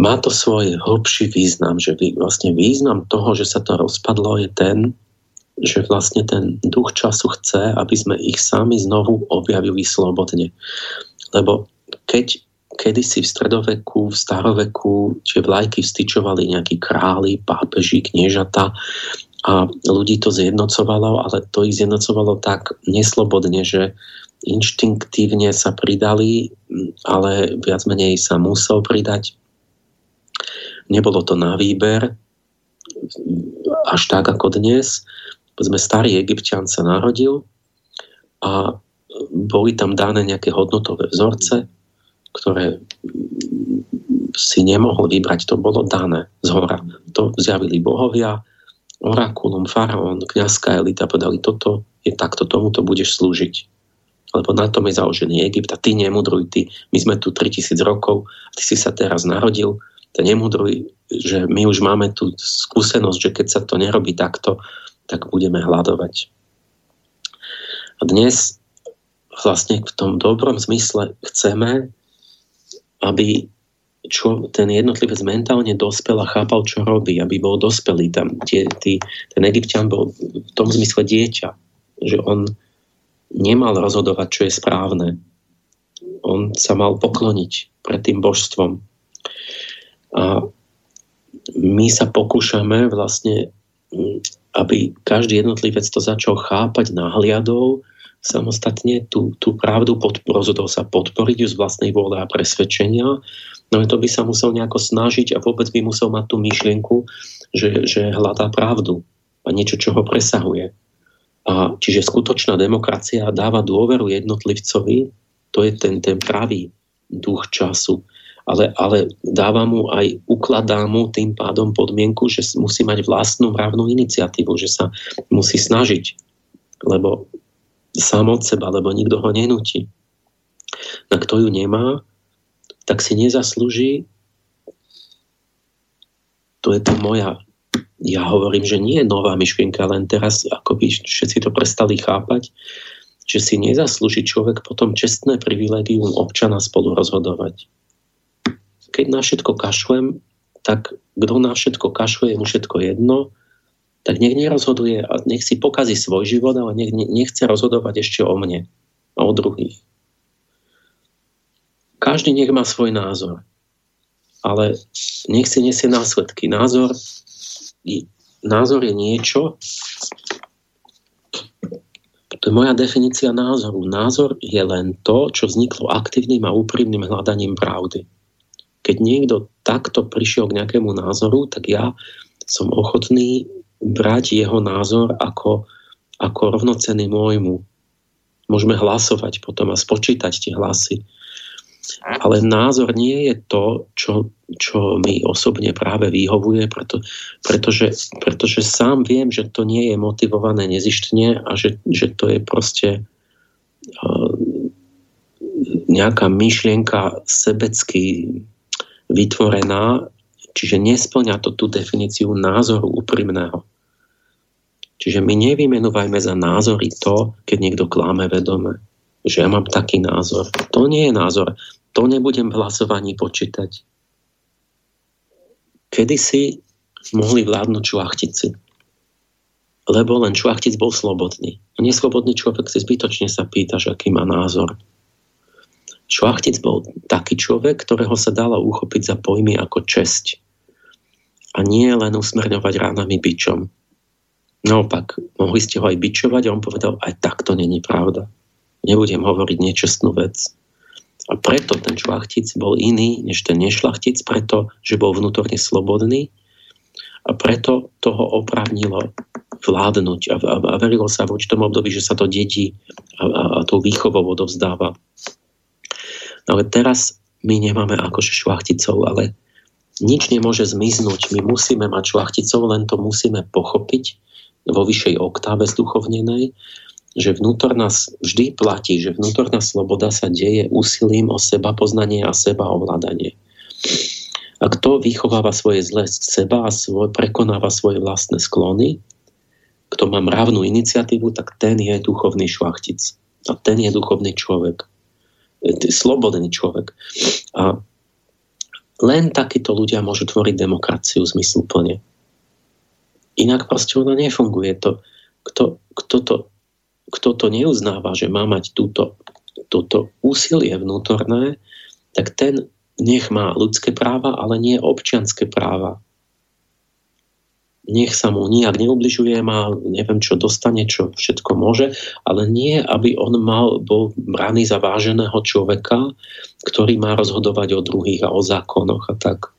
Má to svoj hlbší význam, že vlastne význam toho, že sa to rozpadlo, je ten, že vlastne ten duch času chce, aby sme ich sami znovu objavili slobodne. Lebo keď kedysi v stredoveku, v staroveku tie vlajky vstyčovali nejakí králi, pápeži, kniežata a ľudí to zjednocovalo, ale to ich zjednocovalo tak neslobodne, že inštinktívne sa pridali, ale viac menej sa musel pridať. Nebolo to na výber, až tak ako dnes. Sme starý Egyptian sa narodil a boli tam dané nejaké hodnotové vzorce, ktoré si nemohol vybrať. To bolo dané zhora. To zjavili bohovia, orakulum, faraón, kňazská elita, povedali, toto je takto, tomuto budeš slúžiť. Lebo na tom je založený Egypt a ty nemudruj, ty. My sme tu tritisíc rokov, ty si sa teraz narodil, to nemudruj, že my už máme tú skúsenosť, že keď sa to nerobí takto, tak budeme hľadovať. A dnes vlastne v tom dobrom zmysle chceme, aby čo ten jednotlivec mentálne dospel a chápal, čo robí, aby bol dospelý. Tam, tie, tí, ten Egypťan bol v tom zmysle dieťa, že on nemal rozhodovať, čo je správne. On sa mal pokloniť pred tým božstvom. A my sa pokúšame vlastne, aby každý jednotlivec to začal chápať náhliadou, samostatne tú, tú pravdu pod, rozhodol sa podporiť ju z vlastnej vôle a presvedčenia, no to by sa musel nejako snažiť a vôbec by musel mať tú myšlienku, že, že hľadá pravdu a niečo, čo ho presahuje. A čiže skutočná demokracia dáva dôveru jednotlivcovi, to je ten, ten pravý duch času, ale, ale dáva mu aj, ukladá mu tým pádom podmienku, že musí mať vlastnú právnu iniciatívu, že sa musí snažiť, lebo sám od seba, lebo nikto ho nenúti. A kto ju nemá, tak si nezaslúži. To je to moja. Ja hovorím, že nie je nová myšlienka, len teraz akoby všetci to prestali chápať, že si nezaslúži človek potom čestné privilégium občana spolu rozhodovať. Keď na všetko kašlem, tak kto na všetko kašle, je mu všetko jedno, tak nech nerozhoduje a nech si pokazí svoj život, ale nech nechce rozhodovať ešte o mne a o druhých. Každý nech má svoj názor, ale nech si nesie následky. Názor, názor je niečo, to je moja definícia názoru. Názor je len to, čo vzniklo aktívnym a úprimným hľadaním pravdy. Keď niekto takto prišiel k nejakému názoru, tak ja som ochotný brať jeho názor ako, ako rovnocenný môjmu. Môžeme hlasovať potom a spočítať tie hlasy. Ale názor nie je to, čo, čo mi osobne práve vyhovuje, preto, pretože, pretože sám viem, že to nie je motivované nezištne a že, že to je proste uh, nejaká myšlienka sebecky vytvorená, čiže nespĺňa to tú definíciu názoru úprimného. Čiže my nevymenúvajme za názory to, keď niekto klame vedome, že ja mám taký názor. To nie je názor. To nebudem v hlasovaní počítať. Kedysi mohli vládnuť šľachtici. Lebo len šľachtic bol slobodný. A neslobodný človek si zbytočne sa pýta, že aký má názor. Šľachtic bol taký človek, ktorého sa dalo uchopiť za pojmy ako česť. A nie len usmerňovať ránami bičom. Naopak, mohli ste ho aj bičovať a on povedal, aj tak to není pravda. Nebudem hovoriť nečestnú vec. A preto ten šľachtic bol iný než ten nešľachtic, preto, že bol vnútorne slobodný a preto toho oprávnilo vládnuť. A, a, a verilo sa v určitom období, že sa to dedí a, a, a tou výchovou odovzdáva. Ale teraz my nemáme akože šľachticov, ale nič nemôže zmiznúť. My musíme mať šľachticov, len to musíme pochopiť vo vyššej oktáve zduchovnenej, že vnútorná, vždy platí, že vnútorná sloboda sa deje úsilím o seba poznanie a seba ovládanie. A kto vychováva svoje zlé seba a svoj, prekonáva svoje vlastné sklony, kto má mravnú iniciatívu, tak ten je duchovný šľachtic. A ten je duchovný človek. Slobodný človek. A len takíto ľudia môžu tvoriť demokraciu zmysluplne. Inak proste ona nefunguje. To, kto, kto, to, kto to neuznáva, že má mať túto, túto úsilie vnútorné, tak ten nech má ľudské práva, ale nie občianske práva. Nech sa mu nijak neubližuje, má, neviem čo, dostane, čo všetko môže, ale nie, aby on mal, bol braný za váženého človeka, ktorý má rozhodovať o druhých a o zákonoch a tak.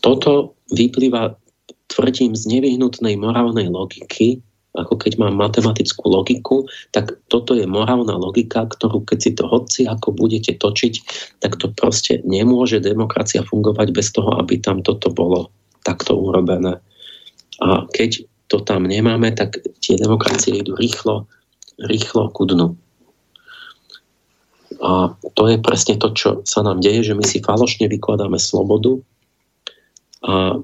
Toto vyplýva, tvrdím, z nevyhnutnej morálnej logiky, ako keď mám matematickú logiku, tak toto je morálna logika, ktorú keď si to hoci ako budete točiť, tak to proste nemôže demokracia fungovať bez toho, aby tam toto bolo takto urobené. A keď to tam nemáme, tak tie demokracie idú rýchlo, rýchlo ku dnu. A to je presne to, čo sa nám deje, že my si falošne vykladáme slobodu a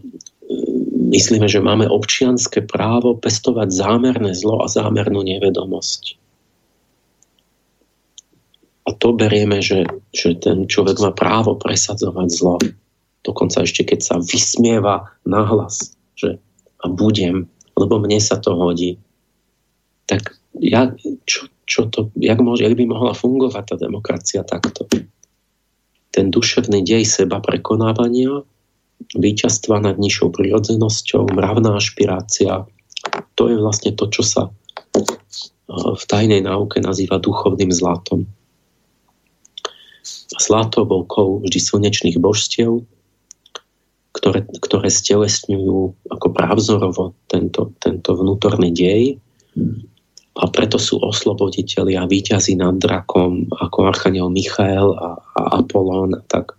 myslíme, že máme občianske právo pestovať zámerné zlo a zámernú nevedomosť. A to berieme, že, že ten človek má právo presadzovať zlo. Dokonca ešte keď sa vysmieva nahlas, že a budem, lebo mne sa to hodí. Tak ja, čo, čo to, jak, môže, jak by mohla fungovať tá demokracia takto? Ten duševný dej seba prekonávania, víťazstva nad nižšou prirodzenosťou, mravná ašpirácia, to je vlastne to, čo sa v tajnej náuke nazýva duchovným zlatom. Zlato bol kov vždy slnečných božstiev, ktoré, ktoré stelesňujú ako právzorovo tento, tento vnútorný dej, a preto sú osloboditeľi a víťazi nad drakom ako archaniel Michael a, a Apolón a tak.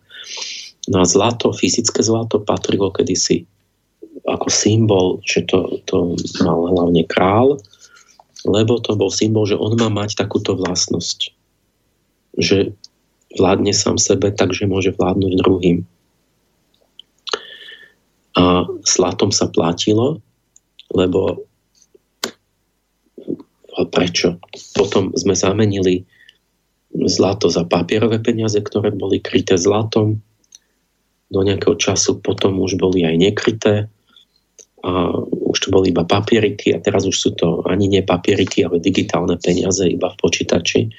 No a zlato, fyzické zlato patrilo kedysi ako symbol, že to, to mal hlavne král, lebo to bol symbol, že on má mať takúto vlastnosť, že vládne sám sebe, takže môže vládnuť druhým. A zlatom sa platilo, lebo prečo? Potom sme zamenili zlato za papierové peniaze, ktoré boli kryté zlatom. Do nejakého času potom už boli aj nekryté a už to boli iba papieriky a teraz už sú to ani nie papieriky, ale digitálne peniaze iba v počítači.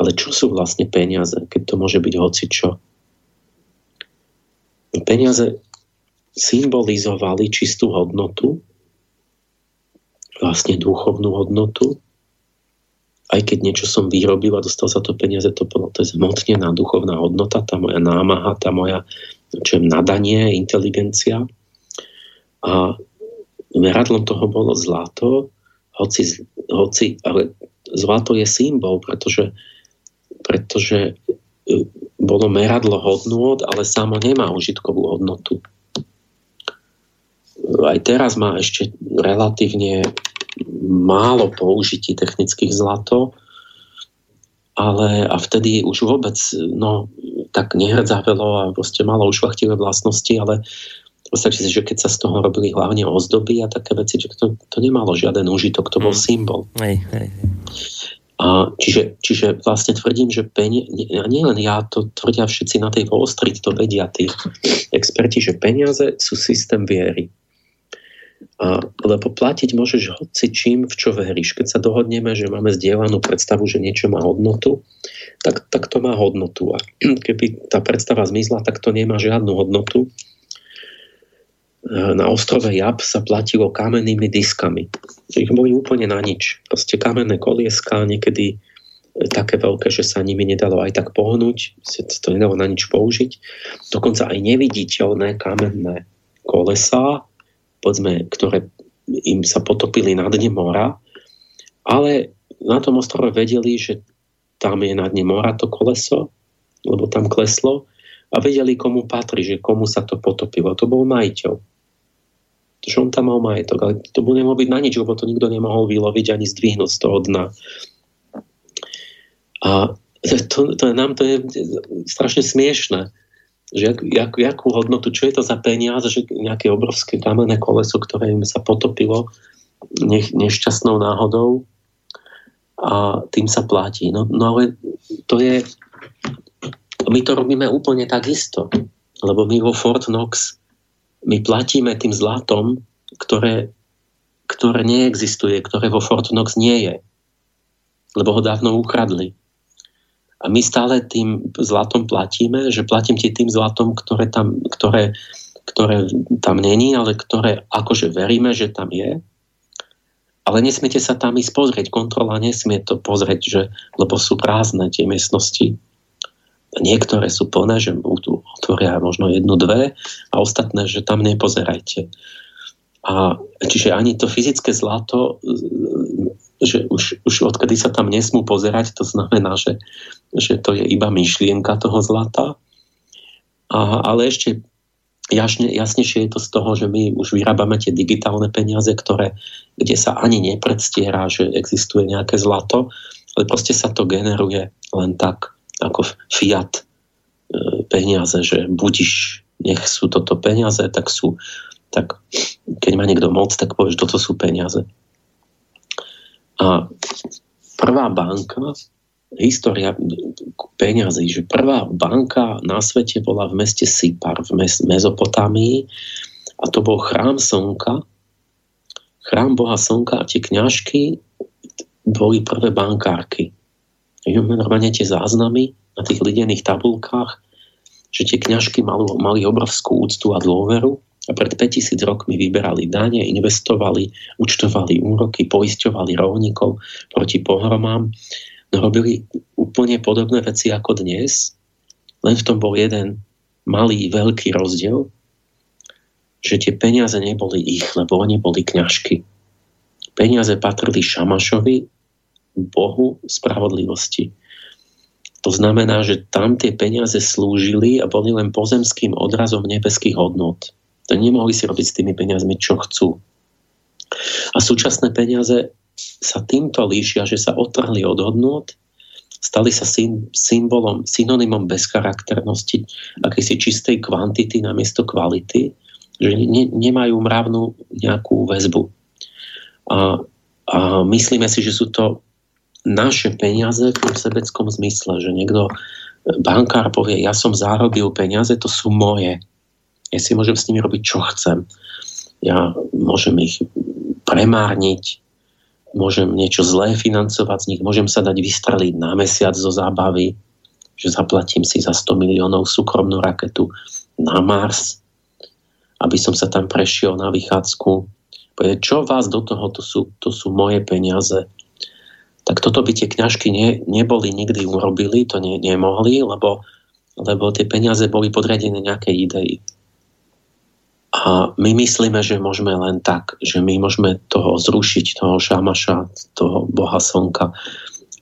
Ale čo sú vlastne peniaze, keď to môže byť hocičo? Peniaze symbolizovali čistú hodnotu, vlastne duchovnú hodnotu. Aj keď niečo som vyrobil a dostal za to peniaze, to, to je zmotnená duchovná hodnota, tá moja námaha, tá moja čo je, nadanie, inteligencia. A meradlom toho bolo zlato, hoci, hoci ale zlato je symbol, pretože pretože bolo meradlo hodnôt, ale samo nemá užitkovú hodnotu. Aj teraz má ešte relatívne málo použití technických zlato, ale a vtedy už vôbec no, tak nehrdzavelo a proste malo ušľachtilé vlastnosti, ale postačí si, že keď sa z toho robili hlavne ozdoby a také veci, že to, to nemalo žiaden užitok, to bol symbol. Hej, hej. A čiže, čiže vlastne tvrdím, že peniaze, a nielen ja, to tvrdia všetci na tej Wall Street, to vedia tí experti, že peniaze sú systém viery. A, lebo platiť môžeš hoci čím, v čo veríš. Keď sa dohodneme, že máme zdieľanú predstavu, že niečo má hodnotu, tak, tak to má hodnotu. A keby tá predstava zmizla, tak to nemá žiadnu hodnotu. Na ostrove Jap sa platilo kamennými diskami. Ich boli úplne na nič. Proste kamenné kolieska, niekedy také veľké, že sa nimi nedalo aj tak pohnúť, to nedalo na nič použiť. Dokonca aj neviditeľné kamenné kolesá, povedzme, ktoré im sa potopili na dne mora, ale na tom ostrove vedeli, že tam je na dne mora to koleso, lebo tam kleslo, a vedeli, komu patrí, že komu sa to potopilo. To bol majiteľ. Že on tam mal majetok, ale to bude nemohlo byť na nič, lebo to nikto nemohol vyloviť ani zdvihnúť z toho dna. A to, to je, nám to je strašne smiešné, že jak, jak, jakú hodnotu, čo je to za peniaze, že nejaké obrovské kamenné koleso, ktoré im sa potopilo ne, nešťastnou náhodou a tým sa platí. No, no ale to je... My to robíme úplne takisto, lebo my vo Fort Knox my platíme tým zlatom, ktoré, ktoré neexistuje, ktoré vo Fort Knox nie je, lebo ho dávno ukradli. A my stále tým zlatom platíme, že platím ti tým zlatom, ktoré tam, ktoré, ktoré tam není, ale ktoré akože veríme, že tam je. Ale nesmiete sa tam ísť pozrieť, kontrola nesmie to pozrieť, že, lebo sú prázdne tie miestnosti. Niektoré sú plné, že otvoria možno jednu, dve a ostatné, že tam nepozerajte. A čiže ani to fyzické zlato, že už, už odkedy sa tam nesmú pozerať, to znamená, že, že to je iba myšlienka toho zlata. A, ale ešte jasne, jasnejšie je to z toho, že my už vyrábame tie digitálne peniaze, ktoré, kde sa ani nepredstierá, že existuje nejaké zlato, ale proste sa to generuje len tak, ako fiat peniaze, že budiš, nech sú toto peniaze, tak sú, tak keď má niekto moc, tak povieš, toto sú peniaze. A prvá banka história peňazí, že prvá banka na svete bola v meste Sipar v Mezopotámii a to bol chrám slnka, chrám boha slnka a tie kňažky boli prvé bankárky. Normálne tie záznamy na tých lidených tabulkách, že tie kňažky mali obrovskú úctu a dôveru a pred päťtisíc rokmi vyberali dane, investovali, účtovali úroky, poisťovali rovníkov proti pohromám. No, robili úplne podobné veci ako dnes, len v tom bol jeden malý, veľký rozdiel, že tie peniaze neboli ich, lebo oni boli kňažky. Peniaze patrili Šamašovi, bohu spravodlivosti. To znamená, že tam tie peniaze slúžili a boli len pozemským odrazom nebeských hodnot. To nemohli si robiť s tými peniazmi, čo chcú. A súčasné peniaze sa týmto líšia, že sa otrhli od hodnot, stali sa symbolom, synonymom bezcharakternosti, akýsi čistej kvantity namiesto kvality, že ne, nemajú mravnú nejakú väzbu. A, a myslíme si, že sú to naše peniaze v tom sebeckom zmysle, že niekto, bankár povie, ja som zarobil peniaze, to sú moje. Ja si môžem s nimi robiť, čo chcem. Ja môžem ich premárniť, môžem niečo zlé financovať z nich, môžem sa dať vystreliť na mesiac zo zábavy, že zaplatím si za sto miliónov súkromnú raketu na Mars, aby som sa tam prešiel na vychádzku. Povie, čo vás do toho, to sú, to sú moje peniaze. Tak toto by tie kňažky ne, neboli nikdy urobili, to ne, nemohli, lebo, lebo tie peniaze boli podriadené nejakej idei. A my myslíme, že môžeme len tak, že my môžeme toho zrušiť, toho Šamaša, toho boha slnka.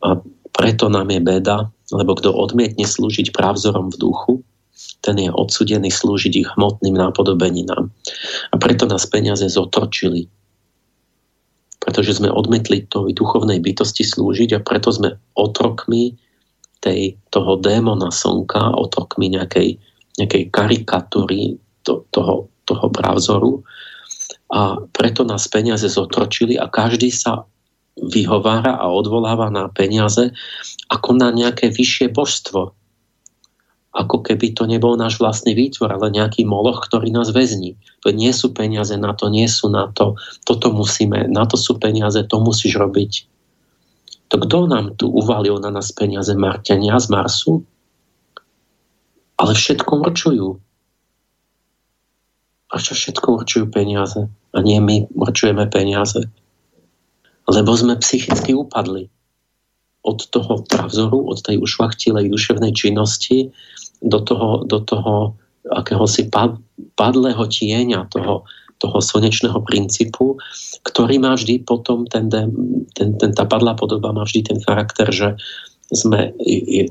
A preto nám je beda, lebo kto odmietne slúžiť právzorom v duchu, ten je odsudený slúžiť ich hmotným nápodobeninám. A preto nás peniaze zotročili. Pretože sme odmietli toho duchovnej bytosti slúžiť a preto sme otrokmi tej, toho démona slnka, otrokmi nejakej, nejakej karikatúry to, toho toho brávzoru a preto nás peniaze zotročili a každý sa vyhovára a odvoláva na peniaze ako na nejaké vyššie božstvo. Ako keby to nebol náš vlastný výtvor, ale nejaký moloch, ktorý nás väzní. Nie sú peniaze na to, nie sú na to, toto musíme, na to sú peniaze, to musíš robiť. To kto nám tu uvalil na nás peniaze? Marťania z Marsu? Ale všetko určujú. A čo všetko určujú peniaze? A nie my určujeme peniaze. Lebo sme psychicky upadli od toho pravzoru, od tej ušľachtilej duševnej činnosti do toho, do toho akéhosi pad, padlého tieňa, toho, toho slnečného princípu, ktorý má vždy potom, ten, ten, ten, tá padlá podoba má vždy ten charakter, že sme,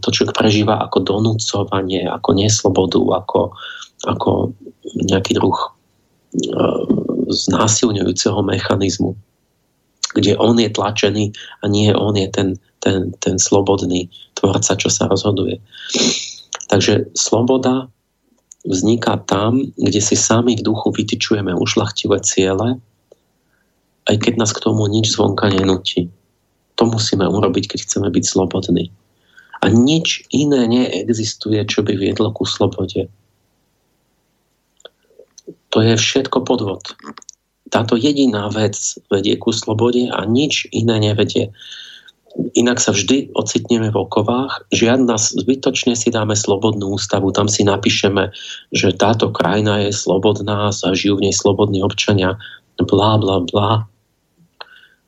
to človek prežíva ako donúcovanie, ako neslobodu, ako ako nejaký druh znásilňujúceho mechanizmu, kde on je tlačený a nie on je ten, ten, ten slobodný tvorca, čo sa rozhoduje. Takže sloboda vzniká tam, kde si sami v duchu vytyčujeme ušľachtivé ciele, aj keď nás k tomu nič zvonka nenúti. To musíme urobiť, keď chceme byť slobodní. A nič iné neexistuje, čo by viedlo ku slobode. To je všetko podvod. Táto jediná vec vedie ku slobode a nič iné nevedie. Inak sa vždy ocitneme v okovách. Žiadna, zbytočne si dáme slobodnú ústavu. Tam si napíšeme, že táto krajina je slobodná, sa žijú v nej slobodní občania. Blá, blá, blá.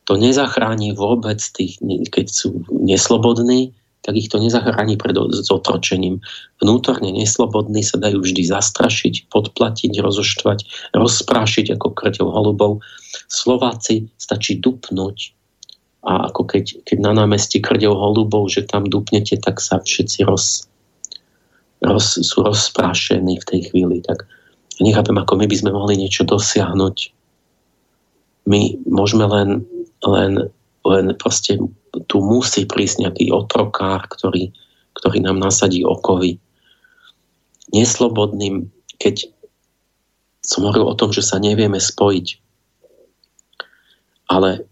To nezachráni vôbec tých, keď sú neslobodní, tak ich to nezachráni pred zotročením. Vnútorne neslobodní sa dajú vždy zastrašiť, podplatiť, rozoštvať, rozprášiť ako krťou holubov. Slováci stačí dupnúť. A ako keď, keď na námestí krťou holubov, že tam dupnete, tak sa všetci roz, roz, sú rozprášení v tej chvíli. Tak nechápem, ako my by sme mohli niečo dosiahnuť. My môžeme len, len, len proste... Tu musí prísť nejaký otrokár, ktorý, ktorý nám nasadí okovy. Neslobodným, keď som hovoril o tom, že sa nevieme spojiť, ale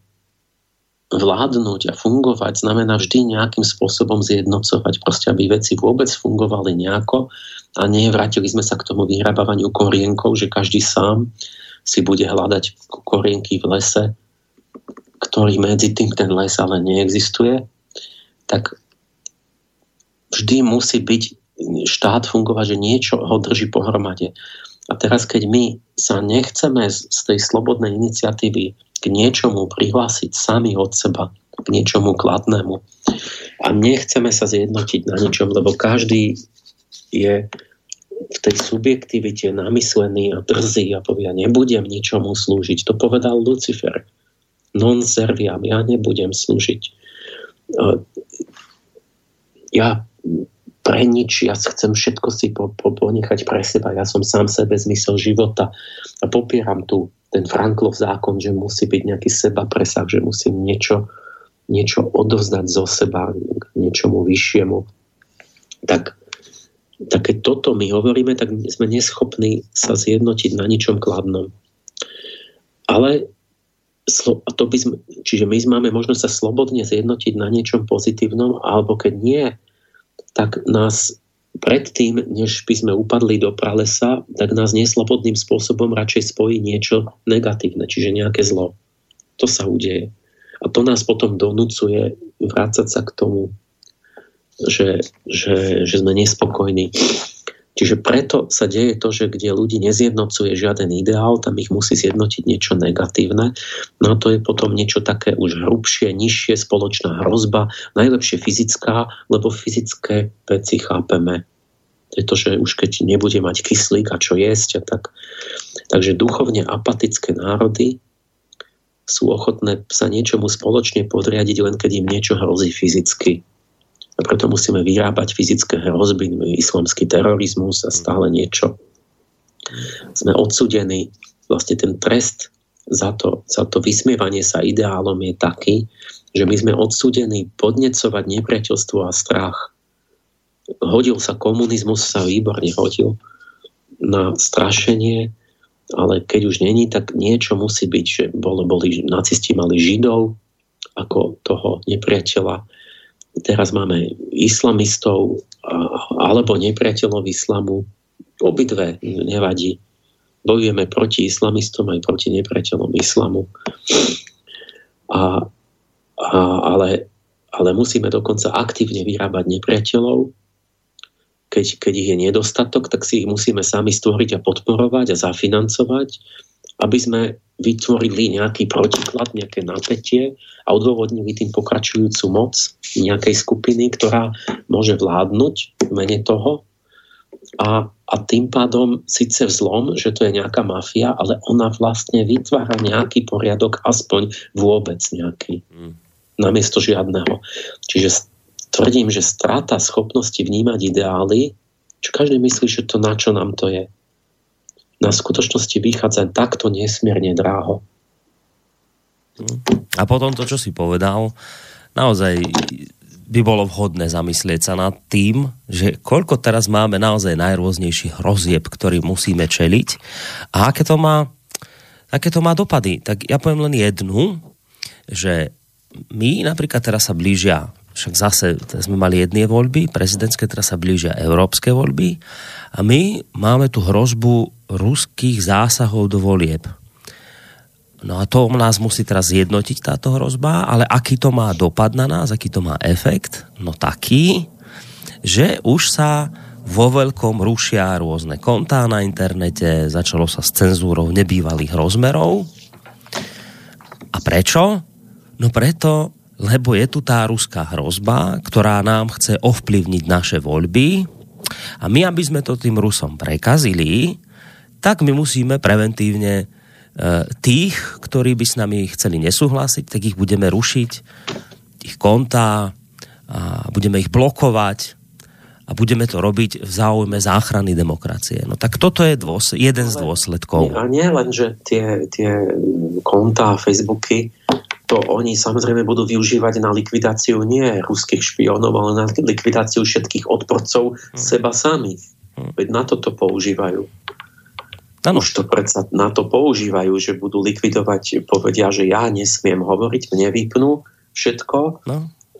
vládnuť a fungovať znamená vždy nejakým spôsobom zjednocovať, proste aby veci vôbec fungovali nejako a nevrátili sme sa k tomu vyhrabávaniu korienkov, že každý sám si bude hľadať korienky v lese, ktorý medzi tým ten les ale neexistuje, tak vždy musí byť štát fungovať, že niečo ho drží pohromade. A teraz, keď my sa nechceme z tej slobodnej iniciatívy k niečomu prihlásiť sami od seba, k niečomu kladnému. A nechceme sa zjednotiť na ničom, lebo každý je v tej subjektivite namyslený a drzý a povie, ja nebudem ničomu slúžiť. To povedal Lucifer. Non serviam, ja nebudem slúžiť. Ja pre nič, ja chcem všetko si po, po, ponechať pre seba, ja som sám sebe zmysel života a popieram tu ten Franklov zákon, že musí byť nejaký seba presah, že musím niečo, niečo odovzdať zo seba k niečomu vyššiemu. Tak, tak keď toto my hovoríme, tak sme neschopní sa zjednotiť na ničom kladnom. Ale a to by sme, čiže my máme možnosť sa slobodne zjednotiť na niečom pozitívnom, alebo keď nie, tak nás predtým, než by sme upadli do pralesa, tak nás neslobodným spôsobom radšej spojí niečo negatívne, čiže nejaké zlo. To sa udeje. A to nás potom donúcuje vrácať sa k tomu, že, že, že sme nespokojní. Čiže preto sa deje to, že kde ľudí nezjednocuje žiaden ideál, tam ich musí zjednotiť niečo negatívne. No a to je potom niečo také už hrubšie, nižšie, spoločná hrozba, najlepšie fyzická, lebo fyzické veci chápeme. Je to, že už keď nebude mať kyslík a čo jesť a tak. Takže duchovne apatické národy sú ochotné sa niečomu spoločne podriadiť, len keď im niečo hrozí fyzicky. A preto musíme vyrábať fyzické hrozby, islamský terorizmus a stále niečo. Sme odsudení. Vlastne ten trest za to, za to vysmievanie sa ideálom je taký, že my sme odsudení podnecovať nepriateľstvo a strach. Hodil sa komunizmus, sa výborne hodil na strašenie, ale keď už není, tak niečo musí byť, že boli, boli, nacisti mali Židov ako toho nepriateľa. Teraz máme islamistov alebo nepriateľov islamu. Obidve nevadí. Bojujeme proti islamistom aj proti nepriateľom islamu. A, a, ale, ale musíme dokonca aktívne vyrábať nepriateľov. Keď, keď ich je nedostatok, tak si ich musíme sami stvoriť a podporovať a zafinancovať, aby sme vytvorili nejaký protiklad, nejaké napätie a odôvodnili tým pokračujúcu moc nejakej skupiny, ktorá môže vládnuť v mene toho. A, a tým pádom síce vzlom, že to je nejaká mafia, ale ona vlastne vytvára nejaký poriadok, aspoň vôbec nejaký, namiesto žiadneho. Čiže tvrdím, že strata schopnosti vnímať ideály, čo každý myslí, že to na čo nám to je, na skutočnosti vychádza takto nesmierne dráho. A potom to, čo si povedal, naozaj by bolo vhodné zamyslieť sa nad tým, že koľko teraz máme naozaj najrôznejších hrozieb, ktorým musíme čeliť a aké to má, aké to má dopady. Tak ja poviem len jednu, že my napríklad teraz sa blížia, však zase sme mali jedné voľby, prezidentské, teraz sa blížia európske voľby a my máme tú hrozbu ruských zásahov do volieb. No a to nás musí teraz zjednotiť táto hrozba, ale aký to má dopad na nás, aký to má efekt? No taký, že už sa vo veľkom rušia rôzne kontá na internete, začalo sa s cenzúrou nebývalých rozmerov. A prečo? No preto, lebo je tu tá ruská hrozba, ktorá nám chce ovplyvniť naše voľby a my, aby sme to tým Rusom prekazili, tak my musíme preventívne e, tých, ktorí by s nami chceli nesúhlasiť, tak ich budeme rušiť, ich kontá, a budeme ich blokovať a budeme to robiť v záujme záchrany demokracie. No tak toto je dôs- jeden ale, z dôsledkov. A nie len, že tie, tie kontá a Facebooky, to oni samozrejme budú využívať na likvidáciu nie ruských špionov, ale na likvidáciu všetkých odporcov hmm. seba samých. Hmm. Veď na toto používajú. Ano. Už to predsa na to používajú, že budú likvidovať, povedia, že ja nesmiem hovoriť, mne vypnú všetko, no.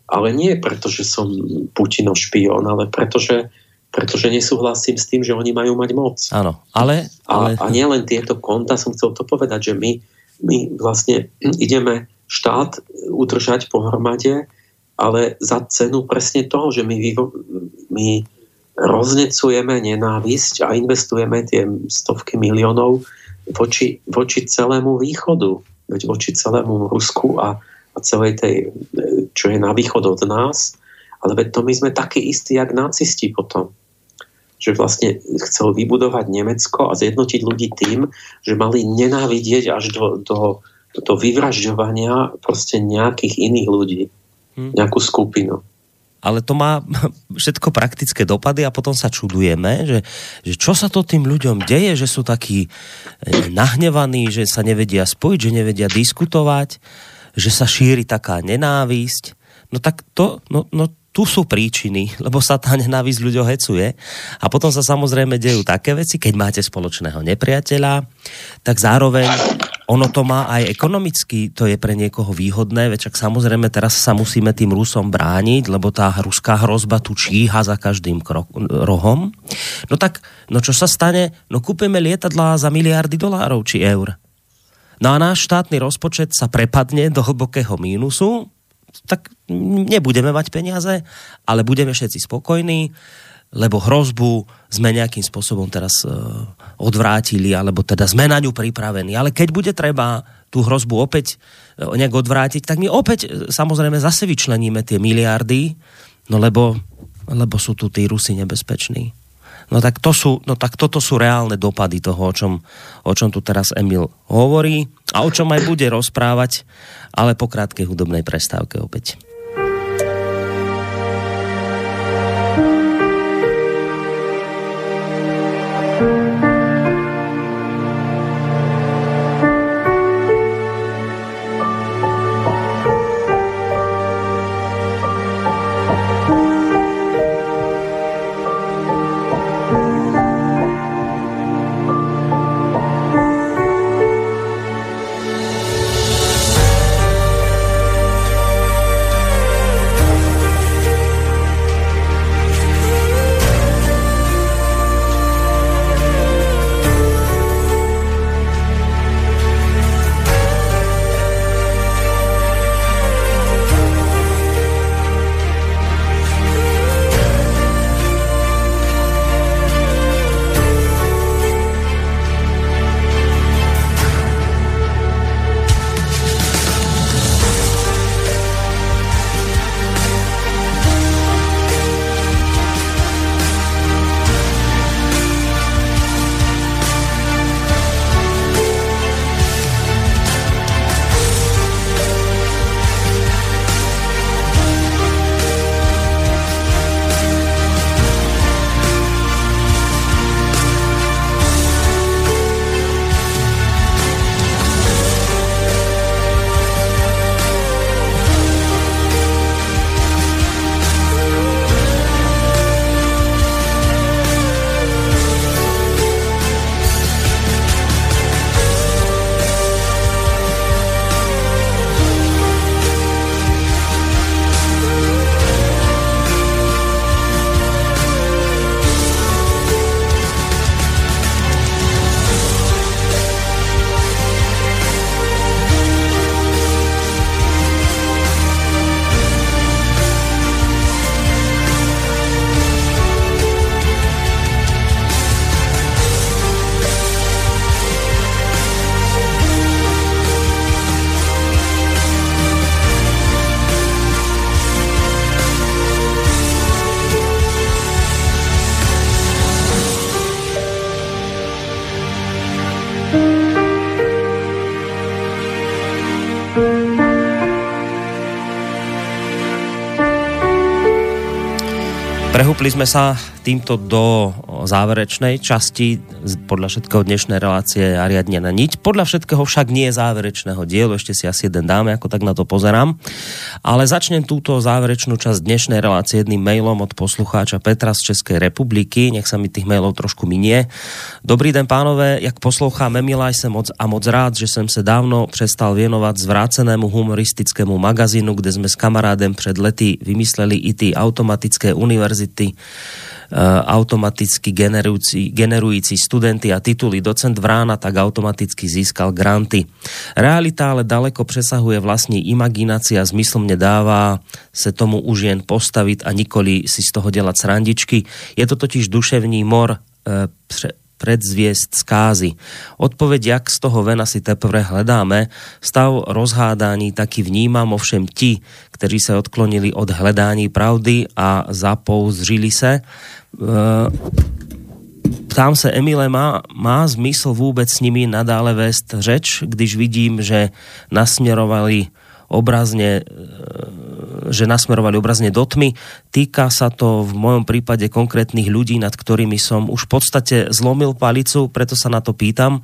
Ale nie preto, že som Putinov špión, ale pretože pretože nesúhlasím s tým, že oni majú mať moc. Áno, ale... ale... A, a nielen tieto konta, som chcel to povedať, že my, my vlastne ideme štát udržať pohromade, ale za cenu presne toho, že my, vyvo- my roznecujeme nenávisť a investujeme tie stovky miliónov voči, voči celému východu, veď voči celému Rusku a, a celej tej, čo je na východ od nás, ale veď to my sme takí istí, jak nacisti potom. Že vlastne chcel vybudovať Nemecko a zjednotiť ľudí tým, že mali nenávidieť až do, do, do vyvražďovania proste nejakých iných ľudí. Hmm. Nejakú skupinu. Ale to má všetko praktické dopady a potom sa čudujeme, že, že čo sa to tým ľuďom deje, že sú takí nahnevaní, že sa nevedia spojiť, že nevedia diskutovať, že sa šíri taká nenávisť. No tak to, no, no tu sú príčiny, lebo sa tá nenávisť ľuďom hecuje a potom sa samozrejme dejú také veci, keď máte spoločného nepriateľa, tak zároveň ono to má aj ekonomicky, to je pre niekoho výhodné, veď samozrejme teraz sa musíme tým Rusom brániť, lebo tá ruská hrozba tu číha za každým krok, rohom. No tak, no čo sa stane? No kúpime lietadlá za miliardy dolárov či eur. No a náš štátny rozpočet sa prepadne do hlbokého mínusu, tak nebudeme mať peniaze, ale budeme všetci spokojní, lebo hrozbu sme nejakým spôsobom teraz odvrátili, alebo teda sme na ňu pripravení. Ale keď bude treba tú hrozbu opäť nejak odvrátiť, tak my opäť samozrejme zase vyčleníme tie miliardy, no lebo, lebo sú tu tí Rusi nebezpeční. No tak, to sú, no tak toto sú reálne dopady toho, o čom, o čom tu teraz Emil hovorí a o čom aj bude rozprávať, ale po krátkej hudobnej prestávke opäť. Prehúpli sme sa týmto do záverečnej časti podľa všetkého dnešnej relácie Ariadnina niť. Podľa všetkého však nie záverečného dielu, ešte si asi jeden dáme, ako tak na to pozerám. Ale začnem túto záverečnú časť dnešnej relácie jedným mailom od poslucháča Petra z Českej republiky. Nech sa mi tých mailov trošku minie. Dobrý den, pánové, jak poslouchám Emila, jsem moc a moc rád, že jsem se dávno přestal věnovat zvrácenému humoristickému magazínu, kde jsme s kamarádem před lety vymysleli i ty automatické univerzity, automaticky generujúci, generujúci studenti a tituly. Docent Vrána tak automaticky získal granty. Realita ale daleko presahuje vlastní imaginácia, zmyslne dáva se tomu už jen postaviť a nikoli si z toho delať srandičky. Je to totiž duševní mor e, pre, predzviesť skázy. Odpoveď, jak z toho vena si teprve hledáme, stav rozhádání taky vnímam ovšem ti, kteří se odklonili od hledání pravdy a zapouzřili se. Ptám se, Emile, má, má zmysl vůbec s nimi nadále vést řeč, když vidím, že nasměrovali obrazne, že nasmerovali obrazne do tmy. Týka sa to v mojom prípade konkrétnych ľudí, nad ktorými som už v podstate zlomil palicu, preto sa na to pýtam.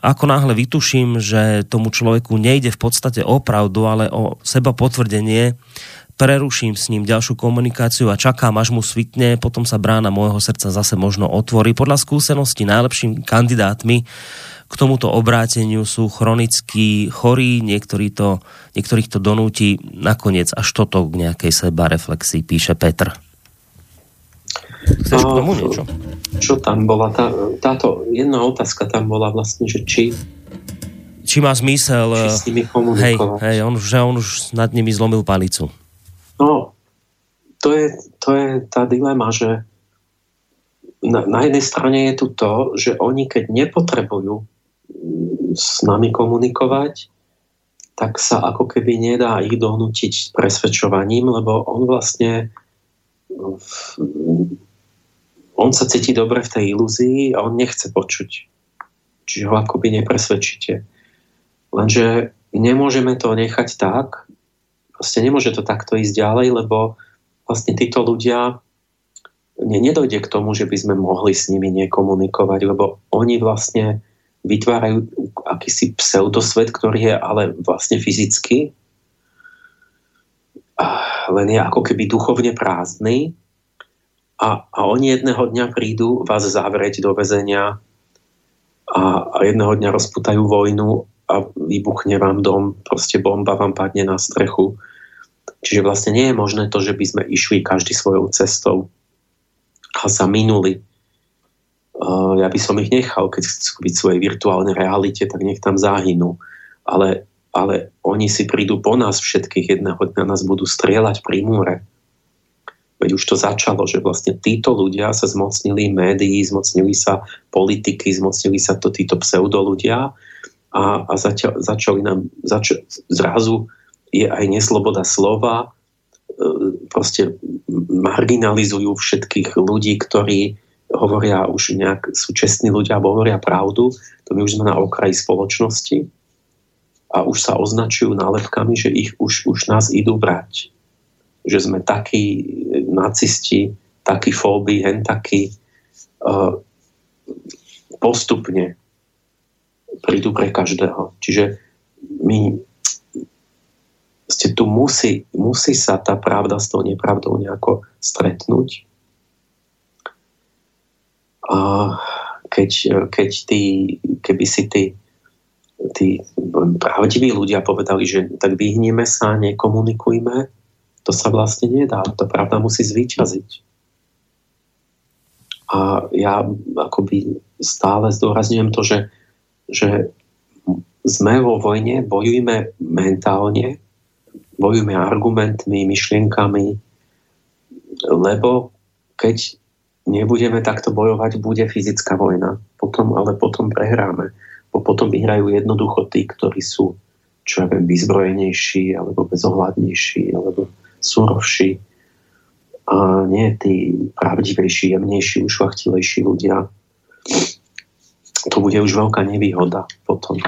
Ako náhle vytuším, že tomu človeku nejde v podstate o pravdu, ale o seba potvrdenie, preruším s ním ďalšiu komunikáciu a čakám, až mu svitne, potom sa brána môjho srdca zase možno otvorí. Podľa skúseností najlepšími kandidátmi k tomuto obráteniu sú chronicky chorí, niektorí to, niektorých to donúti nakoniec až toto k nejakej sebareflexii, píše Petr. Chceš no, k tomu niečo? Čo tam bola? Tá, táto jedna otázka tam bola vlastne, že či či má zmysel, či s nimi komunikovať. Hej, hej, on, že on už nad nimi zlomil palicu. No, to je, to je tá dilema, že na, na jednej strane je tu to, že oni keď nepotrebujú s nami komunikovať, tak sa ako keby nedá ich donútiť presvedčovaním, lebo on vlastne on sa cíti dobre v tej ilúzii a on nechce počuť. Čiže ho akoby nepresvedčíte. Lenže nemôžeme to nechať tak, vlastne nemôže to takto ísť ďalej, lebo vlastne títo ľudia nedojde k tomu, že by sme mohli s nimi nekomunikovať, lebo oni vlastne vytvárajú akýsi pseudosvet, ktorý je ale vlastne fyzicky, len je ako keby duchovne prázdny a, a oni jedného dňa prídu vás zavrieť do väzenia a, a jedného dňa rozputajú vojnu a vybuchne vám dom, proste bomba vám padne na strechu. Čiže vlastne nie je možné to, že by sme išli každý svojou cestou a sa minuli. Ja by som ich nechal, keď chcú byť v svojej virtuálnej realite, tak nech tam zahynú. Ale, ale oni si prídu po nás všetkých, jedného dňa nás budú strieľať pri múre. Veď už to začalo, že vlastne títo ľudia sa zmocnili médií, zmocnili sa politiky, zmocnili sa to títo pseudoľudia a, a začali, začali nám, zač, zrazu je aj nesloboda slova, proste marginalizujú všetkých ľudí, ktorí hovoria už nejak, sú čestní ľudia, hovoria pravdu, to my už sme na okraji spoločnosti a už sa označujú nálepkami, že ich už, už nás idú brať. Že sme takí nacisti, takí fóby, hen takí uh, postupne prídu pre každého. Čiže my Ste, tu musí, musí sa tá pravda s tou nepravdou nejako stretnúť. A keď, keď tí, keby si tí, tí pravdiví ľudia povedali, že tak vyhneme sa, nekomunikujme, to sa vlastne nedá. Tá pravda musí zvíťaziť. A ja akoby stále zdôrazňujem to, že, že sme vo vojne, bojujme mentálne, bojujme argumentmi, myšlienkami, lebo keď nebudeme takto bojovať, bude fyzická vojna. Potom, ale potom prehráme. Bo potom vyhrajú jednoducho tí, ktorí sú, čo ja viem, vyzbrojenejší, alebo bezohľadnejší, alebo surovší. A nie tí pravdivejší, jemnejší, ušľachtilejší ľudia. To bude už veľká nevýhoda potom.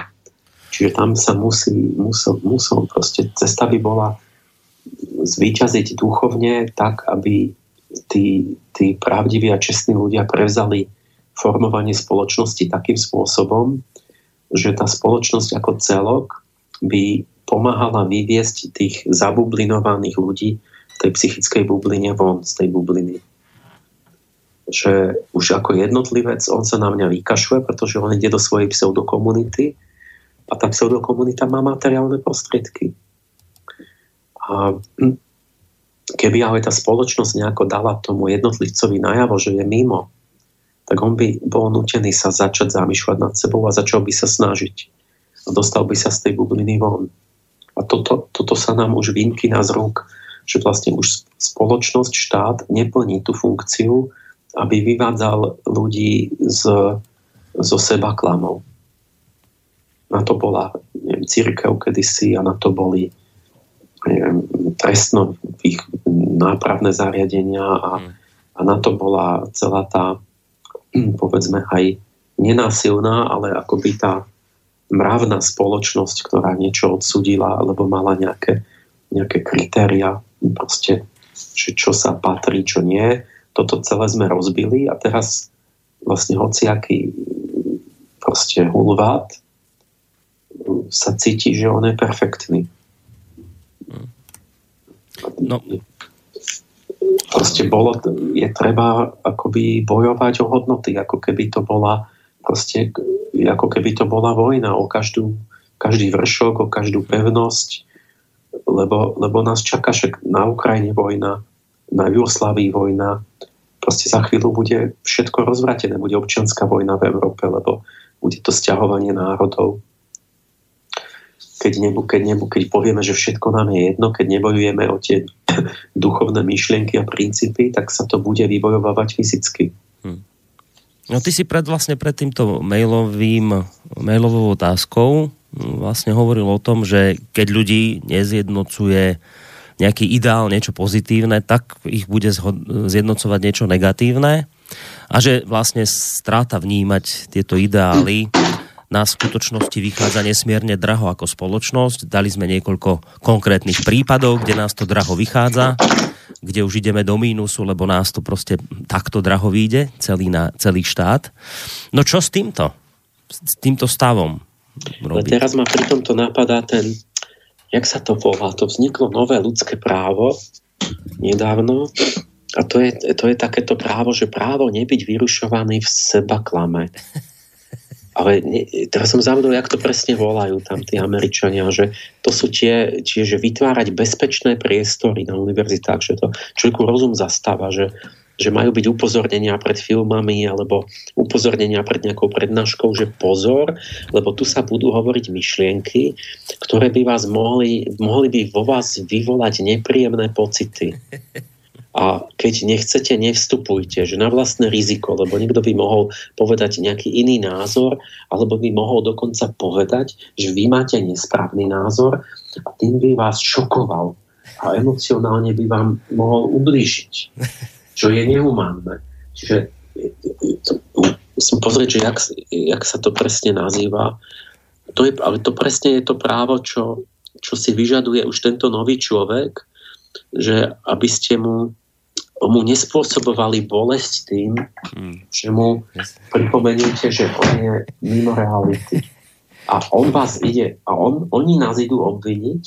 Čiže tam sa musí, musel, musel proste, cesta by bola zvíťaziť duchovne tak, aby tí, tí pravdiví a čestní ľudia prevzali formovanie spoločnosti takým spôsobom, že tá spoločnosť ako celok by pomáhala vyviesť tých zabublinovaných ľudí v tej psychickej bubline von z tej bubliny. Že už ako jednotlivec on sa na mňa vykašuje, pretože on ide do svojej pseudokomunity a tá pseudokomunita má materiálne prostriedky. A keby ale tá spoločnosť nejako dala tomu jednotlivcovi najavo, že je mimo, tak on by bol nútený sa začať zamýšľať nad sebou a začal by sa snažiť. A dostal by sa z tej bubliny von. A toto, toto sa nám už vymkýna z rúk, že vlastne už spoločnosť, štát neplní tú funkciu, aby vyvádzal ľudí z, zo seba klamov. Na to bola neviem, cirkev kedysi a na to boli trestno ich nápravné zariadenia a, a na to bola celá tá, povedzme, aj nenásilná, ale akoby tá mravná spoločnosť, ktorá niečo odsudila alebo mala nejaké, nejaké kritéria, proste, čo sa patrí, čo nie. Toto celé sme rozbili a teraz vlastne hociaký proste hulvát sa cíti, že on je perfektný. No. Proste bolo, je treba akoby bojovať o hodnoty, ako keby to bola proste, ako keby to bola vojna o každú, každý vršok, o každú pevnosť, lebo, lebo nás čaká, že na Ukrajine vojna, na Jugoslavii vojna, proste za chvíľu bude všetko rozvratené, bude občianska vojna v Európe, lebo bude to sťahovanie národov. Keď, nebu, keď, nebu, keď povieme, že všetko nám je jedno, keď nebojujeme o tie duchovné myšlienky a princípy, tak sa to bude vybojovávať fyzicky. Hmm. No ty si pred, vlastne pred týmto mailovým, mailovou otázkou vlastne hovoril o tom, že keď ľudí nezjednocuje nejaký ideál, niečo pozitívne, tak ich bude zhod- zjednocovať niečo negatívne a že vlastne stráta vnímať tieto ideály na skutočnosti vychádza nesmierne draho ako spoločnosť. Dali sme niekoľko konkrétnych prípadov, kde nás to draho vychádza, kde už ideme do mínusu, lebo nás to proste takto draho vyjde, celý, na, celý štát. No čo s týmto? S týmto stavom robiť? No teraz ma pri tomto napadá ten, jak sa to volá, to vzniklo nové ľudské právo nedávno a to je, to je takéto právo, že právo nebyť vyrušovaný v seba klame. Ale teraz som zabudol, jak to presne volajú tam tí Američania, že to sú tie, čiže vytvárať bezpečné priestory na univerzitách, že to človeku rozum zastáva, že, že majú byť upozornenia pred filmami alebo upozornenia pred nejakou prednáškou, že pozor, lebo tu sa budú hovoriť myšlienky, ktoré by vás mohli, mohli by vo vás vyvolať nepríjemné pocity. A keď nechcete, nevstupujte, že na vlastné riziko, lebo niekto by mohol povedať nejaký iný názor, alebo by mohol dokonca povedať, že vy máte nesprávny názor a tým by vás šokoval a emocionálne by vám mohol ublížiť, čo je nehumánne. Čiže musím pozrieť, že jak, jak sa to presne nazýva. To je, ale to presne je to právo, čo, čo si vyžaduje už tento nový človek, že aby ste mu mu nespôsobovali bolesť tým, hmm. že mu pripomeniete, že on je mimo reality. A on vás ide, a on, oni nás idú obviniť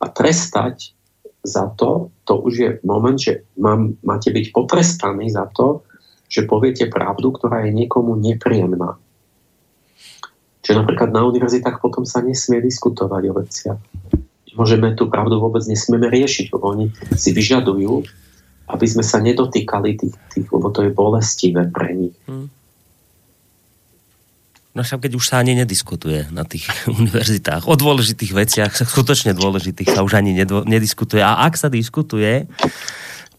a trestať za to, to už je moment, že mám, máte byť potrestaní za to, že poviete pravdu, ktorá je niekomu nepríjemná. Čiže napríklad na univerzitách potom sa nesmie diskutovať o veciach. Môžeme tú pravdu vôbec nesmieme riešiť, lebo oni si vyžadujú, aby sme sa nedotýkali tých, tých lebo to je bolestivé pre nich. Hmm. No však keď už sa ani nediskutuje na tých univerzitách. O dôležitých veciach, skutočne dôležitých sa už ani nedvo, nediskutuje. A ak sa diskutuje,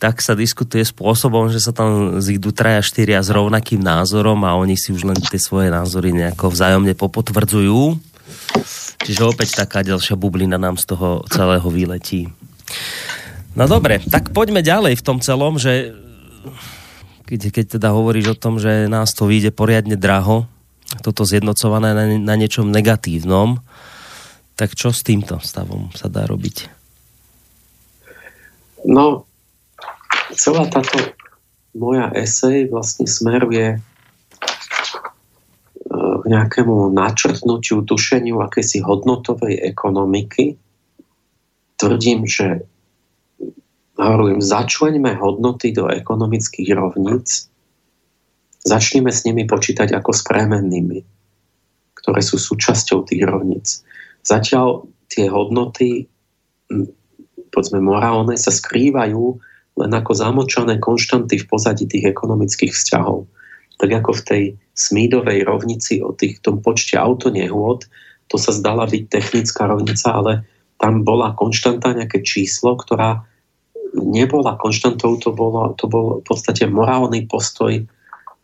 tak sa diskutuje spôsobom, že sa tam zídu traja, štyria s rovnakým názorom a oni si už len tie svoje názory nejako vzájomne popotvrdzujú. Čiže opäť taká ďalšia bublina nám z toho celého vyletí. No dobre, tak poďme ďalej v tom celom, že keď, keď teda hovoríš o tom, že nás to vyjde poriadne draho, toto zjednocované na, na niečom negatívnom, tak čo s týmto stavom sa dá robiť? No, celá táto moja esej vlastne smeruje k nejakému načrtnutiu, tušeniu akejsi hodnotovej ekonomiky. Tvrdím, že hovorím, začleňme hodnoty do ekonomických rovníc, začneme s nimi počítať ako s premennými, ktoré sú súčasťou tých rovníc. Zatiaľ tie hodnoty, povedzme morálne, sa skrývajú len ako zamočané konštanty v pozadí tých ekonomických vzťahov. Tak ako v tej Smídovej rovnici o tých, tom počte autonehôd, to sa zdala byť technická rovnica, ale tam bola konštanta, nejaké číslo, ktorá nebola konštantou, to bolo, to bol v podstate morálny postoj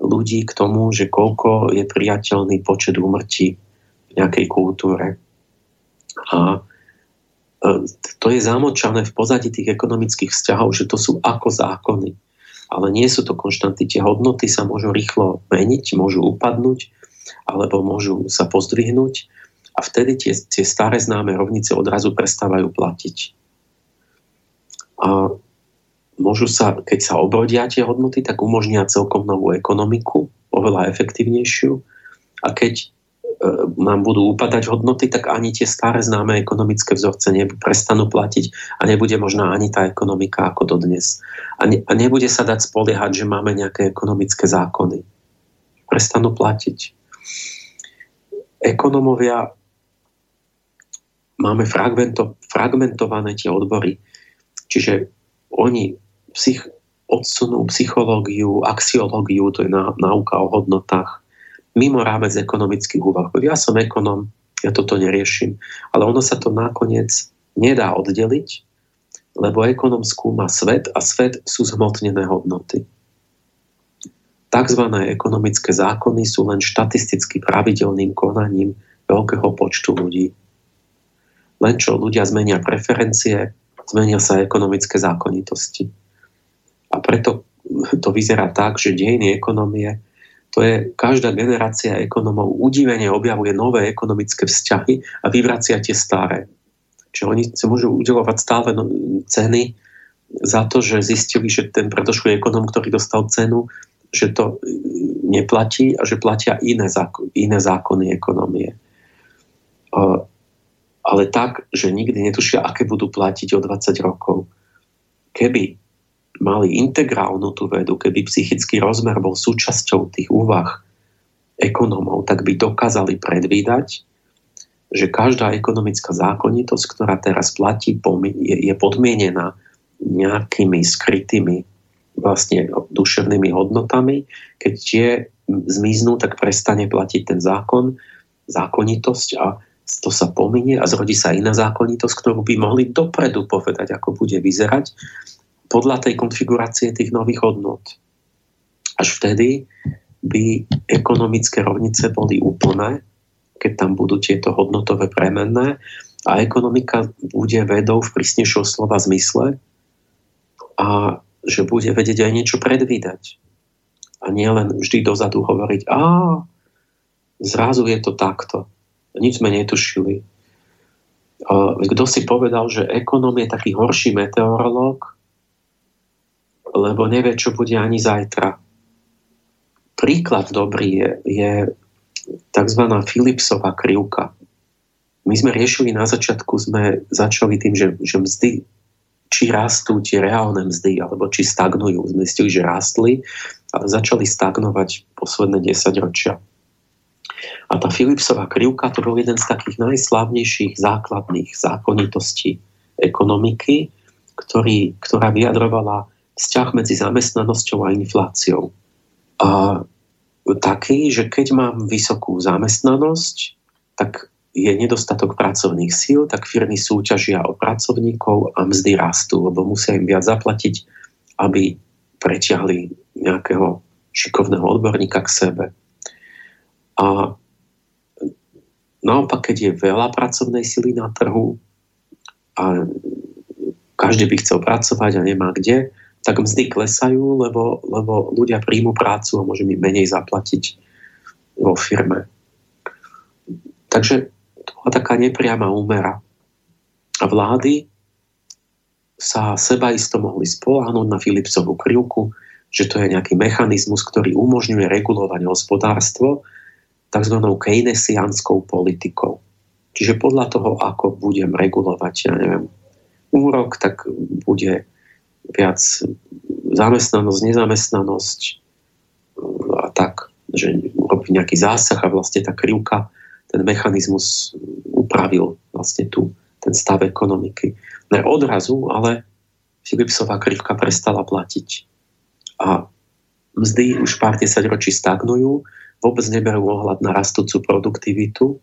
ľudí k tomu, že koľko je priateľný počet úmrtí v nejakej kultúre. A to je zamočané v pozadí tých ekonomických vzťahov, že to sú ako zákony. Ale nie sú to konštanty. Tie hodnoty sa môžu rýchlo meniť, môžu upadnúť, alebo môžu sa pozdvihnúť. A vtedy tie, tie staré známe rovnice odrazu prestávajú platiť. A môžu sa, keď sa obrodia tie hodnoty, tak umožnia celkom novú ekonomiku, oveľa efektívnejšiu. A keď e, nám budú upadať hodnoty, tak ani tie staré známe ekonomické vzorce ne, prestanú platiť a nebude možná ani tá ekonomika ako dodnes. A, ne, a nebude sa dať spoliehať, že máme nejaké ekonomické zákony. Prestanú platiť. Ekonomovia máme fragmento, fragmentované tie odbory. Čiže oni psych, odsunú psychológiu, axiológiu, to je náuka o hodnotách, mimo rámec ekonomických úvah. Ja som ekonom, ja toto neriešim. Ale ono sa to nakoniec nedá oddeliť, lebo ekonom skúma svet a svet sú zhmotnené hodnoty. Takzvané ekonomické zákony sú len štatisticky pravidelným konaním veľkého počtu ľudí. Len čo ľudia zmenia preferencie, zmenia sa ekonomické zákonitosti. A preto to vyzerá tak, že dejiny ekonomie, to je, každá generácia ekonomov udivene objavuje nové ekonomické vzťahy a vyvracia tie staré. Čiže oni sa môžu udelovať stále ceny za to, že zistili, že ten predošlý ekonom, ktorý dostal cenu, že to neplatí a že platia iné zákony, iné zákony ekonomie. Ale tak, že nikdy netušia, aké budú platiť o dvadsať rokov. Keby mali integrálnu tú vedu, keby psychický rozmer bol súčasťou tých úvah ekonomov, tak by dokázali predvídať, že každá ekonomická zákonitosť, ktorá teraz platí, je podmienená nejakými skrytými vlastne duševnými hodnotami. Keď tie zmiznú, tak prestane platiť ten zákon, zákonitosť a to sa pominie a zrodí sa iná zákonitosť, ktorú by mohli dopredu povedať, ako bude vyzerať podľa tej konfigurácie tých nových hodnot. Až vtedy by ekonomické rovnice boli úplné, keď tam budú tieto hodnotové premenné a ekonomika bude vedou v prísnejšom slova zmysle a že bude vedieť aj niečo predvídať. A nie len vždy dozadu hovoriť, a zrazu je to takto. Nič sme netušili. Kto si povedal, že ekonom je taký horší meteorológ, lebo nevie, čo bude ani zajtra. Príklad dobrý je, je tzv. Philipsova krivka. My sme riešili na začiatku, sme začali tým, že, že mzdy, či rastú tie reálne mzdy, alebo či stagnujú. Sme zistili, že rástli, ale začali stagnovať posledné desaťročia. A tá Philipsova krivka, to bol jeden z takých najslavnejších základných zákonitostí ekonomiky, ktorý, ktorá vyjadrovala vzťah medzi zamestnanosťou a infláciou. A taký, že keď mám vysokú zamestnanosť, tak je nedostatok pracovných síl, tak firmy súťažia o pracovníkov a mzdy rastú, lebo musia im viac zaplatiť, aby pretiahli nejakého šikovného odborníka k sebe. A naopak, keď je veľa pracovnej sily na trhu a každý by chcel pracovať a nemá kde, tak mzdy klesajú, lebo, lebo ľudia príjmu prácu a môžu im menej zaplatiť vo firme. Takže to bola taká nepriama úmera. A vlády sa sebaisto mohli spoľahnúť na Philipsovú krivku, že to je nejaký mechanizmus, ktorý umožňuje regulovať hospodárstvo tzv. Keynesiánskou politikou. Čiže podľa toho, ako budem regulovať, ja neviem, úrok, tak bude viac zamestnanosť, nezamestnanosť a tak, že robí nejaký zásah a vlastne tá krivka, ten mechanizmus upravil vlastne tu ten stav ekonomiky. Ne odrazu, ale Philipsova krivka prestala platiť. A mzdy už pár desaťročí stagnujú, vôbec neberú ohľad na rastúcu produktivitu.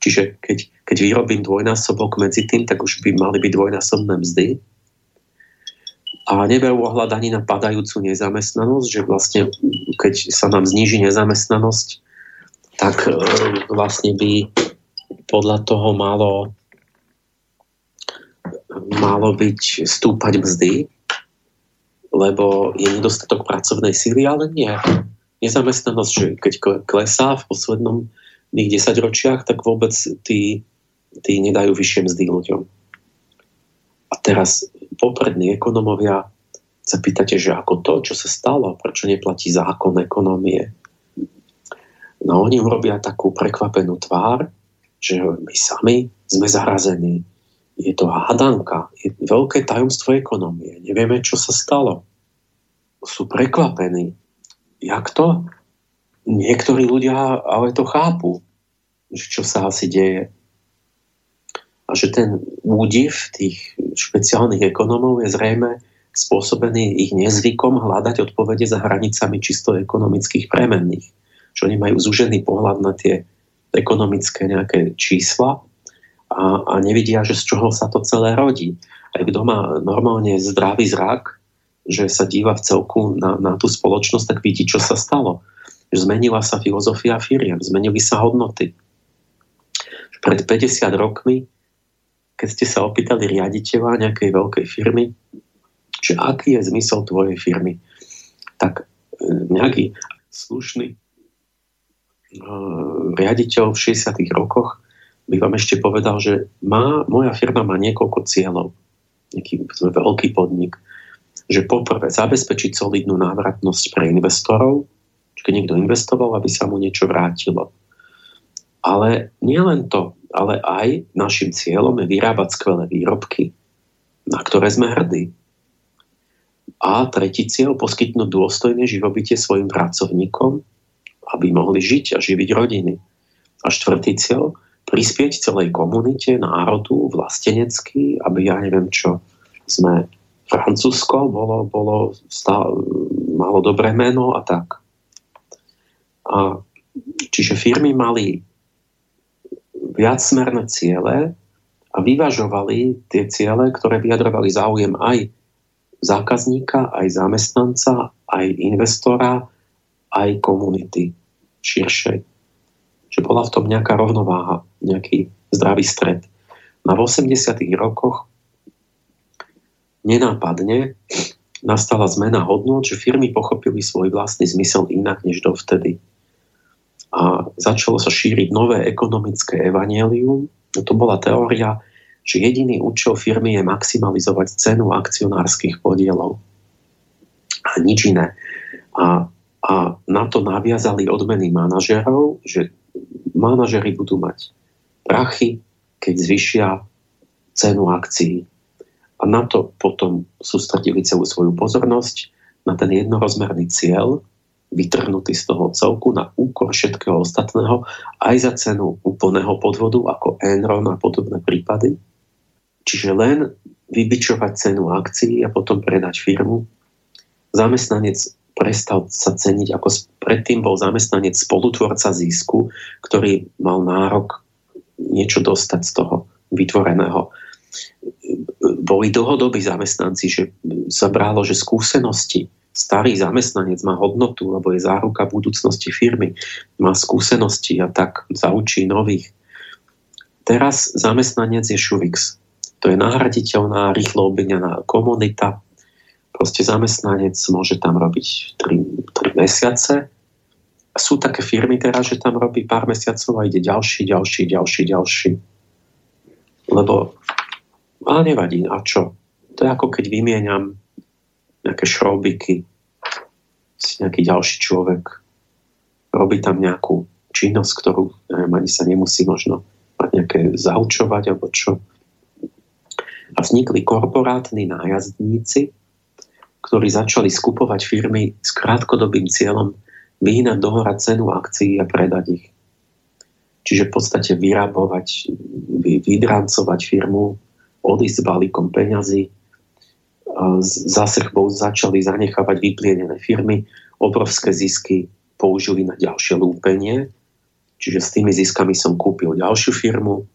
Čiže keď, keď vyrobím dvojnásobok medzi tým, tak už by mali byť dvojnásobné mzdy. A neberú ohľad ani na padajúcu nezamestnanosť, že vlastne keď sa nám zníži nezamestnanosť, tak vlastne by podľa toho malo, malo byť stúpať mzdy, lebo je nedostatok pracovnej síly, ale nie. Nezamestnanosť, že keď klesá v poslednom v tých desaťročiach, tak vôbec tí, tí nedajú vyššie mzdy ľuďom. A teraz poprední ekonomovia sa pýtate, že ako to, čo sa stalo, prečo neplatí zákon ekonomie. No oni urobia takú prekvapenú tvár, že my sami sme zarazení. Je to hádanka, je veľké tajomstvo ekonomie. Nevieme, čo sa stalo. Sú prekvapení. Jak to? Niektorí ľudia ale to chápu, čo sa asi deje. A že ten údiv tých špeciálnych ekonomov je zrejme spôsobený ich nezvykom hľadať odpovede za hranicami čisto ekonomických premenných. Že oni majú zúžený pohľad na tie ekonomické nejaké čísla a, a nevidia, že z čoho sa to celé rodí. Aj kto má normálne zdravý zrak, že sa díva v celku na, na tú spoločnosť, tak vidí, čo sa stalo. Zmenila sa filozofia firiem, zmenili sa hodnoty. Pred päťdesiat rokmi, keď ste sa opýtali riaditeľa nejakej veľkej firmy, že aký je zmysel tvojej firmy, tak nejaký slušný riaditeľ v šesťdesiatych rokoch by vám ešte povedal, že má, moja firma má niekoľko cieľov, nejaký veľký podnik, že poprvé zabezpečiť solidnú návratnosť pre investorov, keď niekto investoval, aby sa mu niečo vrátilo. Ale nie len to, ale aj našim cieľom je vyrábať skvelé výrobky, na ktoré sme hrdí. A tretí cieľ, poskytnúť dôstojné živobytie svojim pracovníkom, aby mohli žiť a živiť rodiny. A štvrtý cieľ, prispieť celej komunite, národu, vlastenecky, aby ja neviem čo, sme Francúzsko, bolo, bolo stále, malo dobré meno a tak. A čiže firmy mali viacmerné ciele a vyvažovali tie ciele, ktoré vyjadrovali záujem aj zákazníka, aj zamestnanca, aj investora, aj komunity širšej. Čiže bola v tom nejaká rovnováha, nejaký zdravý stred. Na osemdesiatych rokoch nenápadne nastala zmena hodnôt, že firmy pochopili svoj vlastný zmysel inak než dovtedy. A začalo sa šíriť nové ekonomické evanjelium. No to bola teória, že jediný účel firmy je maximalizovať cenu akcionárskych podielov. A nič iné. A, a na to naviazali odmeny manažerov, že manažeri budú mať prachy, keď zvýšia cenu akcií. A na to potom sústredili celú svoju pozornosť na ten jednorozmerný cieľ, vytrhnutý z toho celku na úkor všetkého ostatného, aj za cenu úplného podvodu, ako Enron a podobné prípady. Čiže len vybičovať cenu akcií a potom predať firmu. Zamestnanec prestal sa ceniť, ako predtým bol zamestnanec spolutvorca zisku, ktorý mal nárok niečo dostať z toho vytvoreného. Boli dlhodobí zamestnanci, že sa bralo, že skúsenosti, starý zamestnanec má hodnotu, lebo je záruka budúcnosti firmy. Má skúsenosti a tak zaučí nových. Teraz zamestnanec je Šuvix. To je nahraditeľná, rýchlo obvinená komunita. Proste zamestnanec môže tam robiť tri mesiace. Sú také firmy teraz, že tam robí pár mesiacov a ide ďalší, ďalší, ďalší, ďalší. Lebo, ale nevadí, a čo? To je ako keď vymieňam nejaké šrobiky si nejaký ďalší človek robí tam nejakú činnosť, ktorú neviem, ani sa nemusí možno mať nejaké zaučovať alebo čo. A vznikli korporátni nájazdníci, ktorí začali skupovať firmy s krátkodobým cieľom vyhnať do hora cenu akcií a predať ich. Čiže v podstate vyrábovať, vydrancovať firmu, odísť s balíkom peňazí. Za sebou začali zanechávať vyplienené firmy, obrovské zisky použili na ďalšie lúpenie, čiže s tými ziskami som kúpil ďalšiu firmu,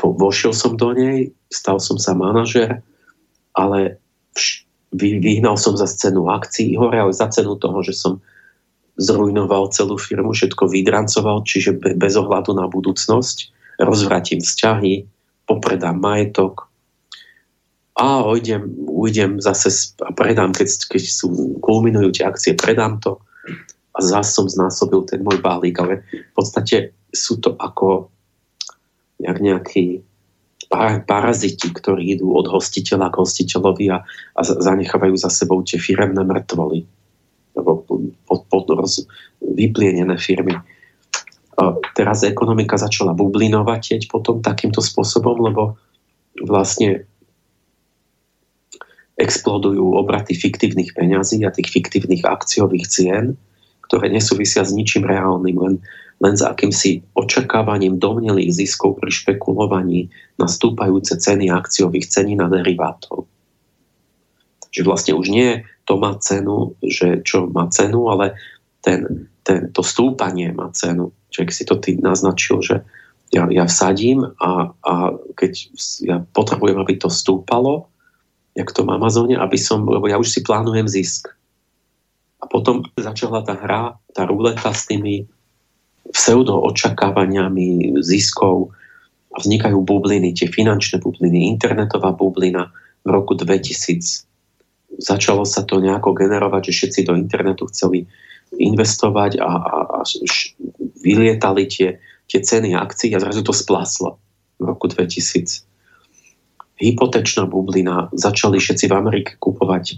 vošiel som do nej, stal som sa manažer, ale vyhnal som za cenu akcií hore, ale za cenu toho, že som zrujnoval celú firmu, všetko vydrancoval, čiže bez ohľadu na budúcnosť, rozvratím vzťahy, popredám majetok a ojdem, ujdem zase a predám, keď, keď sú kulminujú tie akcie, predám to a zás som znásobil ten môj balík, ale v podstate sú to ako nejakí paraziti, ktorí idú od hostiteľa k hostiteľovi a, a zanechávajú za sebou tie firemné mŕtvoly alebo pod, pod roz, vyplienené firmy. A teraz ekonomika začala bublinovať potom takýmto spôsobom, lebo vlastne explodujú obraty fiktívnych peňazí a tých fiktívnych akciových cien, ktoré nesúvisia s ničím reálnym, len, len s akýmsi očakávaním domnelých ziskov pri špekulovaní na stúpajúce ceny akciových cenín a derivátov. Že vlastne už nie to má cenu, že čo má cenu, ale ten, ten, to stúpanie má cenu. Čiže si to ty naznačil, že ja, ja vsadím a, a keď ja potrebujem, aby to stúpalo, jak to v Amazone, aby som, lebo ja už si plánujem zisk. A potom začala tá hra, tá ruleta s tými pseudo-očakávaniami ziskov a vznikajú bubliny, tie finančné bubliny, internetová bublina v roku dvetisíc. Začalo sa to nejako generovať, že všetci do internetu chceli investovať a, a, a vylietali tie, tie ceny akcií a zrazu to spláslo v roku dvetisíc. Hypotečná bublina, začali všetci v Amerike kupovať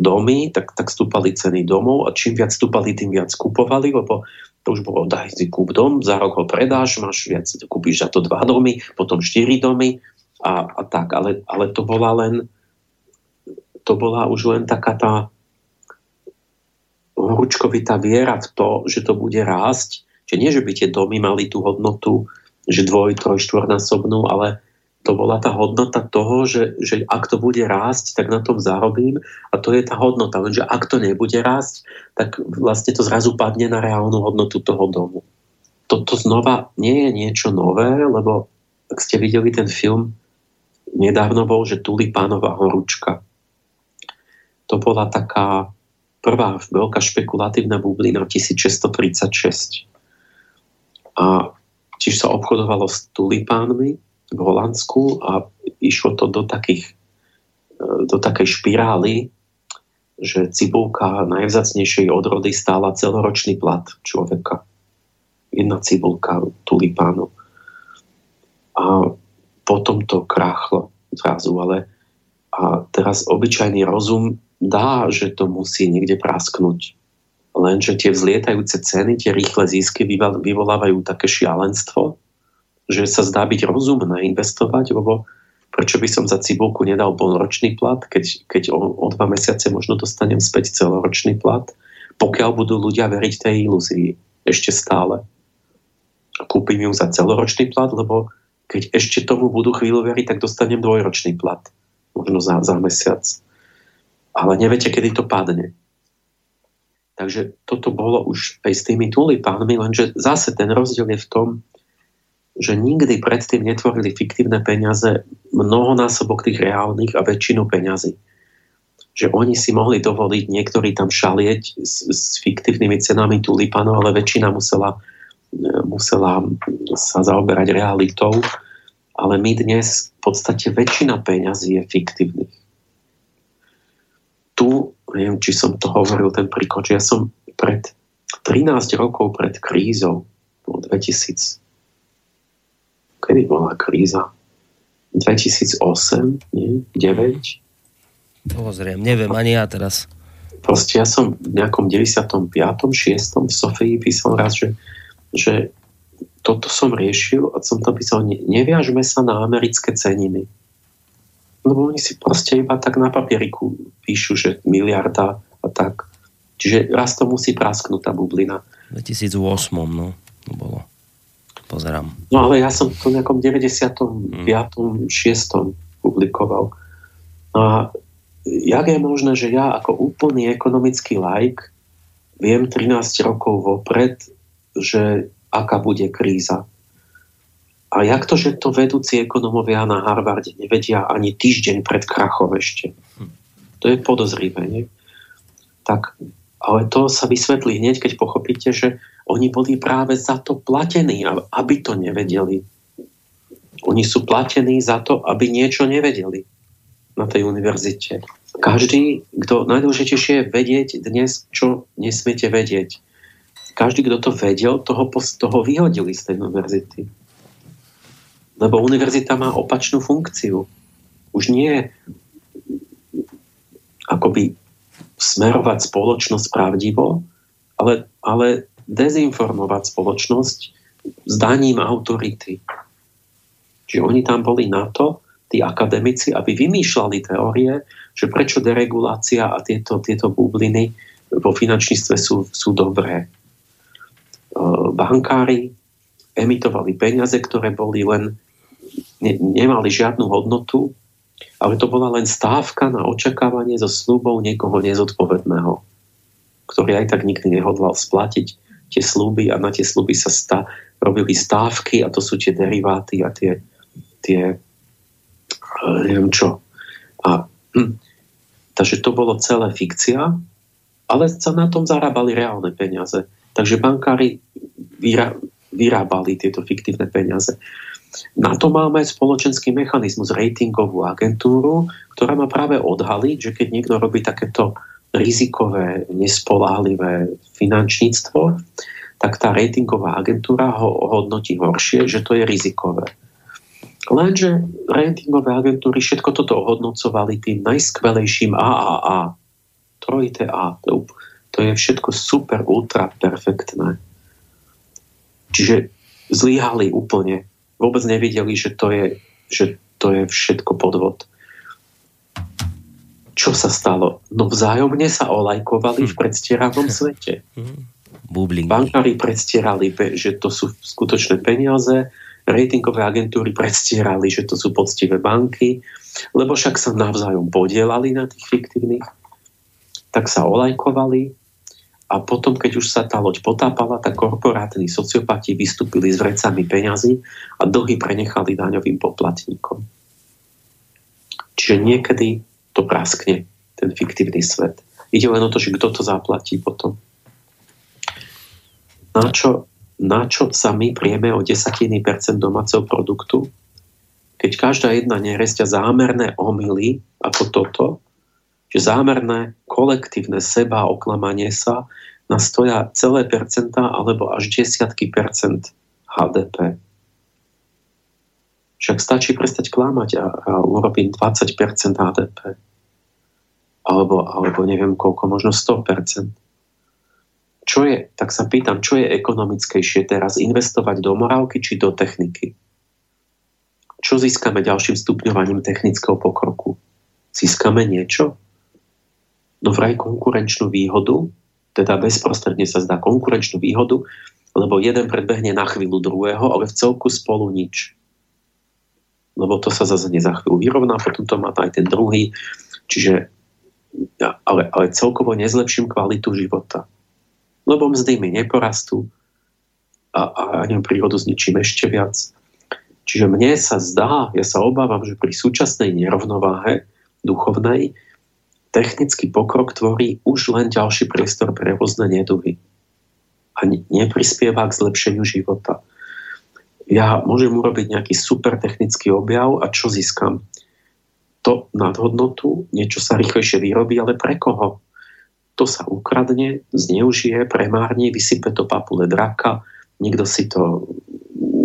domy, tak, tak stúpali ceny domov a čím viac stúpali, tým viac kupovali, lebo to už bolo, daj si kúp dom, za rok ho predáš, máš viac, kúpiš za to dva domy, potom štyri domy a, a tak, ale, ale to bola len to bola už len taká tá horúčkovitá viera v to, že to bude rásť, že nie, že by tie domy mali tú hodnotu, že dvoj, troj, štvornásobnú, ale to bola tá hodnota toho, že, že ak to bude rásť, tak na tom zarobím a to je tá hodnota. Lenže ak to nebude rásť, tak vlastne to zrazu padne na reálnu hodnotu toho domu. Toto znova nie je niečo nové, lebo ak ste videli ten film, nedávno bol, že tulipánová horúčka. To bola taká prvá veľká špekulatívna bublina tisíc šesťsto tridsaťšesť. A čiže sa obchodovalo s tulipánmi v Holandsku a išlo to do takých, do takej špirály, že cibulka najvzácnejšej odrody stála celoročný plat človeka. Jedna cibulka tulipánu. A potom to kráchlo zrazu, ale a teraz obyčajný rozum dá, že to musí niekde prasknúť. Lenže tie vzlietajúce ceny, tie rýchle zisky vyvolávajú také šialenstvo, že sa zdá byť rozumné investovať, lebo prečo by som za cibulku nedal polročný plat, keď, keď o, o dva mesiace možno dostanem späť celoročný plat, pokiaľ budú ľudia veriť tej ilúzii ešte stále. Kúpim ju za celoročný plat, lebo keď ešte tomu budú chvíľu veriť, tak dostanem dvojročný plat, možno za, za mesiac. Ale neviete, kedy to padne. Takže toto bolo už aj s tými tulipánmi, lenže zase ten rozdiel je v tom, že nikdy predtým netvorili fiktívne peniaze mnohonásobok tých reálnych a väčšinu peňazí. Že oni si mohli dovoliť niektorí tam šalieť s, s fiktívnymi cenami tulipánov, ale väčšina musela, musela sa zaoberať realitou. Ale my dnes v podstate väčšina peňazí je fiktívnych. Tu, neviem, či som to hovoril, ten príklad, že ja som pred trinásť rokov pred krízou, bol dvetisíc, kedy bola kríza? dvetisíc osem, nie? deväť? Pozriem, neviem, ani ja teraz. proste ja som v nejakom deväťdesiatom piatom šiestom v Sofii písal raz, že, že toto som riešil a som tam písal, ne, neviažme sa na americké ceniny. Lebo oni si proste iba tak na papieriku píšu, že miliarda a tak. Čiže raz to musí prasknúť tá bublina. V dvetisícosem, no, to bolo. Pozerám. No ale ja som to v nejakom deväťdesiatom piatom šiestom publikoval. A jak je možné, že ja ako úplný ekonomický laik viem trinásť rokov vopred, že aká bude kríza. A jak to, že to vedúci ekonomovia na Harvarde nevedia ani týždeň pred krachom ešte? To je podozrivé, nie? Tak, ale to sa vysvetlí hneď, keď pochopíte, že oni boli práve za to platení, aby to nevedeli. Oni sú platení za to, aby niečo nevedeli na tej univerzite. Každý, kto najdôležitejšie je vedieť dnes, čo nesmiete vedieť. Každý, kto to vedel, toho, toho vyhodili z tej univerzity. Lebo univerzita má opačnú funkciu. Už nie akoby smerovať spoločnosť pravdivo, ale, ale dezinformovať spoločnosť zdaním autority. Čiže oni tam boli na to, tí akademici, aby vymýšľali teórie, že prečo deregulácia a tieto, tieto bubliny vo finančníctve sú, sú dobré. Bankári emitovali peniaze, ktoré boli len Ne, nemali žiadnu hodnotu, ale to bola len stávka na očakávanie zo sľubov niekoho nezodpovedného, ktorý aj tak nikdy nehodlal splatiť tie sľuby a na tie sľuby sa stá, robili stávky a to sú tie deriváty a tie, tie neviem čo. A, hm, takže to bolo celé fikcia, ale sa na tom zarábali reálne peniaze. Takže bankári vyra, vyrábali tieto fiktívne peniaze. Na to máme spoločenský mechanizmus, ratingovú agentúru, ktorá má práve odhaliť, že keď niekto robí takéto rizikové, nespoľahlivé finančníctvo, tak tá ratingová agentúra ho hodnotí horšie, že to je rizikové. Lenže ratingové agentúry všetko toto ohodnocovali tým najskvelejším á á á. Trojité á. To je všetko super, ultra perfektné. Čiže zlyhali úplne. Vôbec nevideli, že to je, že to je všetko podvod. Čo sa stalo? No vzájomne sa olajkovali v predstieravom svete. Bankári predstierali, že to sú skutočné peniaze, ratingové agentúry predstierali, že to sú poctivé banky, lebo však sa navzájom podielali na tých fiktívnych, tak sa olajkovali. A potom, keď už sa tá loď potápala, tak korporátni sociopati vystúpili s vrecami peňazí a dlhy prenechali daňovým poplatníkom. Čiže niekedy to praskne, ten fiktívny svet. Ide len o to, že kto to zaplatí potom. Na čo, na čo sa my prieme o desatiny percent domáceho produktu, keď každá jedna neresťa zámerné omyly ako toto, že zámerné, kolektívne seba, oklamanie sa nás stoja celé percentá alebo až desiatky percent há dé pé. Však stačí prestať klamať a, a urobiť dvadsať percent há dé pé. Alebo, alebo neviem koľko, možno sto percent. Čo je, tak sa pýtam, čo je ekonomickejšie teraz? Investovať do morálky či do techniky? Čo získame ďalším stupňovaním technického pokroku? Získame niečo? No vraj konkurenčnú výhodu, teda bezprostredne sa zdá konkurenčnú výhodu, lebo jeden predbehne na chvíľu druhého, ale v celku spolu nič. Lebo to sa zase za chvíľu vyrovná, potom to má aj ten druhý. Čiže, ale, ale celkovo nezlepším kvalitu života. Lebo mzdy mi neporastú a, a, a prírodu zničím ešte viac. Čiže mne sa zdá, ja sa obávam, že pri súčasnej nerovnováhe duchovnej technický pokrok tvorí už len ďalší priestor pre rôzne neduhy a neprispieva k zlepšeniu života. Ja môžem urobiť nejaký super technický objav a čo získam? To nadhodnotu, niečo sa rýchlejšie vyrobí, ale pre koho? To sa ukradne, zneužije, premárne, vysype to papule draka, niekto si to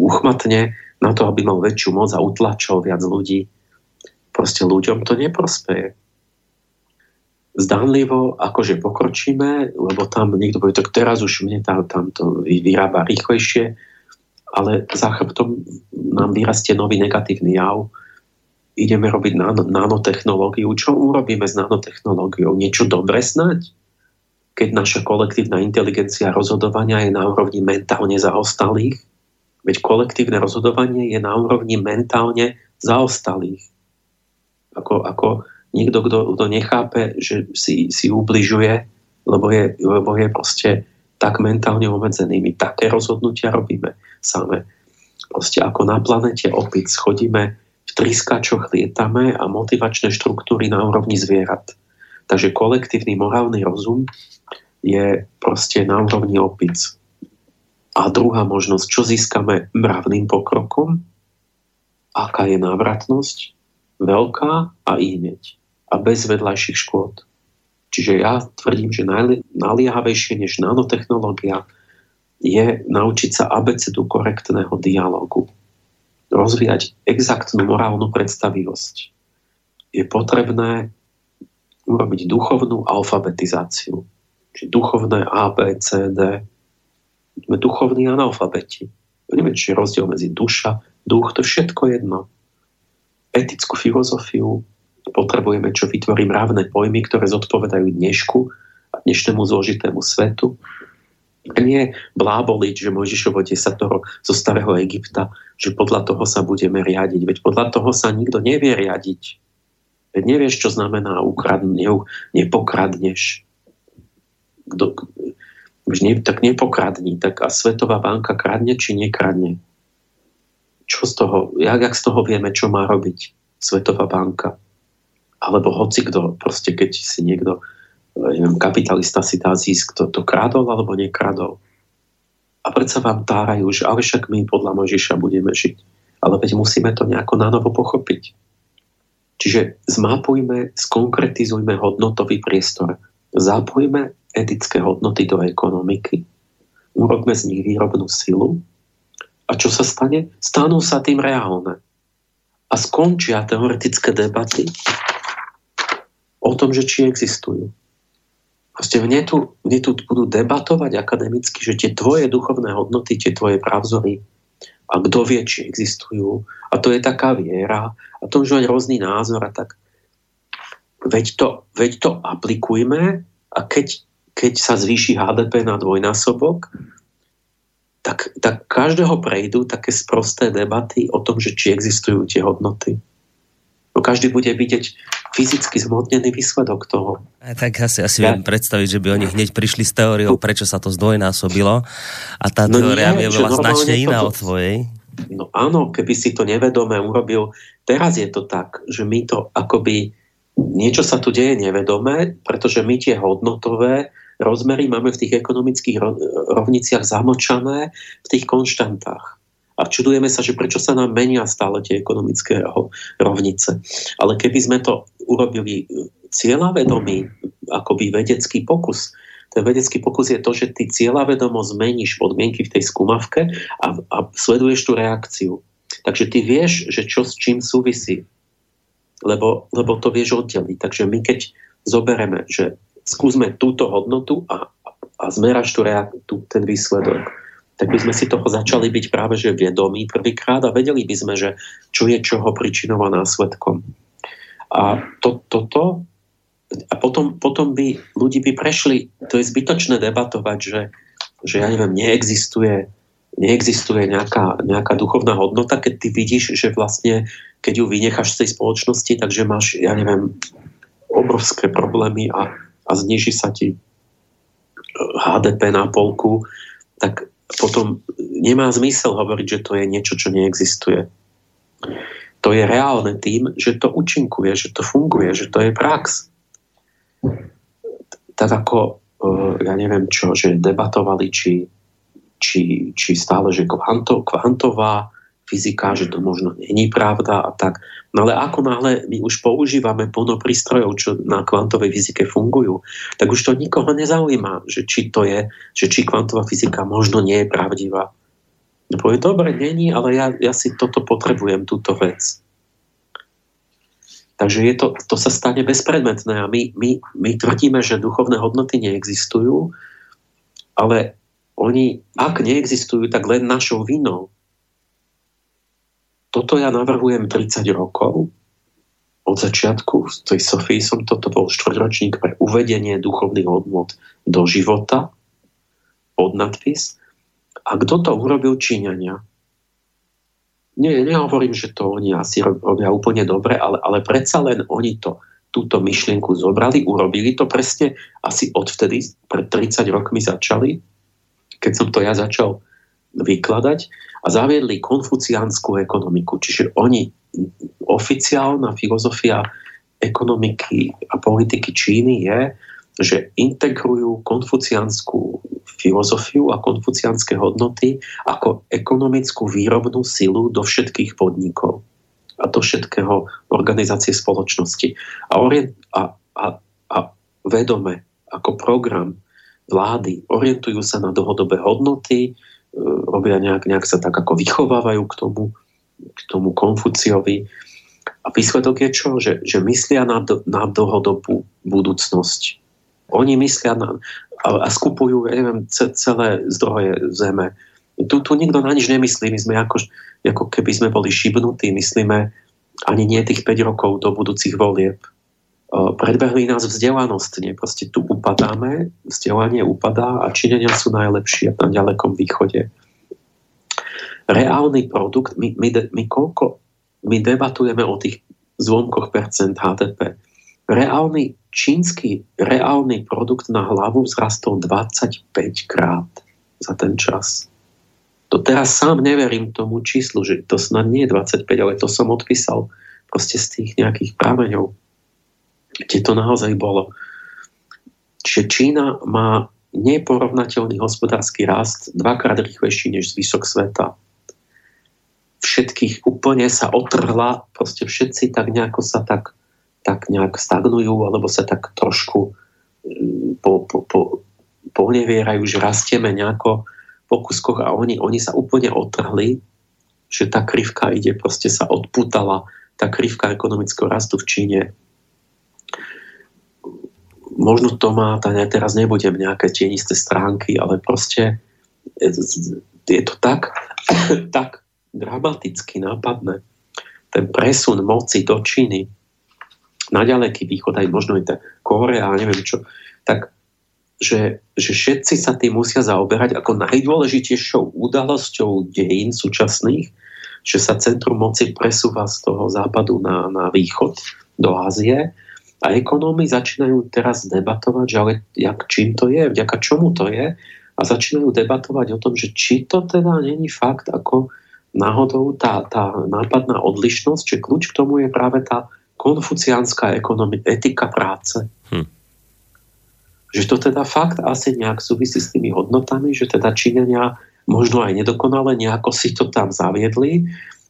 uchmatne na to, aby mal väčšiu moc a utlačil viac ľudí. Proste ľuďom to neprospeje. zdanlivo akože pokročíme, lebo tam niekto povie, tak teraz už mne tam, tam to vyrába rýchlejšie, ale za chrbtom nám vyrastie nový negatívny jav. Ideme robiť nanotechnológiu. Čo urobíme s nanotechnológiou? Niečo dobre snať? Keď naša kolektívna inteligencia rozhodovania je na úrovni mentálne zaostalých? Veď kolektívne rozhodovanie je na úrovni mentálne zaostalých. Ako... ako Niekto, kto, kto nechápe, že si, si ubližuje, lebo je, lebo je proste tak mentálne obmedzený. My také rozhodnutia robíme same. Proste ako na planete opic chodíme, v tryskačoch lietame a motivačné štruktúry na úrovni zvierat. Takže kolektívny morálny rozum je proste na úrovni opic. A druhá možnosť, čo získame mravným pokrokom? Aká je návratnosť? Veľká a ihneď. A bez vedľajších škôd. Čiže ja tvrdím, že naliehavejšie než nanotechnológia je naučiť sa abecedu korektného dialógu. Rozvíjať exaktnú morálnu predstavivosť. Je potrebné urobiť duchovnú alfabetizáciu. Čiže duchovné A, B, C, D. Sme duchovní analfabeti. Neviem, či je rozdiel medzi duša, duch, to všetko jedno. Etickú filozofiu potrebujeme, čo vytvorí mravné pojmy, ktoré zodpovedajú dnešku a dnešnému zložitému svetu. Nie bláboliť, že Mojžišovo desatoro zo starého Egypta, že podľa toho sa budeme riadiť. Veď podľa toho sa nikto nevie riadiť. Veď nevieš, čo znamená ukradnú, nepokradneš. Kto, už ne, tak nepokradni. Tak a Svetová banka kradne či nekradne? Čo z toho, jak, jak z toho vieme, čo má robiť Svetová banka? Alebo hocikto, proste keď si niekto, neviem, kapitalista si dá zisk, kto to kradol alebo nekradol. A predsa vám tárajú, že ale však my podľa Mojžiša budeme žiť. Ale veď musíme to nejako nanovo pochopiť. Čiže zmapujme, skonkretizujme hodnotový priestor. Zapojme etické hodnoty do ekonomiky. Urobme z nich výrobnú silu. A čo sa stane? Stanú sa tým reálne. A skončia teoretické debaty o tom, že či existujú. Proste mne tu, mne tu budú debatovať akademicky, že tie tvoje duchovné hodnoty, tie tvoje pravzory a kto vie, či existujú. A to je taká viera. A to môže mať rôzny názor. A tak. Veď to, veď to aplikujme a keď, keď sa zvýši há dé pé na dvojnásobok, Tak, tak každého prejdú také sprosté debaty o tom, že či existujú tie hodnoty. No každý bude vidieť fyzicky zmotnený výsledok toho. A tak asi, asi ja. Viem predstaviť, že by oni hneď prišli s teóriou, prečo sa to zdvojnásobilo a tá no teória nie, je veľa značne iná od tvojej. No áno, keby si to nevedomé urobil. Teraz je to tak, že my to akoby niečo sa tu deje nevedomé, pretože my tie hodnotové rozmery máme v tých ekonomických rovniciach zamočané v tých konštantách. A čudujeme sa, že prečo sa nám menia stále tie ekonomické rovnice. Ale keby sme to urobili cieľavedomý, akoby vedecký pokus, ten vedecký pokus je to, že ty cieľavedomo zmeníš podmienky v tej skúmavke a, a sleduješ tú reakciu. Takže ty vieš, že čo s čím súvisí. Lebo, lebo to vieš oddeliť. Takže my keď zobereme, že skúsme túto hodnotu a, a zmeraš tú reaktu, ten výsledok. Tak by sme si toho začali byť práve že vedomí prvýkrát a vedeli by sme, že čo je čoho príčinou a následkom. A to, toto a potom, potom by ľudí by prešli, to je zbytočné debatovať, že, že ja neviem, neexistuje, neexistuje nejaká, nejaká duchovná hodnota, keď ty vidíš, že vlastne, keď ju vynecháš z tej spoločnosti, takže máš, ja neviem, obrovské problémy a a zniží sa ti há dé pé na polku, tak potom nemá zmysel hovoriť, že to je niečo, čo neexistuje. To je reálne tým, že to účinkuje, že to funguje, že to je prax. Tak ako, ja neviem čo, že debatovali, či, či, či stále, že kvanto, kvantová fyzika, že to možno nie je pravda a tak. No ale ako náhle my už používame plno prístrojov, čo na kvantovej fyzike fungujú, tak už to nikoho nezaujíma, že či to je, že či kvantová fyzika možno nie je pravdivá. No povie, dobre, není, ale ja, ja si toto potrebujem, túto vec. Takže je to, to sa stane bezpredmetné a my, my, my tvrdíme, že duchovné hodnoty neexistujú, ale oni, ak neexistujú, tak len našou vinou. Toto ja navrhujem tridsať rokov. Od začiatku v tej Sofii som toto bol štvrťročník pre uvedenie duchovných hodnot do života pod nadpis. A kto to urobil? Číňania. Nie, nehovorím, že to oni asi robia úplne dobre, ale, ale predsa len oni to, túto myšlienku zobrali, urobili to presne asi odvtedy, pred tridsať rokmi začali, keď som to ja začal vykladať, a zaviedli konfuciánsku ekonomiku. Čiže oni, oficiálna filozofia ekonomiky a politiky Číny je, že integrujú konfuciánsku filozofiu a konfuciánske hodnoty ako ekonomickú výrobnú silu do všetkých podnikov a do všetkého organizácie spoločnosti. A, orient, a, a, a vedome ako program vlády orientujú sa na dlhodobé hodnoty, robia nejak, nejak sa tak ako vychovávajú k tomu, k tomu Konfuciovi. A výsledok je čo? Že, že myslia na, na dlhodobú budúcnosť. Oni myslia na, a, a skupujú, ja neviem, celé zdroje zeme. Tu, tu nikto na nič nemyslí. My sme ako, ako keby sme boli šibnutí. Myslíme ani nie tých päť rokov do budúcich volieb. Predbehli nás vzdelanostne. Proste tu upadáme, vzdelanie upadá a Číňania sú najlepšie na ďalekom východe. Reálny produkt, my, my, my koľko, my debatujeme o tých zlomkoch percent há dé pé. Reálny čínsky reálny produkt na hlavu vzrastol dvadsaťpäť krát za ten čas. To teraz sám neverím tomu číslu, že to snad nie je dvadsaťpäť, ale to som odpísal proste z tých nejakých prameňov, kde to naozaj bolo. Čiže Čína má neporovnateľný hospodársky rast, dvakrát rýchlejší než zvyšok sveta. Všetkých úplne sa otrhla, proste všetci tak nejako sa tak tak nejak stagnujú, alebo sa tak trošku po, po, po, ponevierajú, že rastieme nejako po kuskoch a oni, oni sa úplne otrhli, že tá krivka ide, proste sa odputala tá krivka ekonomického rastu v Číne. Možno to má, teraz nebudem nejaké tienisté stránky, ale proste je to tak, tak dramaticky nápadné. Ten presun moci do Číny na ďaleký východ, aj možno aj tá Kórea, neviem čo, tak, že, že všetci sa tým musia zaoberať ako najdôležitejšou udalosťou dejín súčasných, že sa centrum moci presúva z toho západu na, na východ do Ázie a ekonómi začínajú teraz debatovať, že ale jak, čím to je, vďaka čomu to je, a začínajú debatovať o tom, že či to teda není fakt ako náhodou tá, tá nápadná odlišnosť, že kľúč k tomu je práve tá konfuciánska ekonomia, etika práce. Hm. Že to teda fakt asi nejak súvisí s tými hodnotami, že teda Číňania možno aj nedokonale nejako si to tam zaviedli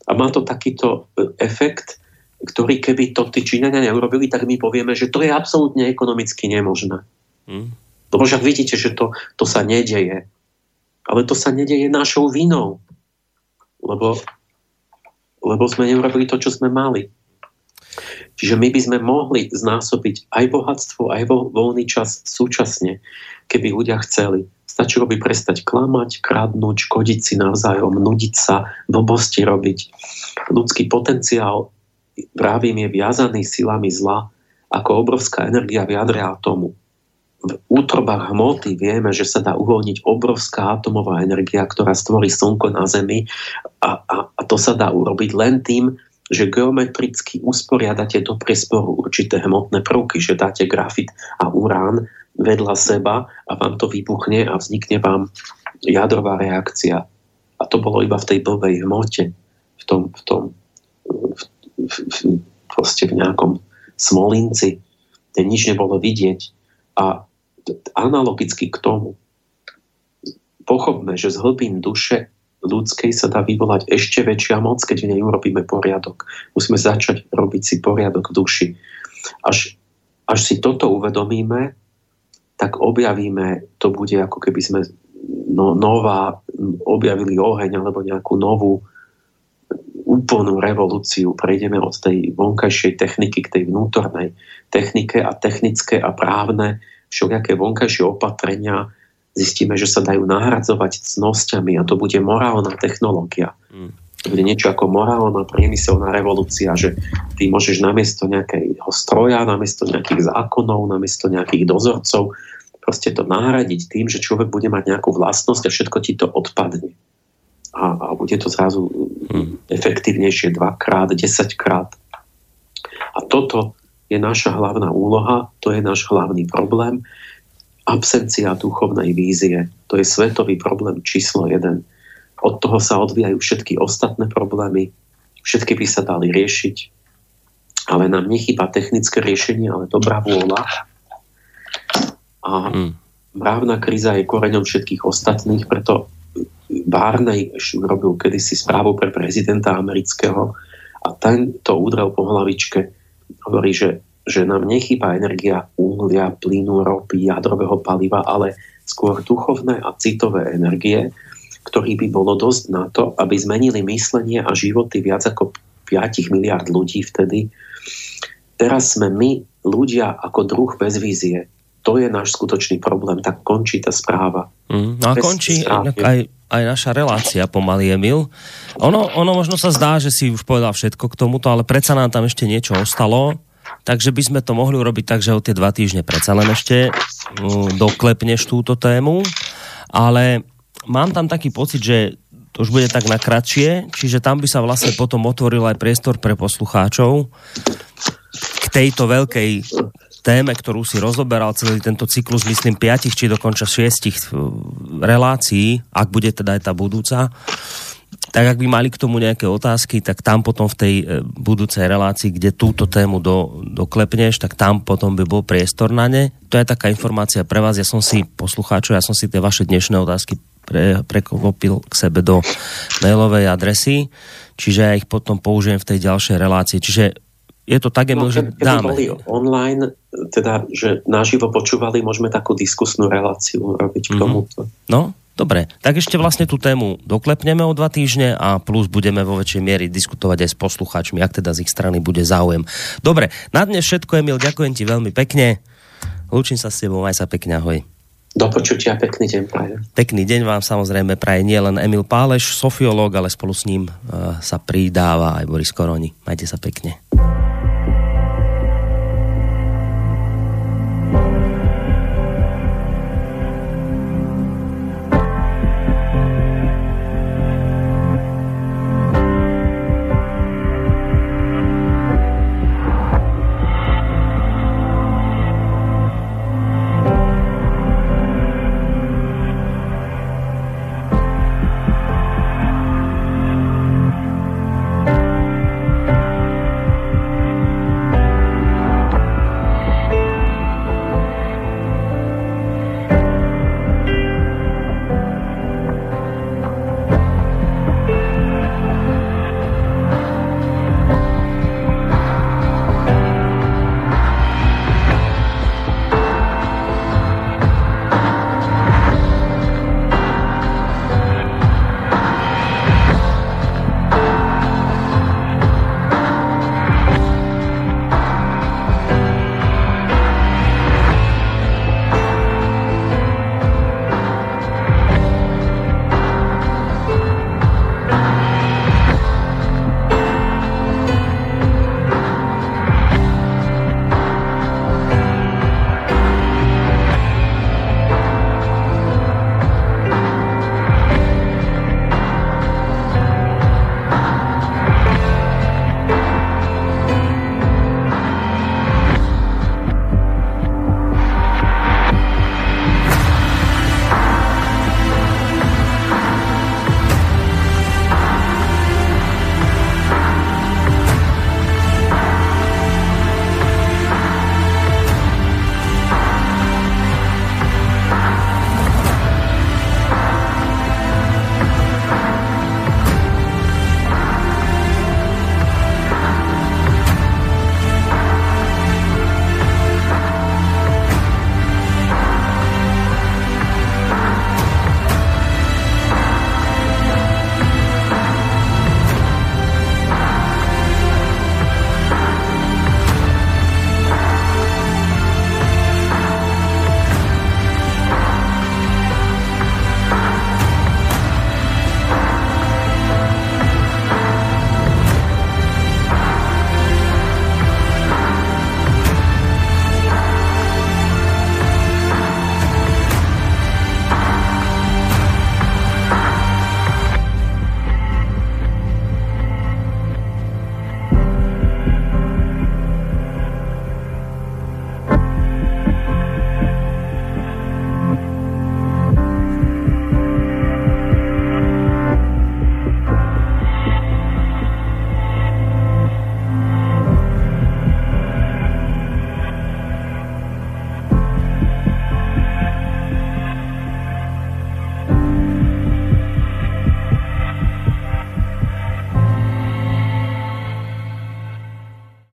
a má to takýto efekt, ktorý keby to tí Číňania neurobili, tak my povieme, že to je absolútne ekonomicky nemožné. Hm. Lebo však vidíte, že to, to sa nedeje. Ale to sa nedeje našou vinou. Lebo, lebo sme neurobili to, čo sme mali. Čiže my by sme mohli znásobiť aj bohatstvo, aj vo, voľný čas súčasne, keby ľudia chceli. Stačilo by prestať klamať, kradnúť, škodiť si navzájom, nudiť sa, blbosti robiť. Ľudský potenciál, vravím, je viazaný silami zla, ako obrovská energia v jadre átomu. V útrobách hmoty vieme, že sa dá uvoľniť obrovská atomová energia, ktorá stvorí slnko na Zemi a, a, a to sa dá urobiť len tým, že geometricky usporiadate do priestoru určité hmotné prvky, že dáte grafit a urán vedľa seba a vám to vybuchne a vznikne vám jadrová reakcia. A to bolo iba v tej blbej hmote, v tom, v tom v, v, v, proste v nejakom smolinci, kde nič nebolo vidieť. A analogicky k tomu pochopme, že z hlbín duše ľudskej sa dá vyvolať ešte väčšia moc, keď v nej urobíme poriadok. Musíme začať robiť si poriadok v duši. Až, až si toto uvedomíme, tak objavíme, to bude ako keby sme no, nová, objavili oheň alebo nejakú novú, úplnú revolúciu, prejdeme od tej vonkajšej techniky k tej vnútornej technike a technické a právne všelijaké vonkajšie opatrenia zistíme, že sa dajú nahradzovať cnosťami a to bude morálna technológia. Mm. To bude niečo ako morálna priemyselná revolúcia, že ty môžeš namiesto nejakého stroja, namiesto nejakých zákonov, namiesto nejakých dozorcov proste to nahradiť tým, že človek bude mať nejakú vlastnosť a všetko ti to odpadne. A, a bude to zrazu hmm. efektívnejšie dvakrát, desaťkrát. A toto je naša hlavná úloha, to je náš hlavný problém. Absencia duchovnej vízie, to je svetový problém číslo jeden. Od toho sa odvíjajú všetky ostatné problémy, všetky by sa dali riešiť, ale nám nechýba technické riešenie, ale dobrá vôľa. A mravná kríza je koreňom všetkých ostatných, preto Barney robil kedysi správu pre prezidenta amerického a ten to udrel po hlavičke. Hovorí, že, že nám nechýba energia uhlia, plynu, ropy, jadrového paliva, ale skôr duchovné a citové energie, ktorý by bolo dosť na to, aby zmenili myslenie a životy viac ako päť miliárd ľudí vtedy. Teraz sme my, ľudia, ako druh bez vízie. To je náš skutočný problém. Tak končí tá správa. Mm, no a bez končí aj, aj naša relácia pomaly, Emil. Ono, ono možno sa zdá, že si už povedal všetko k tomuto, ale predsa nám tam ešte niečo ostalo. Takže by sme to mohli urobiť tak, že o tie dva týždne predsa len ešte uh, doklepneš túto tému. Ale mám tam taký pocit, že to už bude tak na kratšie, čiže tam by sa vlastne potom otvoril aj priestor pre poslucháčov k tejto veľkej téme, ktorú si rozoberal celý tento cyklus, myslím, piatich či dokonca šiestich relácií, ak bude teda aj tá budúca. Tak ak by mali k tomu nejaké otázky, tak tam potom v tej budúcej relácii, kde túto tému do, doklepneš, tak tam potom by bol priestor na ne. To je taká informácia pre vás. Ja som si, poslucháčov, ja som si tie vaše dnešné otázky pre, preklopil k sebe do mailovej adresy, čiže ja ich potom použijem v tej ďalšej relácii. Čiže je to tak, Emil, no, že dáme. Boli online, teda, že naživo počúvali, môžeme takú diskusnú reláciu robiť mm-hmm. k tomuto. No, dobre, tak ešte vlastne tú tému doklepneme o dva týždne a plus budeme vo väčšej miery diskutovať aj s poslucháčmi, ak teda z ich strany bude záujem. Dobre, na dnes všetko, Emil, ďakujem ti veľmi pekne. Lúčim sa s tebou, maj sa pekne, ahoj. Do počutia, pekný deň prajem. Pekný deň vám samozrejme praje nie len Emil Páleš, sofiológ, ale spolu s ním uh, sa pridáva aj Boris Koroni. Majte sa pekne.